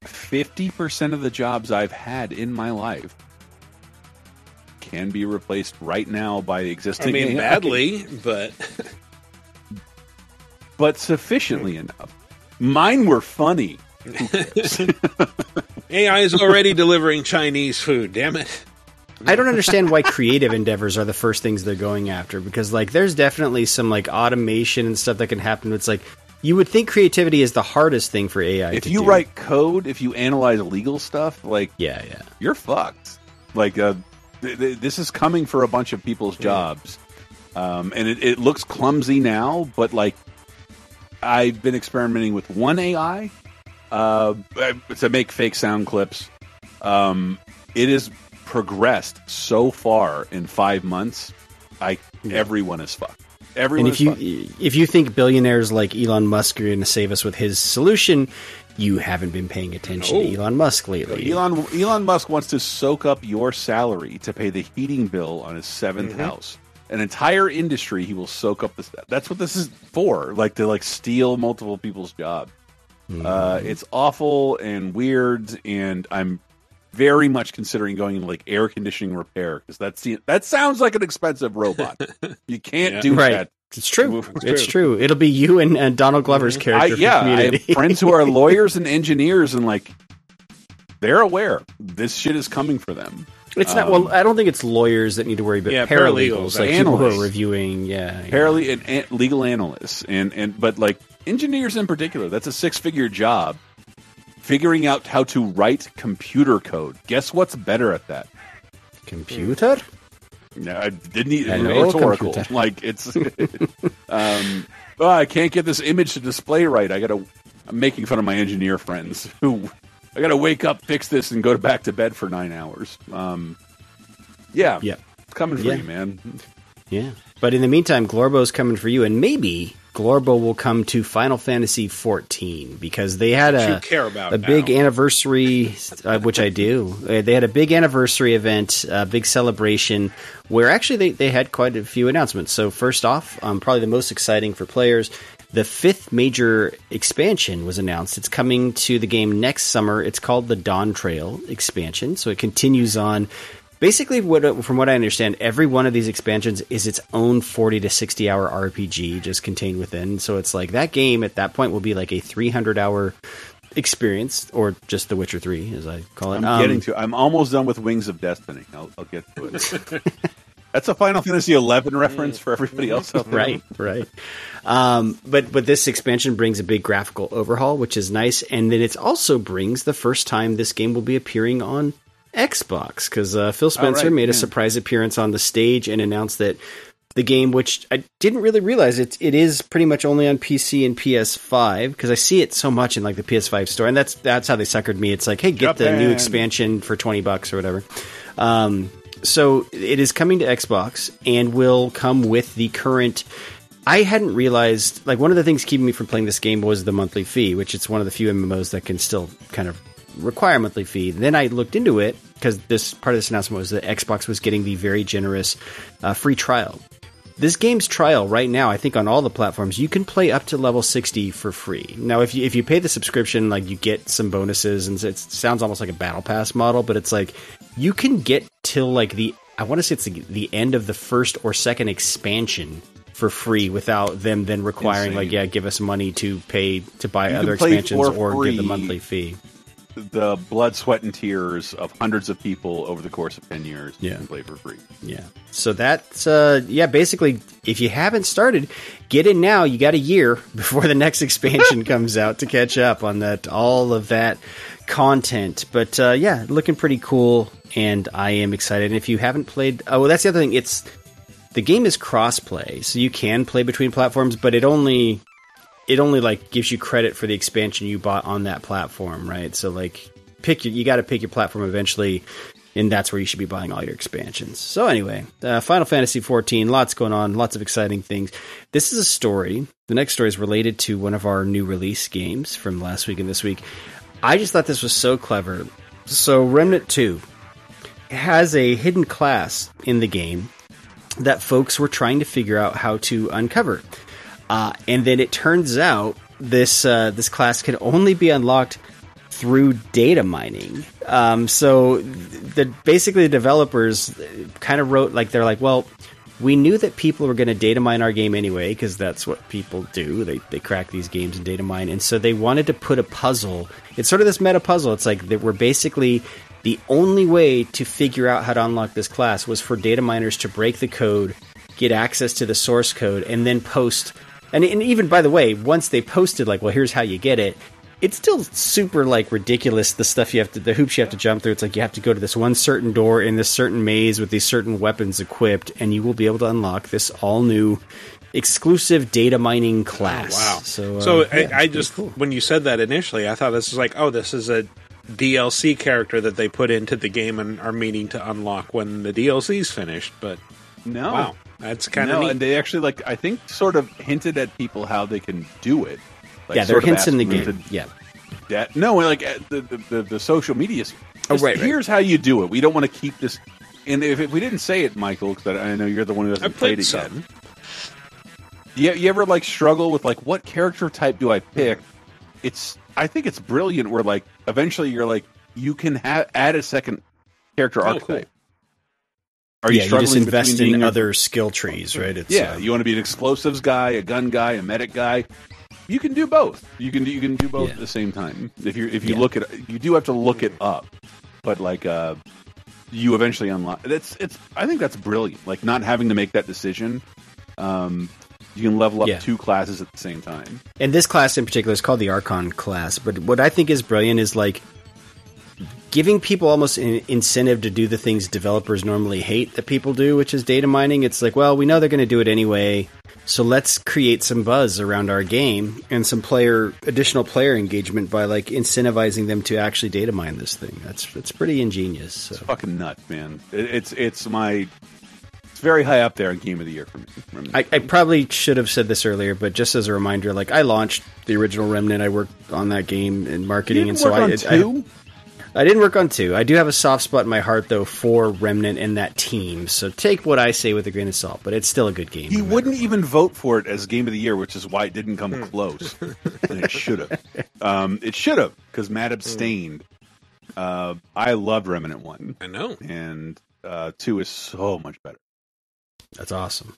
50% of the jobs I've had in my life can be replaced right now by existing AI. I mean, badly, but... but sufficiently enough. Mine were funny. AI is already delivering Chinese food, damn it. I don't understand why creative endeavors are the first things they're going after, because, like, there's definitely some, like, automation and stuff that can happen. It's like, you would think creativity is the hardest thing for AI to do. If you write code, if you analyze legal stuff, like, you're fucked. Like, this is coming for a bunch of people's jobs. And it looks clumsy now, but, like, I've been experimenting with one AI to make fake sound clips. It has progressed so far in 5 months. Everyone is fucked. Everyone is fucked. If you think billionaires like Elon Musk are going to save us with his solution, you haven't been paying attention to Elon Musk lately. Elon Musk wants to soak up your salary to pay the heating bill on his 7th house. An entire industry, he will soak up this. That's what this is for, like, to, like, steal multiple people's jobs. It's awful and weird, and I'm very much considering going into, like, air conditioning repair, because that sounds like an expensive robot. You can't do that. It's true. It's true. It'll be you and Donald Glover's character. I have friends who are lawyers and engineers, and, like, they're aware this shit is coming for them. It's not, I don't think it's lawyers that need to worry, but paralegals, like analysts, people who are reviewing, and legal analysts, but, like, engineers in particular, that's a 6-figure job, figuring out how to write computer code. Guess what's better at that? Computer? No, I didn't even know it's Oracle. Computer. Like, it's, I can't get this image to display right. I'm making fun of my engineer friends who... I gotta wake up, fix this, and go back to bed for 9 hours. It's coming for you, man. Yeah, but in the meantime, Glorbo's coming for you, and maybe Glorbo will come to Final Fantasy XIV, because they had a big anniversary, which I do. They had a big anniversary event, a big celebration, where actually they had quite a few announcements. So first off, probably the most exciting for players. The 5th major expansion was announced. It's coming to the game next summer. It's called the Dawn Trail expansion. So it continues on. Basically, from what I understand, every one of these expansions is its own 40 to 60-hour RPG just contained within. So it's like that game at that point will be like a 300-hour experience, or just The Witcher 3, as I call it. I'm almost done with Wings of Destiny. I'll get to it. That's a Final Fantasy XI reference for everybody else out there. Right. But this expansion brings a big graphical overhaul, which is nice. And then it also brings the first time this game will be appearing on Xbox, because Phil Spencer made a surprise appearance on the stage and announced that the game, which I didn't really realize, it is pretty much only on PC and PS5, because I see it so much in, like, the PS5 store. And that's how they suckered me. It's like, hey, get the new expansion for $20 or whatever. So it is coming to Xbox and will come with the current... I hadn't realized... Like, one of the things keeping me from playing this game was the monthly fee, which it's one of the few MMOs that can still kind of require a monthly fee. Then I looked into it, because this part of this announcement was that Xbox was getting the very generous free trial. This game's trial right now, I think on all the platforms, you can play up to level 60 for free. Now, if you pay the subscription, like, you get some bonuses, and it sounds almost like a battle pass model, but it's like you can get till, like, I want to say it's the end of the 1st or 2nd expansion for free without them then requiring, give us money to pay to buy other expansions or give the monthly fee. the blood, sweat, and tears of hundreds of people over the course of 10 years you can play for free. Yeah. So that's, basically, if you haven't started, get in now. You got a year before the next expansion comes out to catch up on that, all of that content. But, looking pretty cool, and I am excited. And if you haven't played... Oh, well, that's the other thing. The game is cross-play, so you can play between platforms, but it only like gives you credit for the expansion you bought on that platform, right? So like you got to pick your platform eventually, and that's where you should be buying all your expansions. So anyway, Final Fantasy XIV, lots going on, lots of exciting things. This is a story. The next story is related to one of our new release games from last week and this week. I just thought this was so clever. So Remnant 2 has a hidden class in the game that folks were trying to figure out how to uncover. And then it turns out this class can only be unlocked through data mining. So basically the developers kind of wrote, like, they're like, well, we knew that people were going to data mine our game anyway, because that's what people do. They crack these games and data mine. And so they wanted to put a puzzle. It's sort of this meta puzzle. It's like that we're basically... The only way to figure out how to unlock this class was for data miners to break the code, get access to the source code, and then post. And even, by the way, once they posted, like, well, here's how you get it, it's still super, like, ridiculous, the stuff you have to, the hoops you have to jump through. It's like you have to go to this one certain door in this certain maze with these certain weapons equipped, and you will be able to unlock this all-new exclusive data mining class. Oh, wow. So I just, cool. When you said that initially, I thought this was like, oh, this is a DLC character that they put into the game and are meaning to unlock when the DLC's finished, but no, wow, that's kind of neat. And they actually, like, I think sort of hinted at people how they can do it. Like, yeah, there are hints in the game. The social media. Oh, right. Here's how you do it. We don't want to keep this. And if we didn't say it, Michael, because I know you're the one who hasn't played it yet. Yeah, you ever like struggle with like what character type do I pick? I think it's brilliant where, like, eventually you're like, you can add a second character archetype. Cool. Are you struggling to invest in other skill trees, right? You want to be an explosives guy, a gun guy, a medic guy. You can do both. You can do both at the same time. If you look at, you do have to look it up, but like you eventually unlock. It's I think that's brilliant. Like, not having to make that decision. You can level up two classes at the same time. And this class in particular is called the Archon class. But what I think is brilliant is, like, giving people almost an incentive to do the things developers normally hate that people do, which is data mining. It's like, well, we know they're going to do it anyway, so let's create some buzz around our game and some additional player engagement by, like, incentivizing them to actually data mine this thing. That's pretty ingenious. So. It's fucking nuts, man. It's very high up there in Game of the Year for me. I probably should have said this earlier, but just as a reminder, like, I launched the original Remnant. I worked on that game in marketing, I didn't work on 2. I do have a soft spot in my heart, though, for Remnant and that team. So take what I say with a grain of salt, but it's still a good game. You wouldn't even vote for it as Game of the Year, which is why it didn't come close. And it should have. It should have, because Matt abstained. I loved Remnant 1. I know. And 2 is so much better. That's awesome.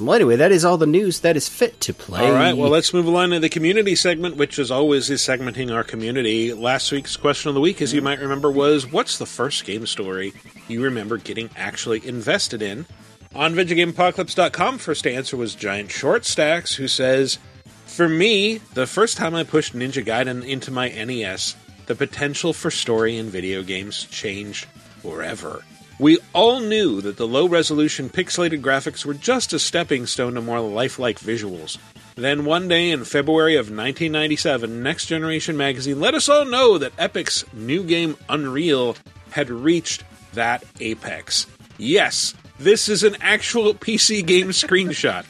Well, anyway, that is all the news that is fit to play. All right, well, let's move along to the community segment, which as always is segmenting our community. Last week's question of the week, as you might remember, was what's the first game story you remember getting actually invested in? On VideoGameApocalypse.com, first answer was Giant Short Stacks, who says, for me, the first time I pushed Ninja Gaiden into my NES, the potential for story in video games changed forever. We all knew that the low-resolution pixelated graphics were just a stepping stone to more lifelike visuals. Then one day in February of 1997, Next Generation magazine let us all know that Epic's new game Unreal had reached that apex. Yes, this is an actual PC game screenshot.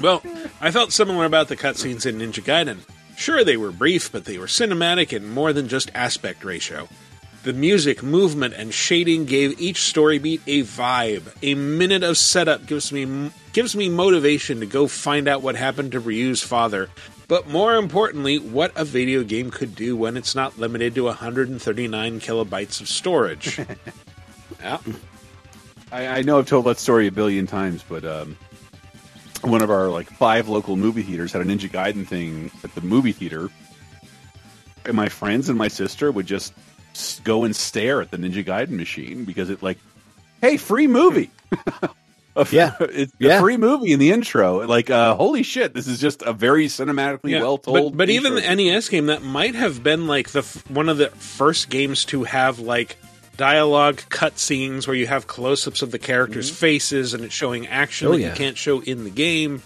Well, I felt similar about the cutscenes in Ninja Gaiden. Sure, they were brief, but they were cinematic and more than just aspect ratio. The music, movement, and shading gave each story beat a vibe. A minute of setup gives me motivation to go find out what happened to Ryu's father. But more importantly, what a video game could do when it's not limited to 139 kilobytes of storage. Yeah. I know I've told that story a billion times, but one of our like 5 local movie theaters had a Ninja Gaiden thing at the movie theater. and my friends and my sister would just go and stare at the Ninja Gaiden machine because it like, hey, free movie. A free movie in the intro. Like, holy shit, this is just a very cinematically well-told But even the NES game, that might have been, like, the one of the first games to have, like, dialogue cutscenes where you have close-ups of the characters' faces and it's showing action that you can't show in the game.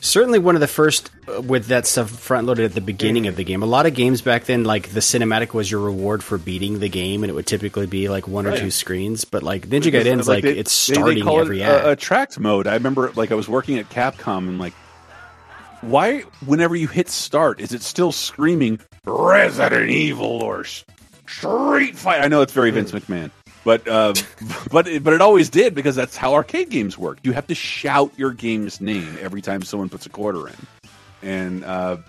Certainly one of the first with that stuff front-loaded at the beginning of the game. A lot of games back then, like, the cinematic was your reward for beating the game, and it would typically be, like, one or two screens. But, like, Ninja Gaiden's, like, it's starting every act. Attract mode. I remember, like, I was working at Capcom, and, like, why, whenever you hit start, is it still screaming, Resident Evil or Street Fighter? I know it's very Vince McMahon. But but it always did, because that's how arcade games work. You have to shout your game's name every time someone puts a quarter in, and a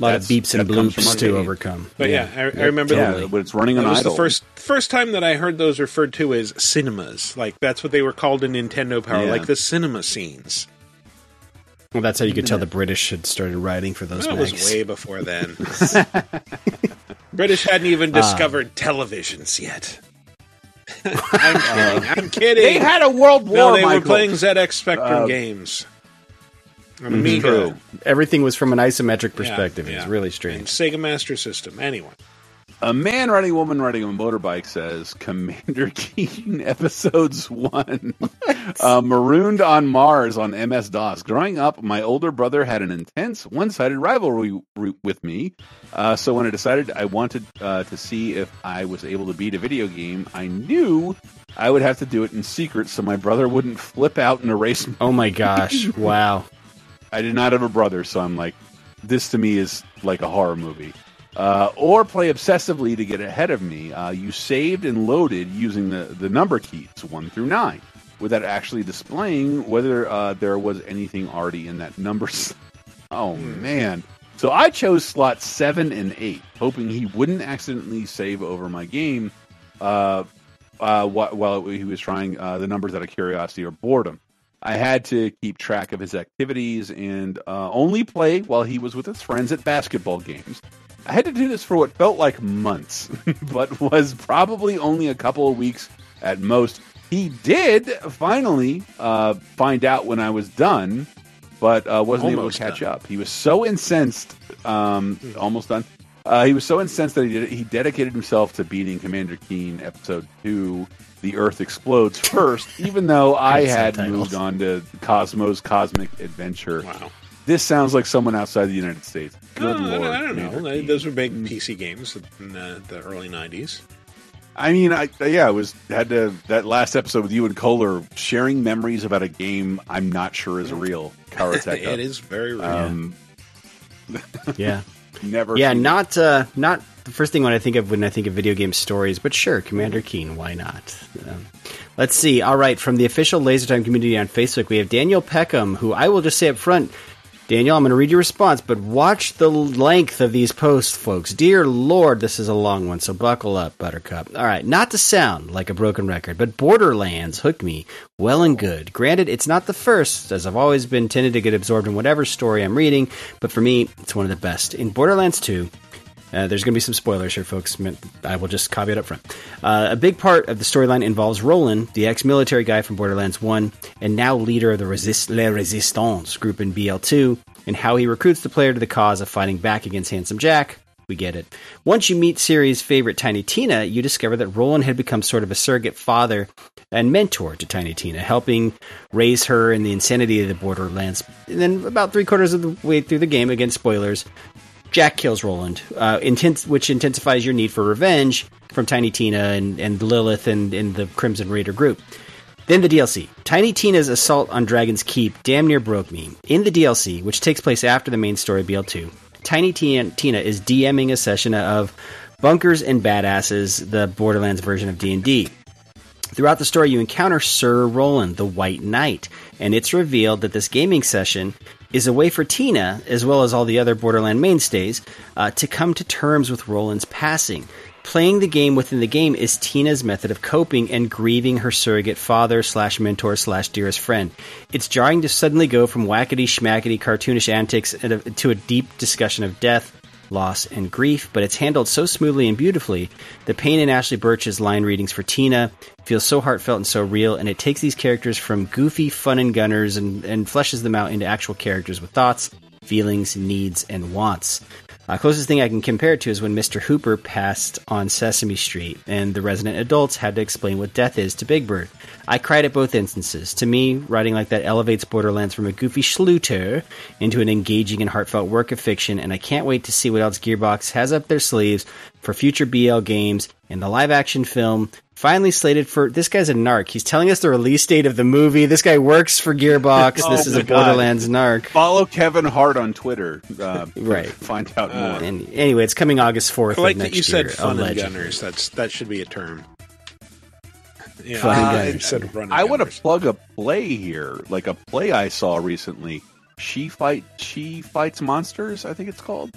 lot of beeps and bloops to overcome. But I remember when it's running on idle. That was the first time that I heard those referred to as cinemas. Like, that's what they were called in Nintendo Power, like the cinema scenes. Well, that's how you could tell the British had started writing for those. That was way before then. British hadn't even discovered televisions yet. I'm kidding. I'm kidding. They had a World War. No, they were playing ZX Spectrum games. Amiga. Everything was from an isometric perspective. Yeah, yeah. It was really strange. And Sega Master System. Anyway, a man riding a woman riding on a motorbike says, "Commander Keen episodes 1." Marooned on Mars on MS-DOS. Growing up, my older brother had an intense one-sided rivalry with me. So when I decided I wanted to see if I was able to beat a video game, I knew I would have to do it in secret so my brother wouldn't flip out and erase me. Oh my gosh. Wow. I did not have a brother, so I'm like, this to me is like a horror movie. Or play obsessively to get ahead of me. You saved and loaded using the number keys, 1 through 9. Without actually displaying whether there was anything already in that number. Oh, man. So I chose slots 7 and 8, hoping he wouldn't accidentally save over my game while he was trying the numbers out of curiosity or boredom. I had to keep track of his activities and only play while he was with his friends at basketball games. I had to do this for what felt like months, but was probably only a couple of weeks at most. He did finally find out when I was done, but wasn't almost able to catch up. He was so incensed, almost done. He was so incensed that he dedicated himself to beating Commander Keen Episode 2, The Earth Explodes First, even though I had moved on to Cosmo's Cosmic Adventure. Wow. This sounds like someone outside the United States. Good Lord. I don't know. Commander Keen. Those were big PC games in the early 90s. I mean, that last episode with you and Kohler sharing memories about a game I'm not sure is real. Power Attack. It is very real. Yeah. Never. Yeah, not the first thing when I think of video game stories, but sure, Commander Keen, why not? Let's see. All right, from the official Laser Time community on Facebook, we have Daniel Peckham, who I will just say up front, Daniel, I'm going to read your response, but watch the length of these posts, folks. Dear Lord, this is a long one, so buckle up, Buttercup. All right, not to sound like a broken record, but Borderlands hooked me well and good. Granted, it's not the first, as I've always been tended to get absorbed in whatever story I'm reading, but for me, it's one of the best. In Borderlands 2... there's going to be some spoilers here, folks. I will just caveat up front. A big part of the storyline involves Roland, the ex-military guy from Borderlands 1, and now leader of the La Resistance group in BL2, and how he recruits the player to the cause of fighting back against Handsome Jack. We get it. Once you meet Ciri's favorite Tiny Tina, you discover that Roland had become sort of a surrogate father and mentor to Tiny Tina, helping raise her in the insanity of the Borderlands. And then about 3/4 of the way through the game, again, spoilers, Jack kills Roland, which intensifies your need for revenge from Tiny Tina and Lilith and the Crimson Raider group. Then the DLC. Tiny Tina's assault on Dragon's Keep damn near broke me. In the DLC, which takes place after the main story BL2, Tiny Tina is DMing a session of Bunkers and Badasses, the Borderlands version of D&D. Throughout the story, you encounter Sir Roland, the White Knight, and it's revealed that this gaming session is a way for Tina, as well as all the other Borderland mainstays, to come to terms with Roland's passing. Playing the game within the game is Tina's method of coping and grieving her surrogate father / mentor / dearest friend. It's jarring to suddenly go from wackety schmackety cartoonish antics to a deep discussion of death, loss, and grief, but it's handled so smoothly and beautifully. The pain in Ashley Birch's line readings for Tina feels so heartfelt and so real, and it takes these characters from goofy fun and gunners and fleshes them out into actual characters with thoughts, feelings, needs, and wants. Closest thing I can compare it to is when Mr. Hooper passed on Sesame Street and the resident adults had to explain what death is to Big Bird. I cried at both instances. To me, writing like that elevates Borderlands from a goofy schluter into an engaging and heartfelt work of fiction, and I can't wait to see what else Gearbox has up their sleeves for future BL games and the live-action film finally slated for... This guy's a narc. He's telling us the release date of the movie. This guy works for Gearbox. Oh, this is a Borderlands narc. Follow Kevin Hart on Twitter. Right. Find out more. And anyway, it's coming August 4th of next year. I like that you said fun and gunners. That should be a term. Yeah. I want to plug a play here. Like a play I saw recently. She Fights Monsters, I think it's called.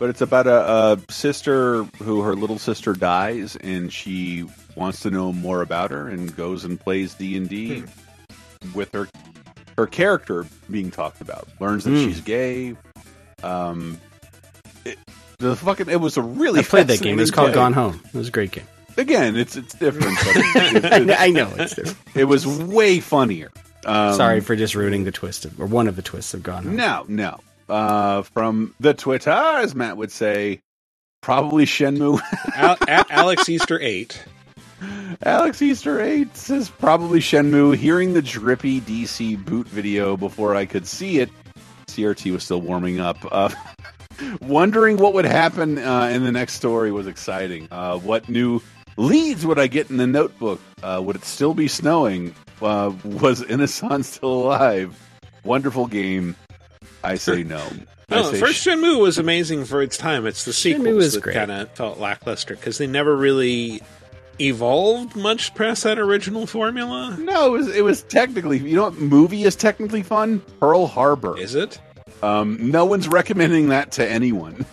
But it's about a sister who her little sister dies, and she wants to know more about her and goes and plays D&D with her character being talked about. Learns that she's gay. It was a really fascinating play. I played that game. It's called Gone Home. It was a great game. Again, it's different. But I know it's different. It was way funnier. Sorry for just ruining the twist of, or one of the twists of Gone Home. No. From the Twitter, as Matt would say, probably Shenmue. Alex Easter 8. Alex Easter 8 says probably Shenmue. Hearing the drippy DC boot video before I could see it. CRT was still warming up. Wondering what would happen in the next story was exciting. What new leads would I get in the notebook? Would it still be snowing? Was Innocent still alive? Wonderful game. I say no. First Shenmue was amazing for its time. It's the sequels that kind of felt lackluster because they never really evolved much past that original formula. No, it was technically... You know what movie is technically fun? Pearl Harbor. Is it? No one's recommending that to anyone.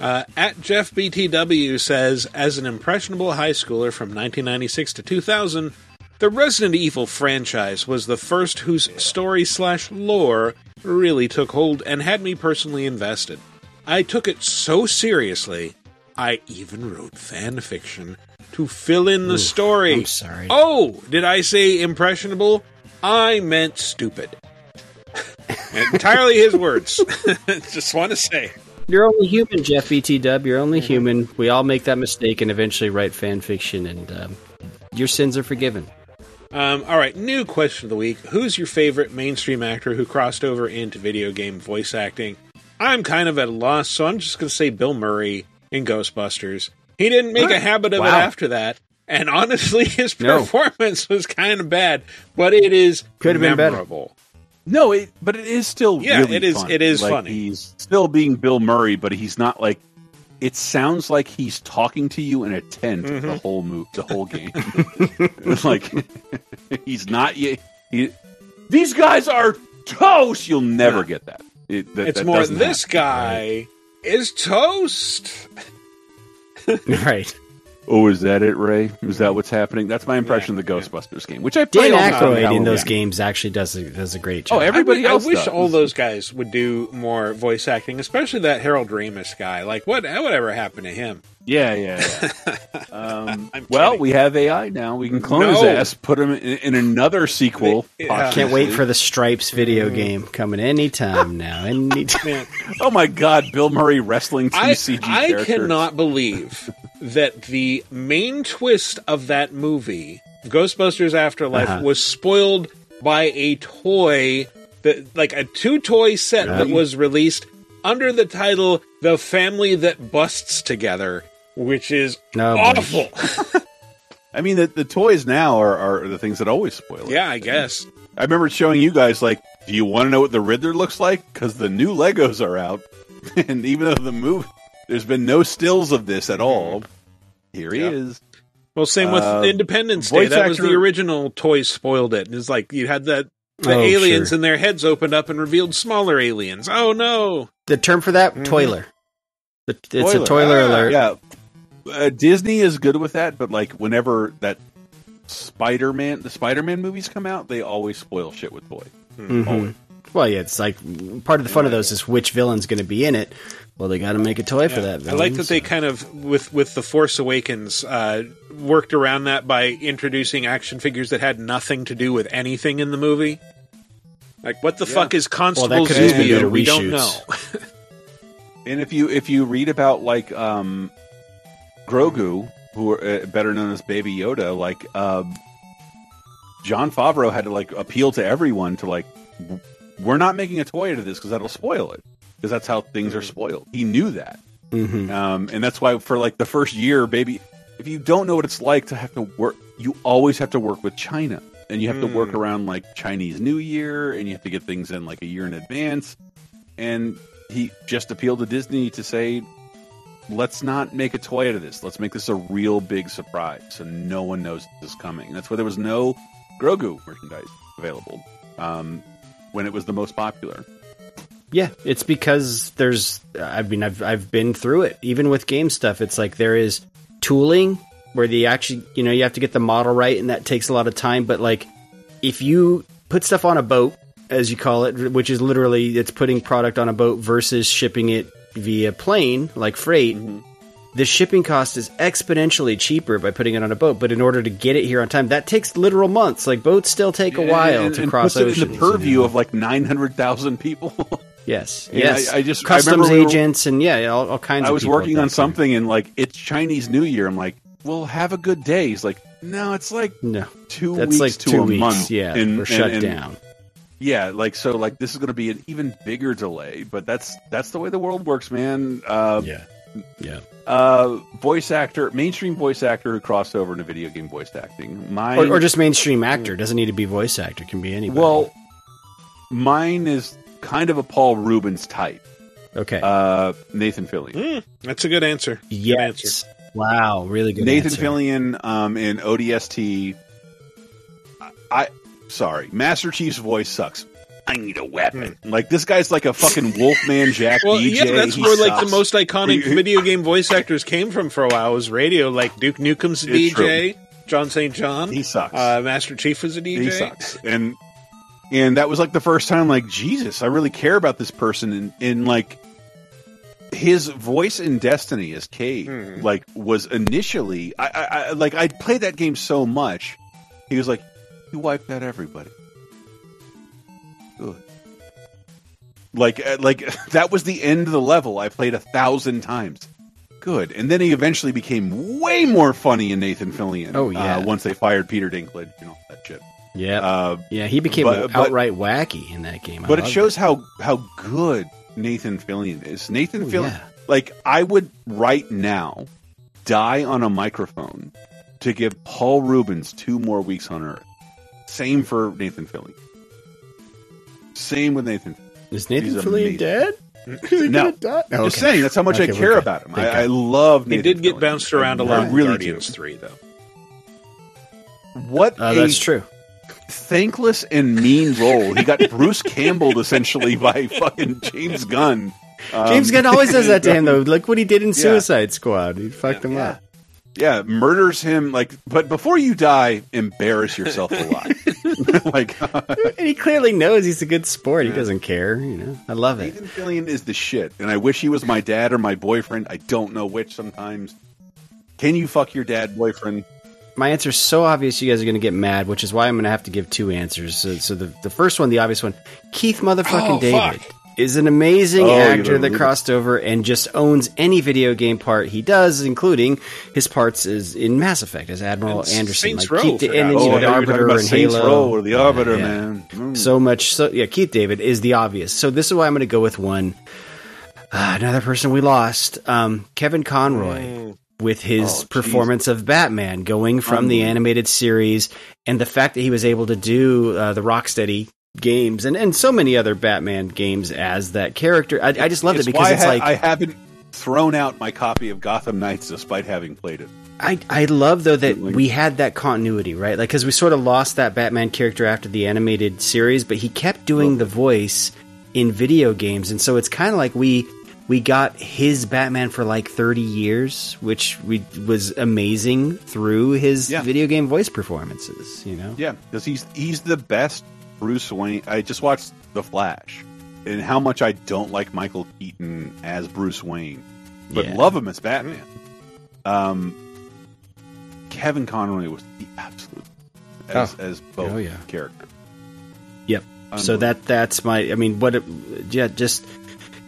At Jeff BTW says, as an impressionable high schooler from 1996 to 2000, the Resident Evil franchise was the first whose story/lore really took hold and had me personally invested. I took it so seriously, I even wrote fan fiction to fill in the story. I'm sorry. Oh, did I say impressionable? I meant stupid. Entirely his words. Just want to say. You're only human, Jeff BTW. You're only human. We all make that mistake and eventually write fan fiction, and your sins are forgiven. All right, new question of the week. Who's your favorite mainstream actor who crossed over into video game voice acting? I'm kind of at a loss, so I'm just going to say Bill Murray in Ghostbusters. He didn't make a habit of it after that, and honestly, his performance was kind of bad, but it is memorable. No, but it is still really fun. Yeah, it is funny. He's still being Bill Murray, but he's not like... It sounds like he's talking to you in a tent the whole game. Like he's not yet. These guys are toast. You'll never get that. It's more. This guy is toast. Right. Oh, is that it, Ray? Is that what's happening? That's my impression of the Ghostbusters game, which I play. Dan Aykroyd in those games actually does a great job. Oh, everybody else does. I wish all those guys would do more voice acting, especially that Harold Ramis guy. Like, whatever happened to him? Yeah. Well, we have AI now. We can clone his ass, put him in another sequel. Can't wait for the Stripes video game coming anytime now. Anytime. Oh my God, Bill Murray wrestling two CG characters. I cannot believe that the main twist of that movie, Ghostbusters Afterlife, was spoiled by a toy, like a two-toy set that was released under the title The Family That Busts Together, which is awful. I mean, the toys now are the things that always spoil it. Yeah, I guess. I remember showing you guys, like, do you want to know what the Riddler looks like? Because the new Legos are out. And even though there's been no stills of this at all, here he is. Well, same with Independence Day. That was the original toys spoiled it. And it's like, you had that the aliens and their heads opened up and revealed smaller aliens. Oh, no. The term for that? Toiler. It's a toiler alert. Yeah. Disney is good with that, but like whenever that the Spider-Man movies come out, they always spoil shit with toys. Mm-hmm. Always. Well, yeah, it's like part of the fun of those is which villain's going to be in it. Well, they got to make a toy for that villain. I like that they kind of, with The Force Awakens, worked around that by introducing action figures that had nothing to do with anything in the movie. Like, what the fuck is Constable Zubio? We don't know. And if you read about, like, Grogu, who are better known as Baby Yoda, like, Jon Favreau had to, like, appeal to everyone to, like, we're not making a toy out of this because that'll spoil it. Because that's how things are spoiled. He knew that. Mm-hmm. And that's why for, like, the first year, baby, if you don't know what it's like to have to work, you always have to work with China. And you have to work around, like, Chinese New Year, and you have to get things in, like, a year in advance. And he just appealed to Disney to say, let's not make a toy out of this. Let's make this a real big surprise so no one knows this is coming. And that's why there was no Grogu merchandise available when it was the most popular. Yeah, it's because there's, I mean, I've been through it. Even with game stuff, it's like there is tooling where they actually, you know, you have to get the model right, and that takes a lot of time. But, like, if you put stuff on a boat, as you call it, which is literally it's putting product on a boat versus shipping it via plane, like freight, the shipping cost is exponentially cheaper by putting it on a boat. But in order to get it here on time, that takes literal months. Like, boats still take a while to cross oceans. It's in the purview of, like, 900,000 people. Yes. And yes. I just customs agents and all kinds. I was working on something and like it's Chinese New Year. I'm like, well, have a good day. He's like, no, it's like 2 weeks like to 2 weeks. Month. Yeah, we're shut down. Yeah, like so, like this is going to be an even bigger delay. But that's the way the world works, man. Yeah. Voice actor, mainstream voice actor who crossed over into video game voice acting. Or just mainstream actor doesn't need to be voice actor. Can be anybody. Well, mine is kind of a Paul Reubens type. Okay. Nathan Fillion. That's a good answer. Yes. Good answer. Wow, really good answer. Nathan Fillion in ODST. Sorry. Master Chief's voice sucks. I need a weapon. Like, this guy's like a fucking Wolfman Jack DJ. Yeah, that's where, like, the most iconic video game voice actors came from for a while was radio. Like, Duke Nukem's DJ. True. John St. John. He sucks. Master Chief was a DJ. He sucks. And that was, like, the first time, like, Jesus, I really care about this person. And like, his voice in Destiny as Cade, like, was initially... I played that game so much. He was like, you wiped out everybody. Good. Like that was the end of the level. I played 1,000 times. Good. And then he eventually became way more funny in Nathan Fillion. Oh, yeah. Once they fired Peter Dinklage and all that shit. Yeah, he became outright wacky in that game. But it shows how good Nathan Fillion is. Nathan Fillion, like, I would right now die on a microphone to give Paul Reubens 2 more weeks on Earth. Same for Nathan Fillion. Same with Nathan. Is Nathan Fillion dead? No, I'm just saying that's how much I care about him. I love Nathan Fillion. He did get bounced around a lot. Really, Guardians 3 though. What? That's true. Thankless and mean role. He got Bruce Campbelled essentially by fucking James Gunn. James Gunn always does that to him though. Look what he did in Suicide Squad. He fucked him up. Yeah, murders him. Like, but before you die, embarrass yourself a lot. Like, and he clearly knows he's a good sport. He doesn't care. You know, I love it. Nathan Fillion is the shit, and I wish he was my dad or my boyfriend. I don't know which. Sometimes, can you fuck your dad, boyfriend? My answer is so obvious you guys are going to get mad, which is why I'm going to have to give 2 answers. So the first one, the obvious one, Keith motherfucking David is an amazing actor that crossed over and just owns any video game part he does, including his parts is in Mass Effect as Admiral Anderson. Saints like, Row. The Arbiter and Saints Halo. Row or the Arbiter, man. Mm. So much. So yeah, Keith David is the obvious. So this is why I'm going to go with one. Another person we lost, Kevin Conroy. With his performance of Batman, going from the animated series and the fact that he was able to do the Rocksteady games and so many other Batman games as that character. I just loved it because it's like... I haven't thrown out my copy of Gotham Knights despite having played it. I love, though, that we had that continuity, right? Like, because we sort of lost that Batman character after the animated series, but he kept doing the voice in video games. And so it's kind of like we got his Batman for like 30 years, which was amazing through his video game voice performances, you know? Yeah, because he's the best Bruce Wayne, I just watched The Flash, and how much I don't like Michael Keaton as Bruce Wayne, but love him as Batman. Kevin Conroy was the absolute as both character. Yep. So that's my, I mean, what, yeah, just,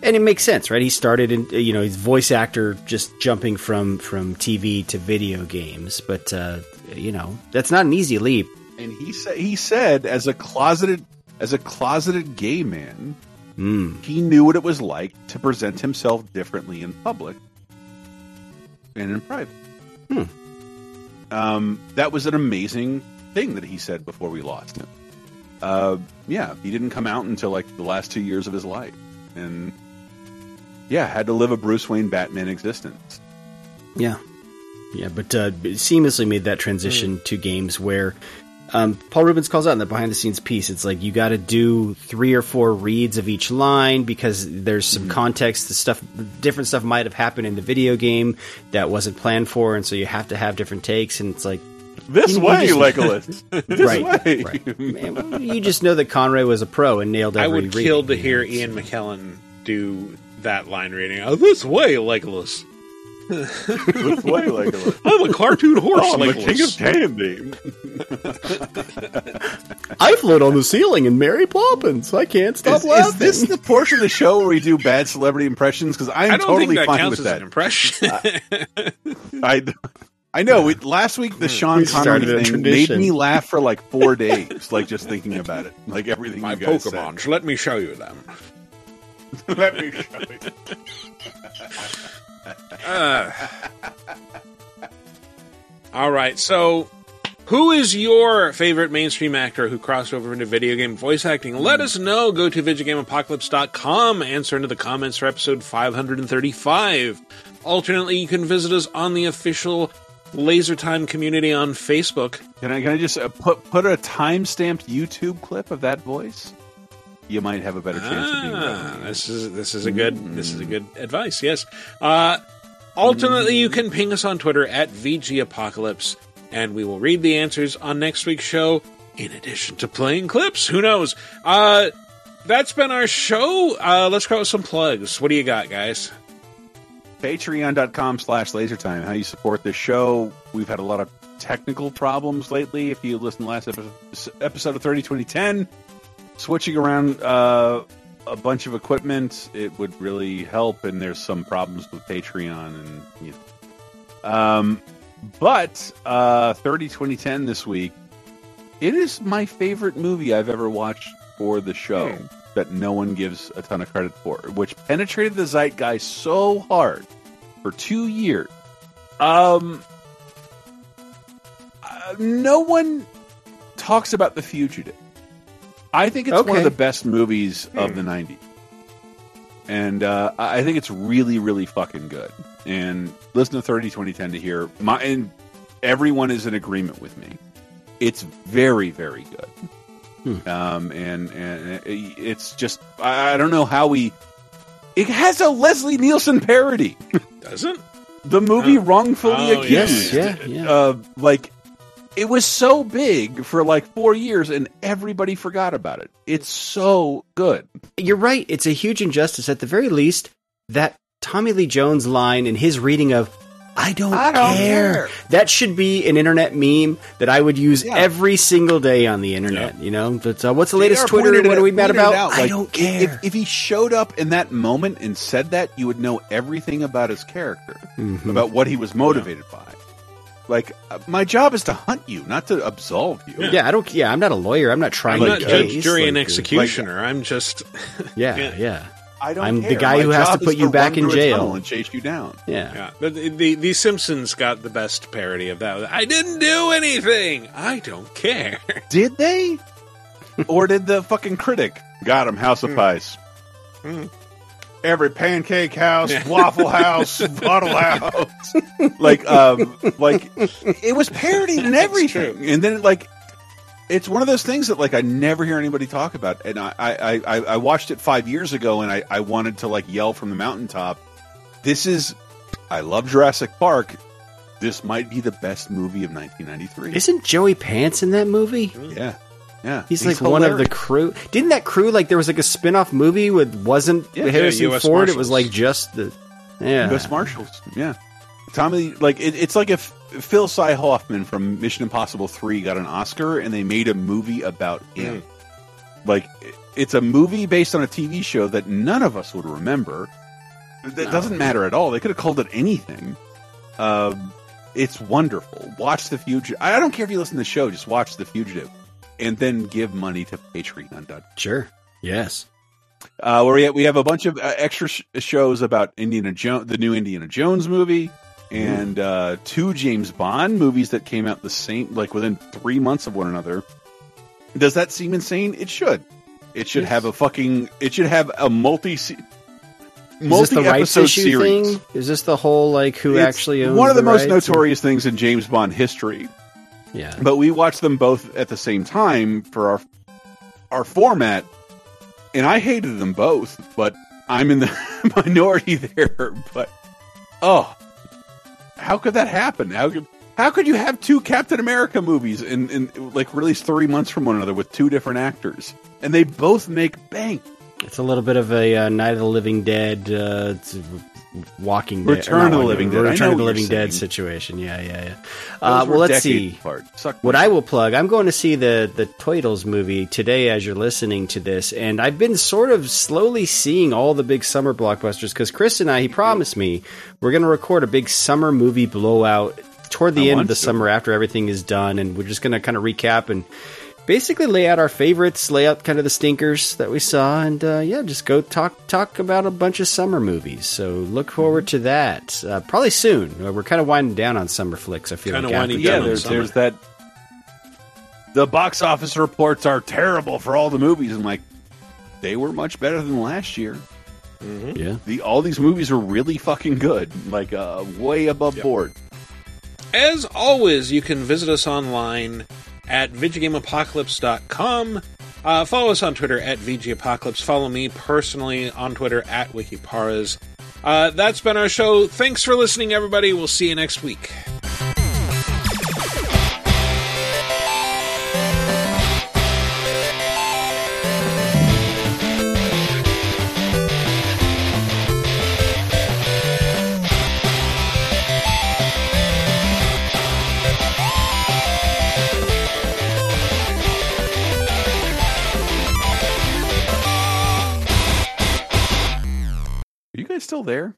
and it makes sense, right? He started in, you know, he's voice actor, just jumping from TV to video games, but you know, that's not an easy leap. And he said as a closeted gay man, he knew what it was like to present himself differently in public and in private. That was an amazing thing that he said before we lost him. He didn't come out until like the last 2 years of his life, and had to live a Bruce Wayne Batman existence. But seamlessly made that transition to games where Paul Reubens calls out in the behind the scenes piece. It's like you got to do 3 or 4 reads of each line because there's some context. Different stuff might have happened in the video game that wasn't planned for, and so you have to have different takes. And it's like Legolas. This way. Man, well, you just know that Conroy was a pro and nailed every reading. I would kill to hear Ian McKellen do that line reading. Oh, this way, Legolas. I'm a cartoon horse. Oh, I'm the king of candy. I float on the ceiling in Mary Poppins. I can't stop laughing. Is this the portion of the show where we do bad celebrity impressions? Because I'm totally fine with that. I don't think that counts as an impression. I know. Last week, the Sean Connery thing made me laugh for like 4 days, like just thinking about it. Like everything my you guys Pokemon. Said. Let me show you them. Let me show you. All right, so who is your favorite mainstream actor who crossed over into video game voice acting? Let us know. Go to VideoGameApocalypse.com. Answer into the comments for episode 535. Alternately, you can visit us on the official LaserTime community on Facebook. Can I just put a time-stamped YouTube clip of that voice? You might have a better chance of being right. This is a good advice. Yes. Ultimately, you can ping us on Twitter at VGApocalypse, and we will read the answers on next week's show. In addition to playing clips, who knows? That's been our show. Let's go with some plugs. What do you got, guys? Patreon.com/LaserTime. How you support this show? We've had a lot of technical problems lately. If you listen to last episode of 302010. Switching around a bunch of equipment, it would really help, and there's some problems with Patreon, and but 30-20-10 this week, it is my favorite movie I've ever watched for the show that no one gives a ton of credit for, which penetrated the zeitgeist so hard for 2 years. No one talks about The Fugitive. I think it's one of the best movies of the 90s. And I think it's really, really fucking good. And listen to 30-20-10 to hear. And everyone is in agreement with me. It's very, very good. And it's just... I don't know how we... It has a Leslie Nielsen parody. Doesn't? The movie Wrongfully Accused. Yeah. It was so big for like 4 years, and everybody forgot about it. It's so good. You're right. It's a huge injustice. At the very least, that Tommy Lee Jones line and his reading of, I don't care. That should be an internet meme that I would use every single day on the internet. You know, but, what's the latest Twitter? What are we mad about? Like, I don't care. If he showed up in that moment and said that, you would know everything about his character, about what he was motivated by. Like, my job is to hunt you, not to absolve you. Yeah, I don't. Yeah, I'm not a lawyer. I'm not trying to judge, jury, and executioner. I'm just. I'm the guy who has to put you back in jail and chase you down. Yeah. But the Simpsons got the best parody of that. I didn't do anything. I don't care. Did they? Or did the fucking critic? Got him. House of Pies. Every pancake house, waffle house, bottle house, like it was parodied in everything. True. And then it's one of those things that I never hear anybody talk about. And I watched it 5 years ago, and I wanted to yell from the mountaintop. I love Jurassic Park. This might be the best movie of 1993. Isn't Joey Pants in that movie? Yeah. Yeah, he's like hilarious. One of the crew. Didn't that crew, like, there was like a spin-off movie with Harrison Ford? Marshals. It was like just the U.S. Marshals. Yeah, Tommy. Like it's like if Phil Cy Hoffman from Mission Impossible 3 got an Oscar and they made a movie about him. Like it's a movie based on a TV show that none of us would remember. That doesn't matter at all. They could have called it anything. It's wonderful. Watch The Fugitive. I don't care if you listen to the show. Just watch The Fugitive. And then give money to Patreon. Sure. Yes. We have a bunch of extra shows about Indiana Jones, the new Indiana Jones movie, and two James Bond movies that came out the same, like within 3 months of one another. Does that seem insane? It should. It should have a fucking. It should have a multi-episode series. Thing? Is this the whole like who it's actually owns one of the most notorious things in James Bond history? Yeah, but we watched them both at the same time for our format, and I hated them both. But I'm in the minority there. But how could that happen? How could you have two Captain America movies and like released 3 months from one another with two different actors, and they both make bank? It's a little bit of a Night of the Living Dead, Return of the Living Dead situation. Yeah. Well, let's see. What I will plug, I'm going to see the Toidles movie today as you're listening to this, and I've been sort of slowly seeing all the big summer blockbusters because Chris and I, he promised me we're going to record a big summer movie blowout toward the end of the summer after everything is done, and we're just going to kind of recap and basically lay out our favorites, lay out kind of the stinkers that we saw, and just go talk about a bunch of summer movies. So look forward to that. Probably soon. We're kind of winding down on summer flicks, I feel like. There's that. The box office reports are terrible for all the movies. I'm like, they were much better than last year. Mm-hmm. Yeah. All these movies are really fucking good. Like, way above board. As always, you can visit us online at VGameApocalypse.com. Follow us on Twitter at VGApocalypse. Follow me personally on Twitter at Wikiparas. That's been our show. Thanks for listening, everybody. We'll see you next week. Still there?